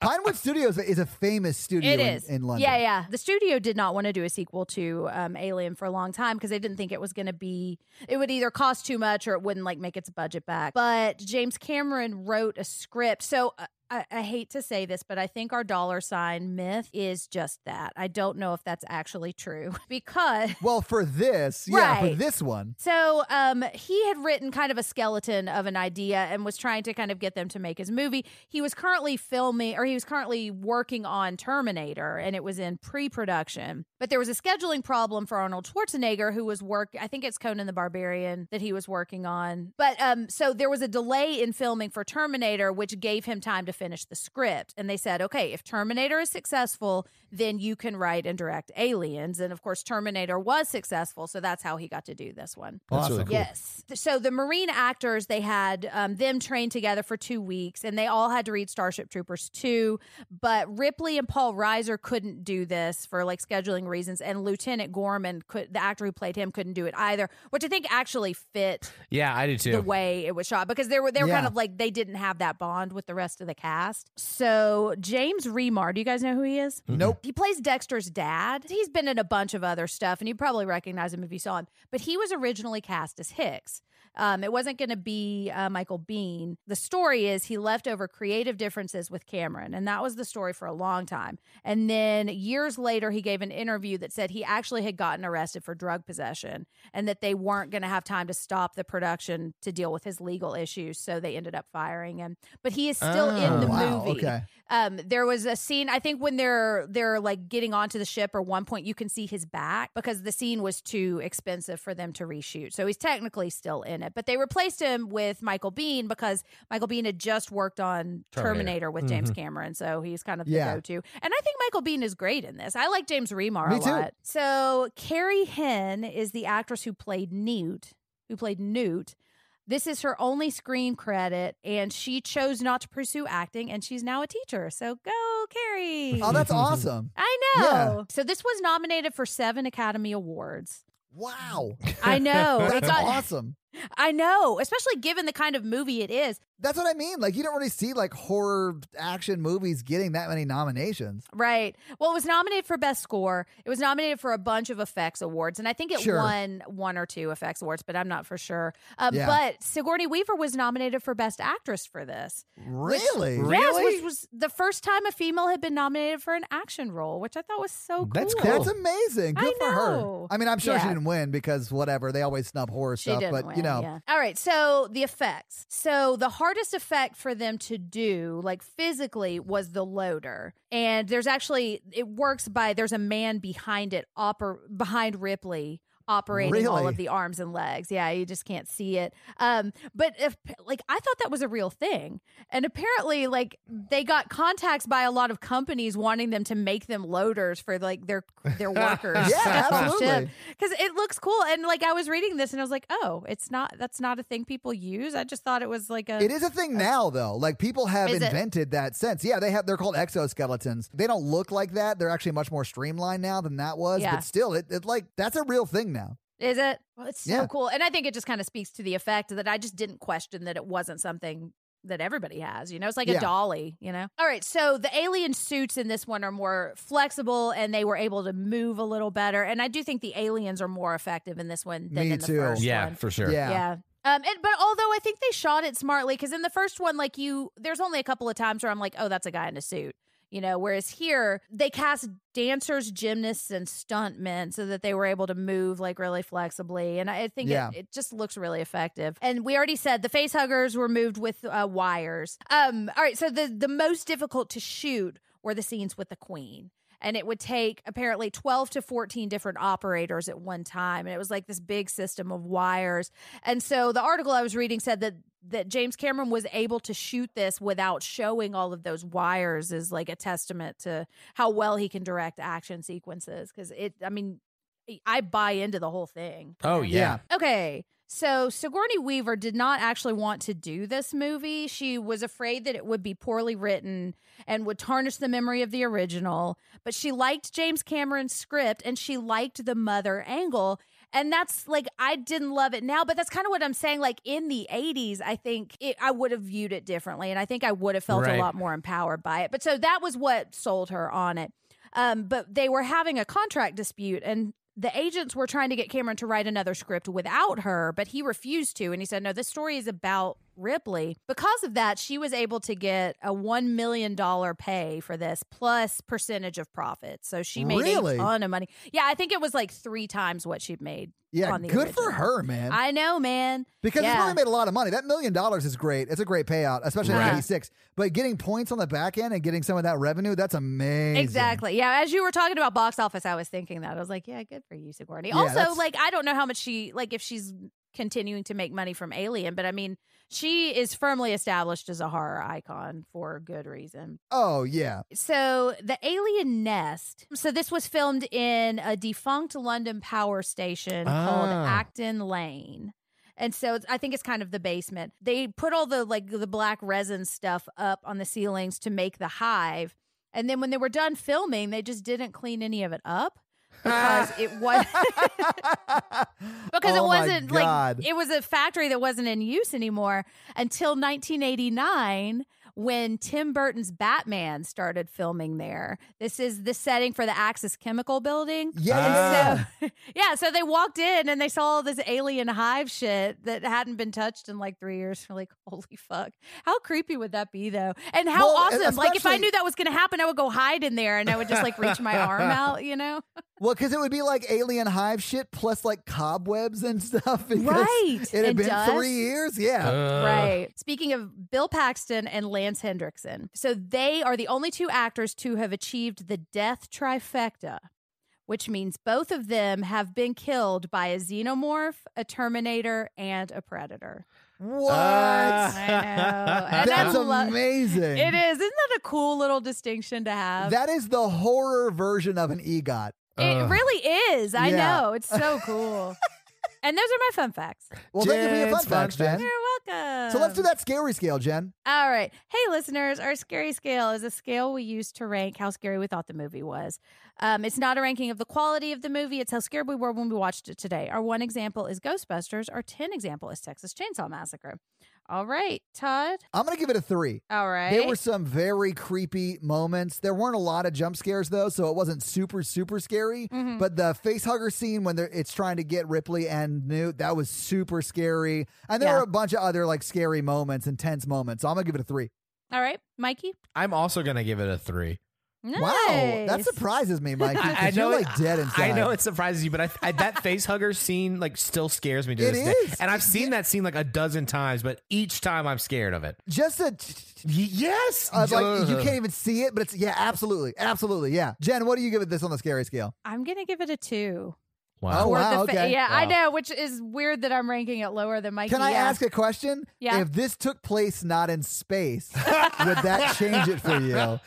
Pinewood Studios is a famous studio it is. In, in London. Yeah, yeah. The studio did not want to do a sequel to um, Alien for a long time because they didn't think it was going to be, it would either cost too much or it wouldn't like make its budget back. But James Cameron wrote a script. So uh, I, I hate to say this, but I think our dollar sign myth is just that. I don't know if that's actually true because... Well, for this, yeah, right. for this one. So um, he had written kind of a skeleton of an idea and was trying to kind of get them to make his movie. He was currently filming, or he was currently working on Terminator, and it was in pre-production. But there was a scheduling problem for Arnold Schwarzenegger, who was work. I think it's Conan the Barbarian that he was working on. But um, so there was a delay in filming for Terminator, which gave him time to finish the script. And they said, okay, if Terminator is successful, then you can write and direct Aliens. And of course, Terminator was successful, so that's how he got to do this one. Awesome. Really cool. Yes. So the Marine actors, they had um, them trained together for two weeks, and they all had to read Starship Troopers two, but Ripley and Paul Reiser couldn't do this for like scheduling reasons, and Lieutenant Gorman, could, the actor who played him, couldn't do it either, which I think actually fit yeah, I did too. the way it was shot, because they were, they were yeah. kind of like, they didn't have that bond with the rest of the cast. So James Remar, do you guys know who he is? Nope. He plays Dexter's dad. He's been in a bunch of other stuff, and you probably recognize him if you saw him. But he was originally cast as Hicks. Um, it wasn't going to be uh, Michael Biehn. The story is he left over creative differences with Cameron, and that was the story for a long time. And then years later, he gave an interview that said he actually had gotten arrested for drug possession and that they weren't going to have time to stop the production to deal with his legal issues, so they ended up firing him. But he is still oh, in the wow, movie. Okay. Um, there was a scene, I think when they're, they're like getting onto the ship or one point, you can see his back because the scene was too expensive for them to reshoot. So he's technically still in it. But they replaced him with Michael Biehn because Michael Biehn had just worked on Terminator, Terminator with mm-hmm. James Cameron. So he's kind of the yeah. go-to. And I think Michael Biehn is great in this. I like James Remar Me a too. lot. So Carrie Henn is the actress who played Newt, who played Newt. This is her only screen credit, and she chose not to pursue acting, and she's now a teacher. So go, Carrie. Oh, that's awesome. I know. Yeah. So this was nominated for seven Academy Awards. Wow. I know. That's it's got- awesome. I know, especially given the kind of movie it is. That's what I mean. Like, you don't really see, like, horror action movies getting that many nominations. Right. Well, it was nominated for Best Score. It was nominated for a bunch of effects awards, and I think it sure. won one or two effects awards, but I'm not for sure. Um, yeah. But Sigourney Weaver was nominated for Best Actress for this. Really? Which, really? Yes, which was the first time a female had been nominated for an action role, which I thought was so cool. That's cool. That's amazing. Good I for know. her. I mean, I'm sure yeah. she didn't win because whatever. They always snub horror she stuff, but, win. you know. Yeah. All right, so the effects. So the hardest effect for them to do, like physically, was the loader. And there's actually, it works by, there's a man behind it, oper- behind Ripley, operating really? all of the arms and legs. Yeah, you just can't see it. Um, but if, like, I thought that was a real thing. And apparently, like, they got contacts by a lot of companies wanting them to make them loaders for, like, their their workers. Yeah, absolutely. Because it looks cool. And, like, I was reading this and I was like, oh, it's not, that's not a thing people use. I just thought it was like a. It is a thing a, now, though. Like, people have invented it? that sense. Yeah, they have, they're called exoskeletons. They don't look like that. They're actually much more streamlined now than that was. Yeah. But still, it, it like, that's a real thing now. Is it? Well, it's so yeah. cool. And I think it just kind of speaks to the effect that I just didn't question that it wasn't something that everybody has, you know? It's like yeah. a dolly, you know? All right, so the alien suits in this one are more flexible, and they were able to move a little better. And I do think the aliens are more effective in this one than Me in the too. first yeah, one. Yeah, for sure. Yeah. yeah. Um, and, but although I think they shot it smartly, because in the first one, like you, there's only a couple of times where I'm like, oh, that's a guy in a suit. You know, whereas here they cast dancers, gymnasts, and stuntmen so that they were able to move like really flexibly. And I think yeah. it, it just looks really effective. And we already said the face huggers were moved with uh, wires. Um, all right. So the, the most difficult to shoot were the scenes with the queen. and it would take apparently twelve to fourteen different operators at one time. And it was like this big system of wires. And so the article I was reading said that that James Cameron was able to shoot this without showing all of those wires is like a testament to how well he can direct action sequences. Because it, I mean, I buy into the whole thing. Oh, yeah. Okay. So Sigourney Weaver did not actually want to do this movie. She was afraid that it would be poorly written and would tarnish the memory of the original. But she liked James Cameron's script and she liked the mother angle. And that's like, I didn't love it now, but that's kind of what I'm saying. Like in the eighties, I think it, I would have viewed it differently. And I think I would have felt right. a lot more empowered by it. But so that was what sold her on it. Um, but they were having a contract dispute and the agents were trying to get Cameron to write another script without her, but he refused to. And he said, no, this story is about Ripley. Because of that, she was able to get a one million dollars pay for this plus percentage of profits. So she made really? a ton of money. Yeah, I think it was like three times what she'd made. Yeah, on the good original. For her, man. I know, man. Because yeah. it's really made a lot of money. That million dollars is great. It's a great payout, especially right. in eighty-six. But getting points on the back end and getting some of that revenue, that's amazing. Exactly. Yeah, as you were talking about box office, I was thinking that. I was like, yeah, good for you, Sigourney. Yeah, also, that's... like, I don't know how much she, like, if she's continuing to make money from Alien, but I mean, she is firmly established as a horror icon for good reason. Oh, yeah. So the alien nest. So this was filmed in a defunct London power station ah. called Acton Lane. And so it's, I think it's kind of the basement. They put all the like the black resin stuff up on the ceilings to make the hive. And then when they were done filming, they just didn't clean any of it up. Because it was because oh it wasn't like it was a factory that wasn't in use anymore until nineteen eighty-nine when Tim Burton's Batman started filming there. This is the setting for the Axis Chemical Building. Yeah, and so, yeah. So they walked in and they saw all this alien hive shit that hadn't been touched in like three years. They're like, holy fuck! How creepy would that be, though? And how well, awesome! Like, if I knew that was going to happen, I would go hide in there and I would just like reach my arm out, you know. Well, because it would be like alien hive shit plus like cobwebs and stuff. Right. It had and been dust. three years. Yeah. Uh. Right. Speaking of Bill Paxton and Lance Hendrickson. So they are the only two actors to have achieved the death trifecta, which means both of them have been killed by a xenomorph, a Terminator, and a Predator. What? Uh, I know. And that's I lo- amazing. It is. Isn't that a cool little distinction to have? That is the horror version of an E G O T. It uh, really is. I yeah. know. It's so cool. And those are my fun facts. Well, Jen's thank you for your fun facts, Jen. You're welcome. So let's do that scary scale, Jen. All right. Hey, listeners, our scary scale is a scale we use to rank how scary we thought the movie was. Um, it's not a ranking of the quality of the movie. It's how scared we were when we watched it today. Our one example is Ghostbusters. Our ten example is Texas Chainsaw Massacre. All right, Todd. I'm going to give it a three. All right. There were some very creepy moments. There weren't a lot of jump scares, though, so it wasn't super, super scary. Mm-hmm. But the facehugger scene when it's trying to get Ripley and Newt, that was super scary. And there yeah. were a bunch of other like scary moments, intense moments. So I'm going to give it a three. All right, Mikey? I'm also going to give it a three. Nice. Wow, that surprises me, Mike. I, I know you're, like, dead inside. I know it surprises you, but I, I, that facehugger scene like still scares me to it this is. day. And I've seen yeah. that scene like a dozen times, but each time I'm scared of it. Just a t- yes, uh, like you can't even see it, but it's yeah, absolutely, absolutely, yeah. Jen, what do you give it this on the scary scale? I'm gonna give it a two. Wow. Oh, wow, fa- okay. Yeah, wow. I know, which is weird that I'm ranking it lower than Mikey. Can I asked. ask a question? Yeah. If this took place not in space, would that change it for you?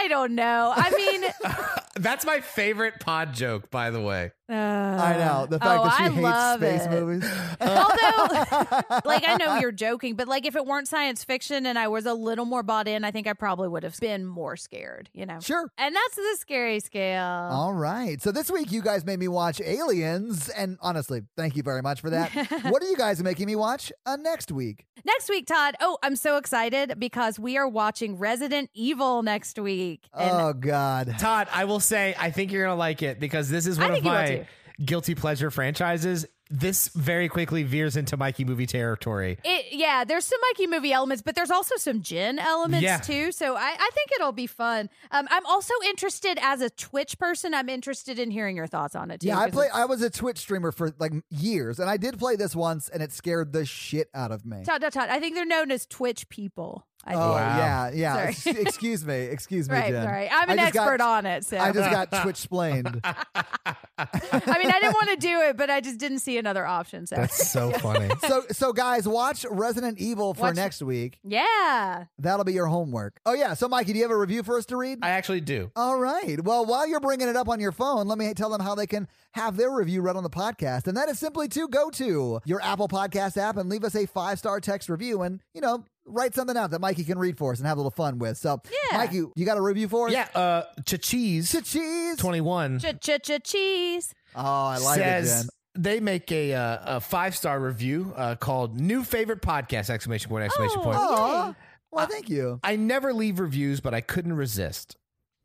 I don't know. I mean, that's my favorite pod joke, by the way. Uh, I know the fact oh, that she I hates space it. movies. Although, like, I know you're joking, but like, if it weren't science fiction and I was a little more bought in, I think I probably would have been more scared. You know, sure. And that's the scary scale. All right. So this week, you guys made me watch Aliens, and honestly, thank you very much for that. What are you guys making me watch uh, next week? Next week, Todd. Oh, I'm so excited because we are watching Resident Evil next week. And oh God, Todd. I will say, I think you're gonna like it because this is one I of my. guilty pleasure franchises. This very quickly veers into Mikey movie territory. It, yeah, there's some Mikey movie elements, but there's also some Jen elements yeah. too. So I, I think it'll be fun. Um, I'm also interested as a Twitch person. I'm interested in hearing your thoughts on it too. Yeah, I play. I was a Twitch streamer for like years, and I did play this once, and it scared the shit out of me. Todd, Todd, Todd. I think they're known as Twitch people. I think. Oh, wow. yeah, yeah. Ex- excuse me. Excuse me, right, Jen. Sorry. I'm an expert got, on it. So. I just got Twitch-splained. I mean, I didn't want to do it, but I just didn't see another option. So. That's so funny. So, so guys, watch Resident Evil for watch next week. Yeah. That'll be your homework. Oh, yeah. So, Mikey, do you have a review for us to read? I actually do. All right. Well, while you're bringing it up on your phone, let me tell them how they can have their review read on the podcast. And that is simply to go to your Apple Podcast app and leave us a five-star text review and, you know, write something out that Mikey can read for us and have a little fun with. So, yeah. Mikey, you got a review for us? Yeah. Uh, Cha-Cheese. Cha-Cheese. twenty-one. Cha-Cha-Cha-Cheese. Oh, I like Says, it, Jen. They make a uh, a five-star review uh, called New Favorite Podcast, exclamation point, exclamation oh, point. Aw. Well, uh, thank you. I never leave reviews, but I couldn't resist.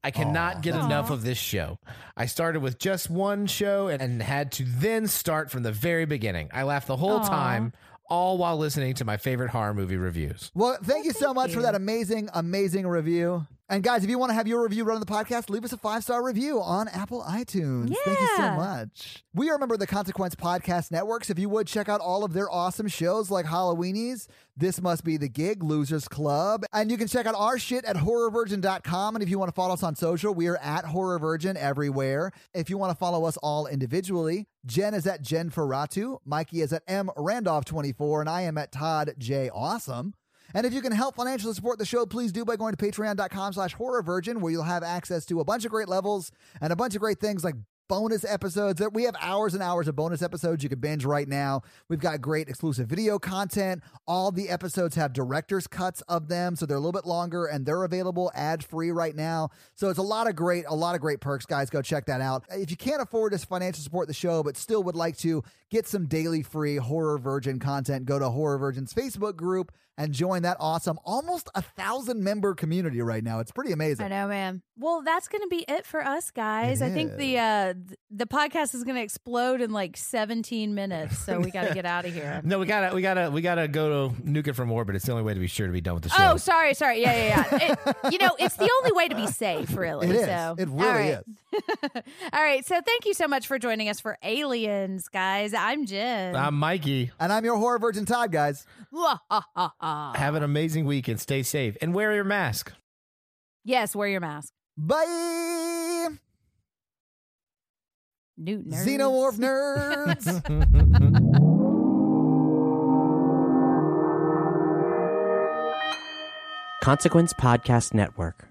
I cannot Aww. get Aww. enough of this show. I started with just one show and, and had to then start from the very beginning. I laughed the whole Aww. time, all while listening to my favorite horror movie reviews. Well, thank, well, thank you so much you. for that amazing, amazing review. And guys, if you want to have your review run on the podcast, leave us a five-star review on Apple iTunes. Yeah. Thank you so much. We are a member of the Consequence Podcast Network, so if you would, check out all of their awesome shows like Halloweenies, This Must Be the Gig, Losers Club. And you can check out our shit at horror virgin dot com. And if you want to follow us on social, we are at Horror Virgin everywhere. If you want to follow us all individually, Jen is at Jen Ferratu, Mikey is at M Randolph twenty-four, and I am at Todd J Awesome. And if you can help financially support the show, please do by going to patreon dot com slash horror virgin, where you'll have access to a bunch of great levels and a bunch of great things like bonus episodes. That we have hours and hours of bonus episodes you can binge right now. We've got great exclusive video content. All the episodes have director's cuts of them, so they're a little bit longer and they're available ad-free right now. So it's a lot of great, a lot of great perks, guys. Go check that out. If you can't afford to financially support the show, but still would like to get some daily free Horror Virgin content, go to Horror Virgin's Facebook group and join that awesome, almost a thousand member community right now. It's pretty amazing. I know, man. Well, that's going to be it for us, guys. It I is. think the uh, th- the podcast is going to explode in like seventeen minutes, so we got to get out of here. No, we gotta, we gotta, we gotta go to nuke it from orbit. It's the only way to be sure to be done with the show. Oh, sorry, sorry. Yeah, yeah, yeah. It, you know, it's the only way to be safe, really. It is. So. It really All right. is. All right. So, thank you so much for joining us for Aliens, guys. I'm Jen. I'm Mikey, and I'm your Horror Virgin, Todd. Guys, have an amazing week and stay safe, and wear your mask. Yes, wear your mask. Bye. New nerds. Xenomorph nerds. Consequence Podcast Network.